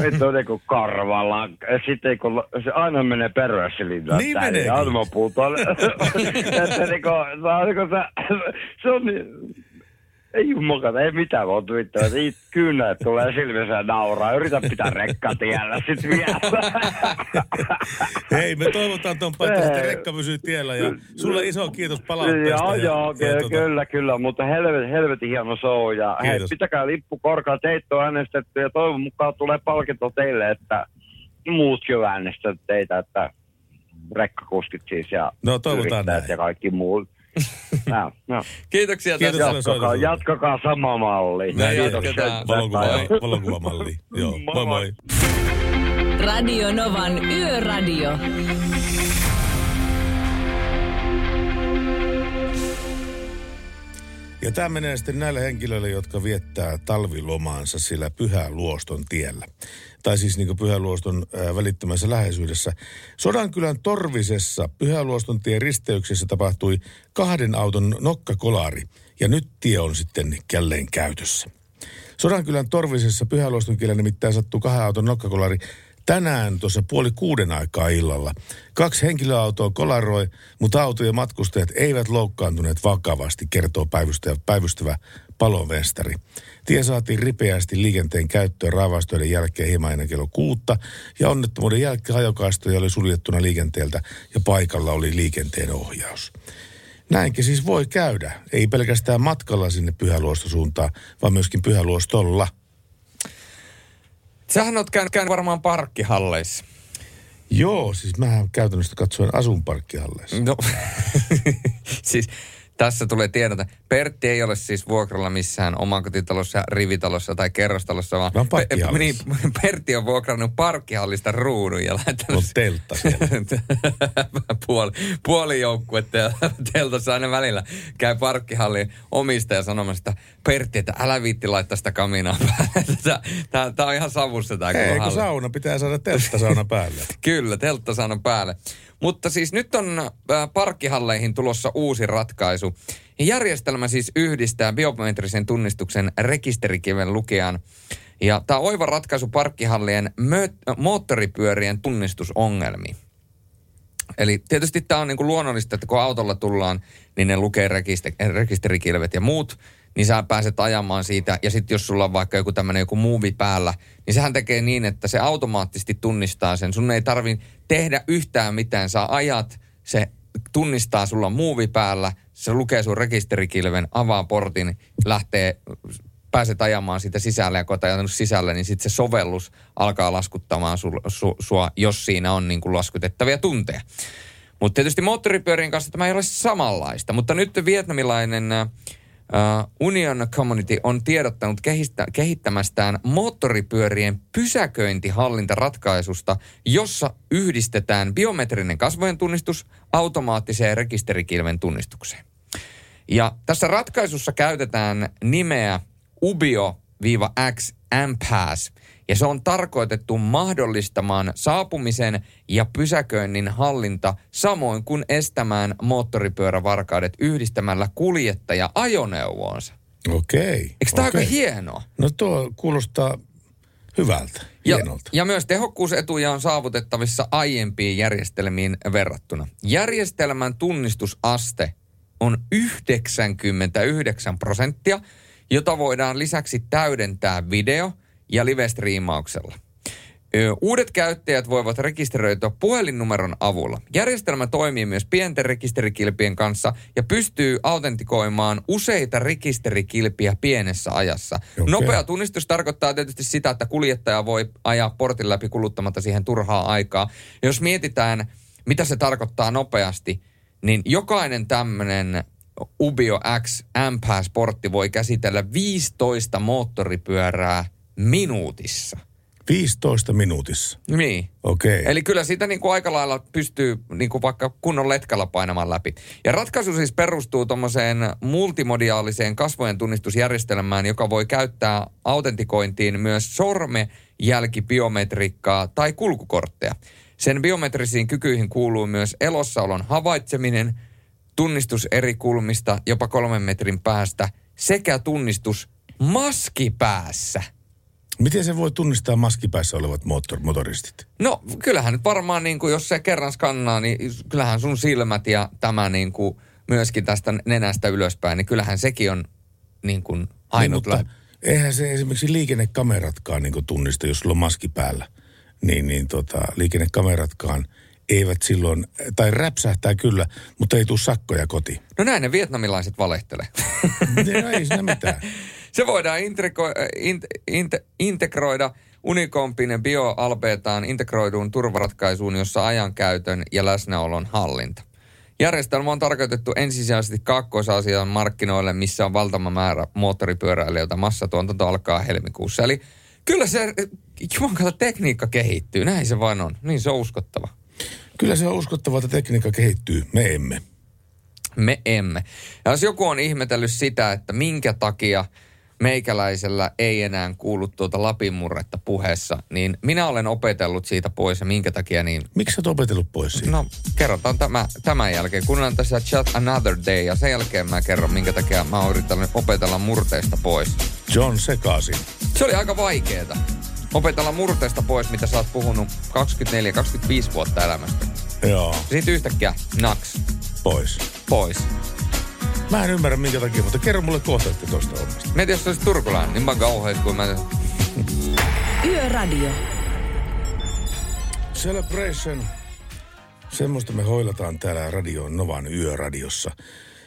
Nyt on niinku karvalla. Sitten kun se aina menee perössilintään. Niin menee. Ja aina putoli. Että niinku, se on niin... Ei jumala, ei mitään voi tuittaa. Kyllä, että tulee silmissä nauraa. Yritä pitää rekka tiellä sitten vielä. Hei, me toivotaan tuon paikkaan, että rekka pysyy tiellä. Ja sulle iso kiitos palautteesta. Joo, ja, joo, ja, kyllä, tuota... kyllä, kyllä. Mutta helvetin, helvetin hieno show. Ja hei, pitäkää lippu korkaa. Teitä on äänestetty ja toivon mukaan tulee palkinto teille, että muutkin on äänestetty teitä. Että rekkakuskit siis ja no, yrittäjät ja kaikki muut. No, no. Kiitoksia. Kiitos, jatkakaa, jatkakaa sama malli. Näin jatketaan. Valokuva, valokuvamalli. Joo, moi moi. Radio Novan Yöradio. Ja tämä menee sitten näille henkilöille, jotka viettää talvilomaansa sillä Pyhäluoston tiellä. Tai siis niin kuin Pyhäluoston välittömässä läheisyydessä. Sodankylän Torvisessa Pyhäluoston tien risteyksessä tapahtui kahden auton nokkakolari. Ja nyt tie on sitten jälleen käytössä. Sodankylän Torvisessa Pyhäluoston tiellä nimittäin sattui kahden auton nokkakolari tänään tuossa puoli kuuden aikaa illalla. Kaksi henkilöautoa kolaroi, mutta autojen matkustajat eivät loukkaantuneet vakavasti, kertoo päivystävä, päivystävä palovestari. Tie saatiin ripeästi liikenteen käyttöön raavaustyöiden jälkeen hieman ennen kello kuutta, ja onnettomuuden jälkeen ajokaistoja oli suljettuna liikenteeltä, ja paikalla oli liikenteen ohjaus. Näinkin siis voi käydä, ei pelkästään matkalla sinne Pyhäluostosuuntaan, vaan myöskin Pyhäluostolla. Sähän oot käynyt, käynyt varmaan parkkihalleissa. Joo, siis mähän käytännössä katsoen asun parkkihalleissa. No, siis tässä tulee tiedota. Pertti ei ole siis vuokralla missään omakotitalossa, rivitalossa tai kerrostalossa, vaan no, Pe- niin, Pertti on vuokrannut parkkihallista ruudun ja lähtenyt... No teltta puoli, puoli joukkuetta ja teltassa aina välillä käy parkkihallin omistaja sanomassa, että Pertti, että älä viitti laittaa sitä kaminaa päälle. Tää, tää on ihan savussa tää koko halli. Eikö sauna? Pitää saada telttasauna päälle. Kyllä, telttasauna päälle. Mutta siis nyt on parkkihalleihin tulossa uusi ratkaisu. Järjestelmä siis yhdistää biometrisen tunnistuksen rekisterikiven lukijaan. Ja tämä on oiva ratkaisu parkkihallien mö- moottoripyörien tunnistusongelmiin. Eli tietysti tämä on niin kuin luonnollista, että kun autolla tullaan, niin ne lukee rekister- rekisterikilvet ja muut. Niin sä pääset ajamaan siitä. Ja sitten jos sulla on vaikka joku tämmöinen joku muuvi päällä, niin sehän tekee niin, että se automaattisesti tunnistaa sen. Sun ei tarvitse tehdä yhtään mitään. Sä ajat, se tunnistaa sulla muuvi päällä, se lukee sun rekisterikilven, avaa portin, lähtee, pääset ajamaan sitä sisälle. Ja kun olet ajanut sisälle, niin sitten se sovellus alkaa laskuttamaan su, su, sua, jos siinä on niin kuin laskutettavia tunteja. Mutta tietysti moottoripyörien kanssa tämä ei ole samanlaista. Mutta nyt vietnamilainen... Uh, Union Community on tiedottanut kehittä, kehittämästään moottoripyörien pysäköintihallintaratkaisusta, jossa yhdistetään biometrinen kasvojen tunnistus automaattiseen rekisterikilven tunnistukseen. Ja tässä ratkaisussa käytetään nimeä Ubio X M Pass, ja se on tarkoitettu mahdollistamaan saapumisen ja pysäköinnin hallinta, samoin kuin estämään moottoripyörävarkaudet yhdistämällä kuljettaja ajoneuvoonsa. Okei. Eikö tämä ole hienoa? No tuo kuulostaa hyvältä, ja, hienolta. Ja myös tehokkuusetuja on saavutettavissa aiempiin järjestelmiin verrattuna. Järjestelmän tunnistusaste on yhdeksänkymmentäyhdeksän prosenttia, jota voidaan lisäksi täydentää video- ja live-striimauksella. Uudet käyttäjät voivat rekisteröityä puhelinnumeron avulla. Järjestelmä toimii myös pienten rekisterikilpien kanssa ja pystyy autentikoimaan useita rekisterikilpiä pienessä ajassa. Okay. Nopea tunnistus tarkoittaa tietysti sitä, että kuljettaja voi ajaa portin läpi kuluttamatta siihen turhaa aikaa. Jos mietitään, mitä se tarkoittaa nopeasti, niin jokainen tämmöinen Ubio X M-Pass-portti voi käsitellä viisitoista moottoripyörää minuutissa. viisitoista minuutissa? Niin. Okei. Okay. Eli kyllä siitä niin kuin aika lailla pystyy niin kuin vaikka kunnon letkalla painamaan läpi. Ja ratkaisu siis perustuu tommoseen multimodiaaliseen kasvojen tunnistusjärjestelmään, joka voi käyttää autentikointiin myös sormenjälkibiometriikkaa tai kulkukortteja. Sen biometrisiin kykyihin kuuluu myös elossaolon havaitseminen, tunnistus eri kulmista jopa kolmen metrin päästä sekä tunnistus maskipäässä. Miten se voi tunnistaa maskipäässä olevat motor- motoristit? No kyllähän nyt varmaan, niin kuin, jos se kerran skannaa, niin kyllähän sun silmät ja tämä niin kuin, myöskin tästä nenästä ylöspäin, niin kyllähän sekin on niin kuin, ainutlainen. Niin, mutta eihän se esimerkiksi liikennekameratkaan niin kuin tunnista, jos sulla on maski päällä. Niin, niin tota, liikennekameratkaan eivät silloin, tai räpsähtää kyllä, mutta ei tule sakkoja kotiin. No näin ne vietnamilaiset valehtele. No ei siinä mitään. Se voidaan intriko- in- in- integroida Unicompin BioAlbetaan integroiduun turvaratkaisuun, jossa ajankäytön ja läsnäolon hallinta. Järjestelmä on tarkoitettu ensisijaisesti Kaakkois-Aasian markkinoille, missä on valtava määrä moottoripyöräilijöitä. Massatuotanto alkaa helmikuussa. Eli kyllä se, jumankata, tekniikka kehittyy. Näin se vain on. Niin se on uskottava. Kyllä se on uskottava, että tekniikka kehittyy. Me emme. Me emme. Ja jos joku on ihmetellyt sitä, että minkä takia meikäläisellä ei enää kuulu tuota Lapin murretta puheessa, niin minä olen opetellut siitä pois ja minkä takia niin... Miksi sä oot opetellut pois siitä? No, kerrotaan tämä, tämän jälkeen. Kuunnellaan tässä Just Another Day ja sen jälkeen mä kerron, minkä takia mä oon yrittänyt opetella murteista pois. John sekaisin. Se oli aika vaikeeta. Opetella murteista pois, mitä sä oot puhunut kaksikymmentäneljä kaksikymmentäviisi vuotta elämästä. Joo. Sitten yhtäkkiä naks. Pois. Pois. Mä en ymmärrä minkä takia, mutta kerro mulle kohta, että tosta hommasta. Mieti, jos olisit turkulainen, niin mä oon kauheet, kun mä... Yöradio. Celebration. Semmoista me hoilataan täällä Radio Novan Yöradiossa.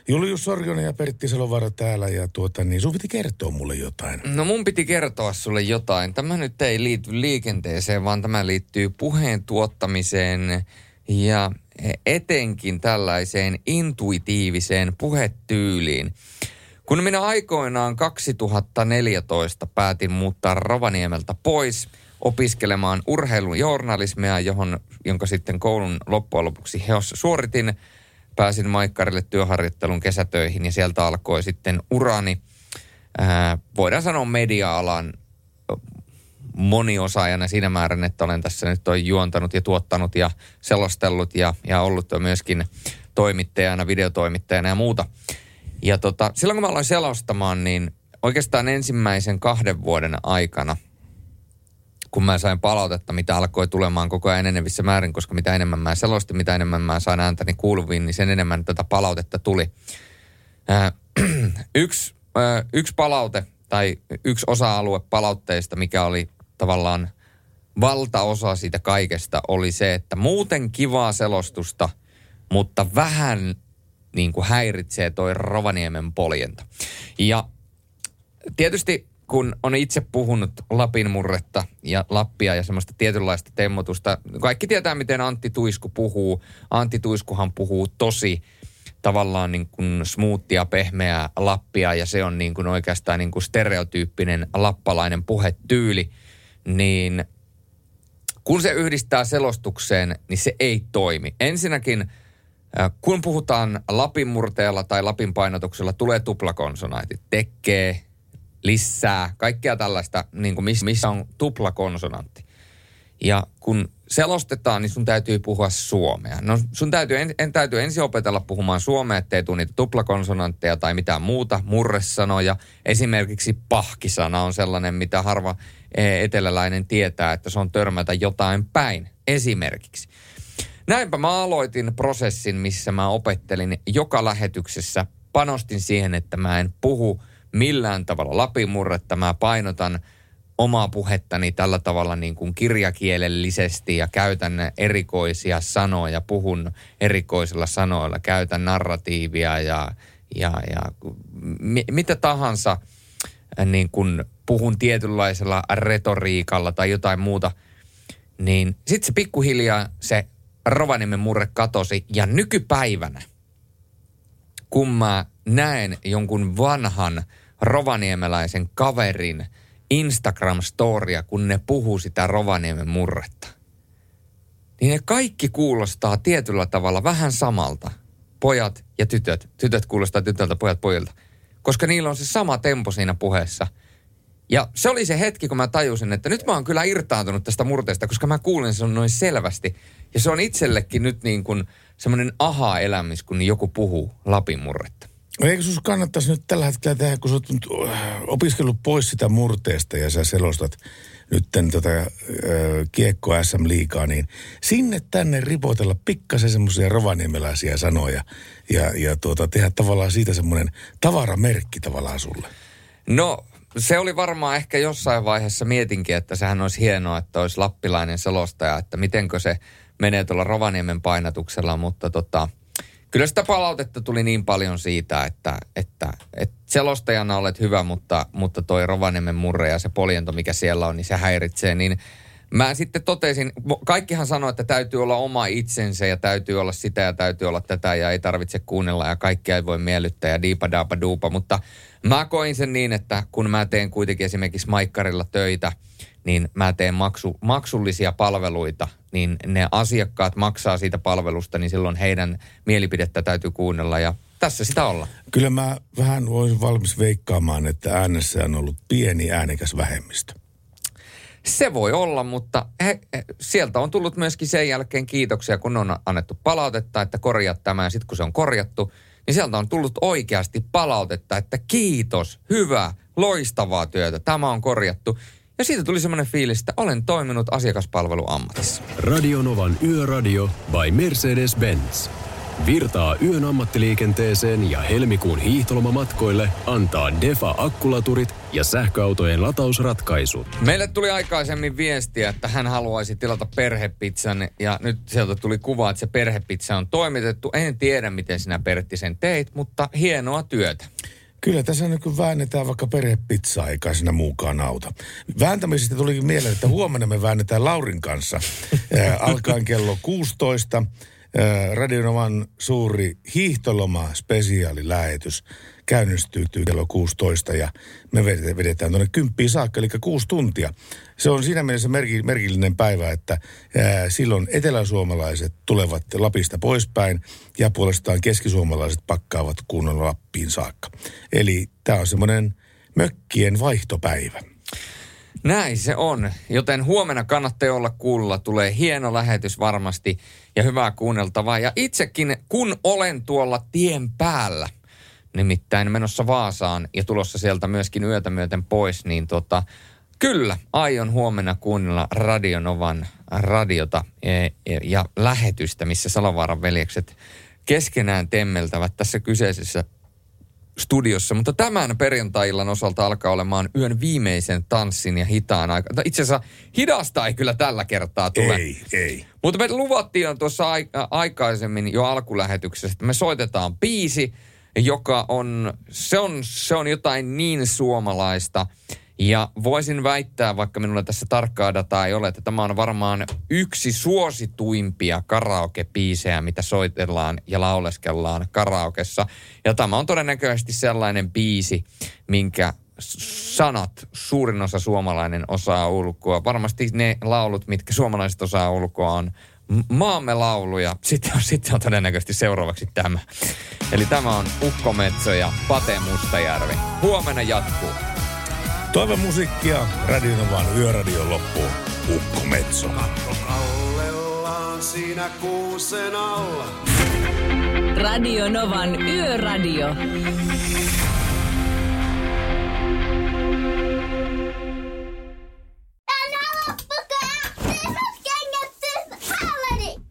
Julius Sorjonen ja Pertti Salovaara täällä ja tuota niin, sun piti kertoa mulle jotain. No mun piti kertoa sulle jotain. Tämä nyt ei liity liikenteeseen, vaan tämä liittyy puheen tuottamiseen ja... etenkin tällaiseen intuitiiviseen puhetyyliin. Kun minä aikoinaan kaksituhattaneljätoista päätin muuttaa Rovaniemeltä pois opiskelemaan urheilujournalismia, johon, jonka sitten koulun loppujen lopuksi H E O:ssa suoritin, pääsin Maikkarille työharjoittelun kesätöihin ja sieltä alkoi sitten urani, ää, voidaan sanoa media-alan moniosaajana siinä määrin, että olen tässä nyt on juontanut ja tuottanut ja selostellut ja, ja ollut myöskin toimittajana, videotoimittajana ja muuta. Ja tota, silloin kun mä aloin selostamaan, niin oikeastaan ensimmäisen kahden vuoden aikana, kun mä sain palautetta, mitä alkoi tulemaan koko ajan enenevissä määrin, koska mitä enemmän mä selostin, mitä enemmän mä sain ääntäni kuuluviin, niin sen enemmän tätä palautetta tuli. Äh, yksi, äh, yksi palaute tai yksi osa-alue palautteista, mikä oli tavallaan valtaosa siitä kaikesta, oli se, että muuten kivaa selostusta, mutta vähän niin kuin häiritsee toi Rovaniemen poljenta. Ja tietysti kun on itse puhunut Lapin murretta ja Lappia ja semmoista tietynlaista temmotusta, kaikki tietää, miten Antti Tuisku puhuu. Antti Tuiskuhan puhuu tosi tavallaan niin kuin smoothia, pehmeää Lappia ja se on niin kuin oikeastaan niin kuin stereotyyppinen lappalainen puhetyyli. Niin kun se yhdistää selostukseen, niin se ei toimi. Ensinnäkin, kun puhutaan Lapin murteella tai Lapin painotuksella, tulee tuplakonsonantit. Tekee, lisää, kaikkea tällaista, niin kuin missä on tuplakonsonantti. Ja kun selostetaan, niin sun täytyy puhua suomea. No sun täytyy, en, en täytyy ensin opetella puhumaan suomea, ettei tule niitä tuplakonsonantteja tai mitään muuta, murresanoja. Esimerkiksi pahkisana on sellainen, mitä harva eteläläinen tietää, että se on törmätä jotain päin esimerkiksi. Näinpä mä aloitin prosessin, missä mä opettelin joka lähetyksessä. Panostin siihen, että mä en puhu millään tavalla Lapin murretta, mä painotan omaa puhettani tällä tavalla niin kuin kirjakielellisesti ja käytän erikoisia sanoja, puhun erikoisilla sanoilla, käytän narratiivia ja, ja, ja mi, mitä tahansa niin kuin puhun tietynlaisella retoriikalla tai jotain muuta, niin sitten se pikkuhiljaa se Rovaniemen murre katosi ja nykypäivänä, kun mä näen jonkun vanhan rovaniemeläisen kaverin Instagram-storia, kun ne puhuu sitä Rovaniemen murretta, niin ne kaikki kuulostaa tietyllä tavalla vähän samalta. Pojat ja tytöt. Tytöt kuulostaa tytöltä, pojat pojilta. Koska niillä on se sama tempo siinä puheessa. Ja se oli se hetki, kun mä tajusin, että nyt mä oon kyllä irtaantunut tästä murteesta, koska mä kuulen sen noin selvästi. Ja se on itsellekin nyt niin kuin semmoinen aha-elämis, kun joku puhuu Lapin murretta. Eikö sinusta kannattaisi nyt tällä hetkellä tehdä, kun olet nyt opiskellut pois sitä murteesta ja sä selostat nyt tota, kiekko äs äm-liigaa, niin sinne tänne ripotella pikkasen semmoisia rovaniemeläisiä sanoja ja, ja tuota, tehdä tavallaan siitä semmoinen tavaramerkki tavallaan sulle? No se oli varmaan ehkä jossain vaiheessa mietinkin, että sehän olisi hienoa, että olisi lappilainen selostaja, että mitenkö se menee tuolla Rovaniemen painatuksella, mutta tota... Kyllä sitä palautetta tuli niin paljon siitä, että, että, että selostajana olet hyvä, mutta, mutta toi Rovaniemen murre ja se poljento, mikä siellä on, niin se häiritsee. Niin mä sitten totesin, kaikkihan sanoi, että täytyy olla oma itsensä ja täytyy olla sitä ja täytyy olla tätä ja ei tarvitse kuunnella ja kaikkia ei voi miellyttää ja diipa daapa duupa. Mutta mä koin sen niin, että kun mä teen kuitenkin esimerkiksi maikkarilla töitä, niin mä teen maksu, maksullisia palveluita, niin ne asiakkaat maksaa siitä palvelusta, niin silloin heidän mielipidettä täytyy kuunnella ja tässä sitä ollaan. Kyllä mä vähän olisin valmis veikkaamaan, että äänessä on ollut pieni äänekäs vähemmistö. Se voi olla, mutta he, he, sieltä on tullut myöskin sen jälkeen kiitoksia, kun on annettu palautetta, että korjaa tämä ja sitten kun se on korjattu, niin sieltä on tullut oikeasti palautetta, että kiitos, hyvä, loistavaa työtä, tämä on korjattu. Ja siitä tuli semmoinen fiilis, että olen toiminut asiakaspalveluammatissa. Radio Novan Yöradio by Mercedes-Benz. Virtaa yön ammattiliikenteeseen ja helmikuun hiihtolomamatkoille antaa Defa-akkulaturit ja sähköautojen latausratkaisut. Meille tuli aikaisemmin viestiä, että hän haluaisi tilata perhepizzan ja nyt sieltä tuli kuva, että se perhepizza on toimitettu. En tiedä, miten sinä Pertti sen teit, mutta hienoa työtä. Kyllä, tässä nyt väännetään vaikka perhepizzaa, eikä siinä muukaan auta. Vääntämisestä tulikin mieleen, että huomenna me väännetään Laurin kanssa. Äh, alkaen kello kuusitoista. Äh, Radio Novan suuri hiihtoloma-spesiaalilähetys käynnistyy kello kuusitoista ja me vedetään tuonne kymppiin saakka, eli kuusi tuntia. Se on siinä mielessä merkillinen päivä, että ää, silloin eteläsuomalaiset tulevat Lapista poispäin ja puolestaan keskisuomalaiset pakkaavat kunnon Lappiin saakka. Eli tämä on semmoinen mökkien vaihtopäivä. Näin se on, joten huomenna kannattaa olla kuulla. Tulee hieno lähetys varmasti ja hyvää kuunneltavaa. Ja itsekin, kun olen tuolla tien päällä, nimittäin menossa Vaasaan ja tulossa sieltä myöskin yötä myöten pois, niin tota, kyllä aion huomenna kuunnella Radio Novan radiota ja, ja lähetystä, missä Salovaaran veljekset keskenään temmeltävät tässä kyseisessä studiossa. Mutta tämän perjantai-illan osalta alkaa olemaan yön viimeisen tanssin ja hitaan aika. Itse asiassa hidasta ei kyllä tällä kertaa tule. Ei, ei. Mutta me luvattiin tuossa aikaisemmin jo alkulähetyksessä, että me soitetaan biisi, joka on se, on, se on jotain niin suomalaista. Ja voisin väittää, vaikka minulla tässä tarkkaa dataa ei ole, että tämä on varmaan yksi suosituimpia karaoke-biisejä, mitä soitellaan ja lauleskellaan karaokessa. Ja tämä on todennäköisesti sellainen biisi, minkä sanat suurin osa suomalainen osaa ulkoa. Varmasti ne laulut, mitkä suomalaiset osaa ulkoa, on maamme lauluja. Sitten on, sitten on todennäköisesti seuraavaksi tämä. Eli tämä on Ukkometso ja Pate Mustajärvi. Huomenna jatkuu. Toive musiikkia Radio Novan Yöradion loppuun. Ukkometso. Katto kallellaan siinä kuusen alla. Radio Novan Yöradio.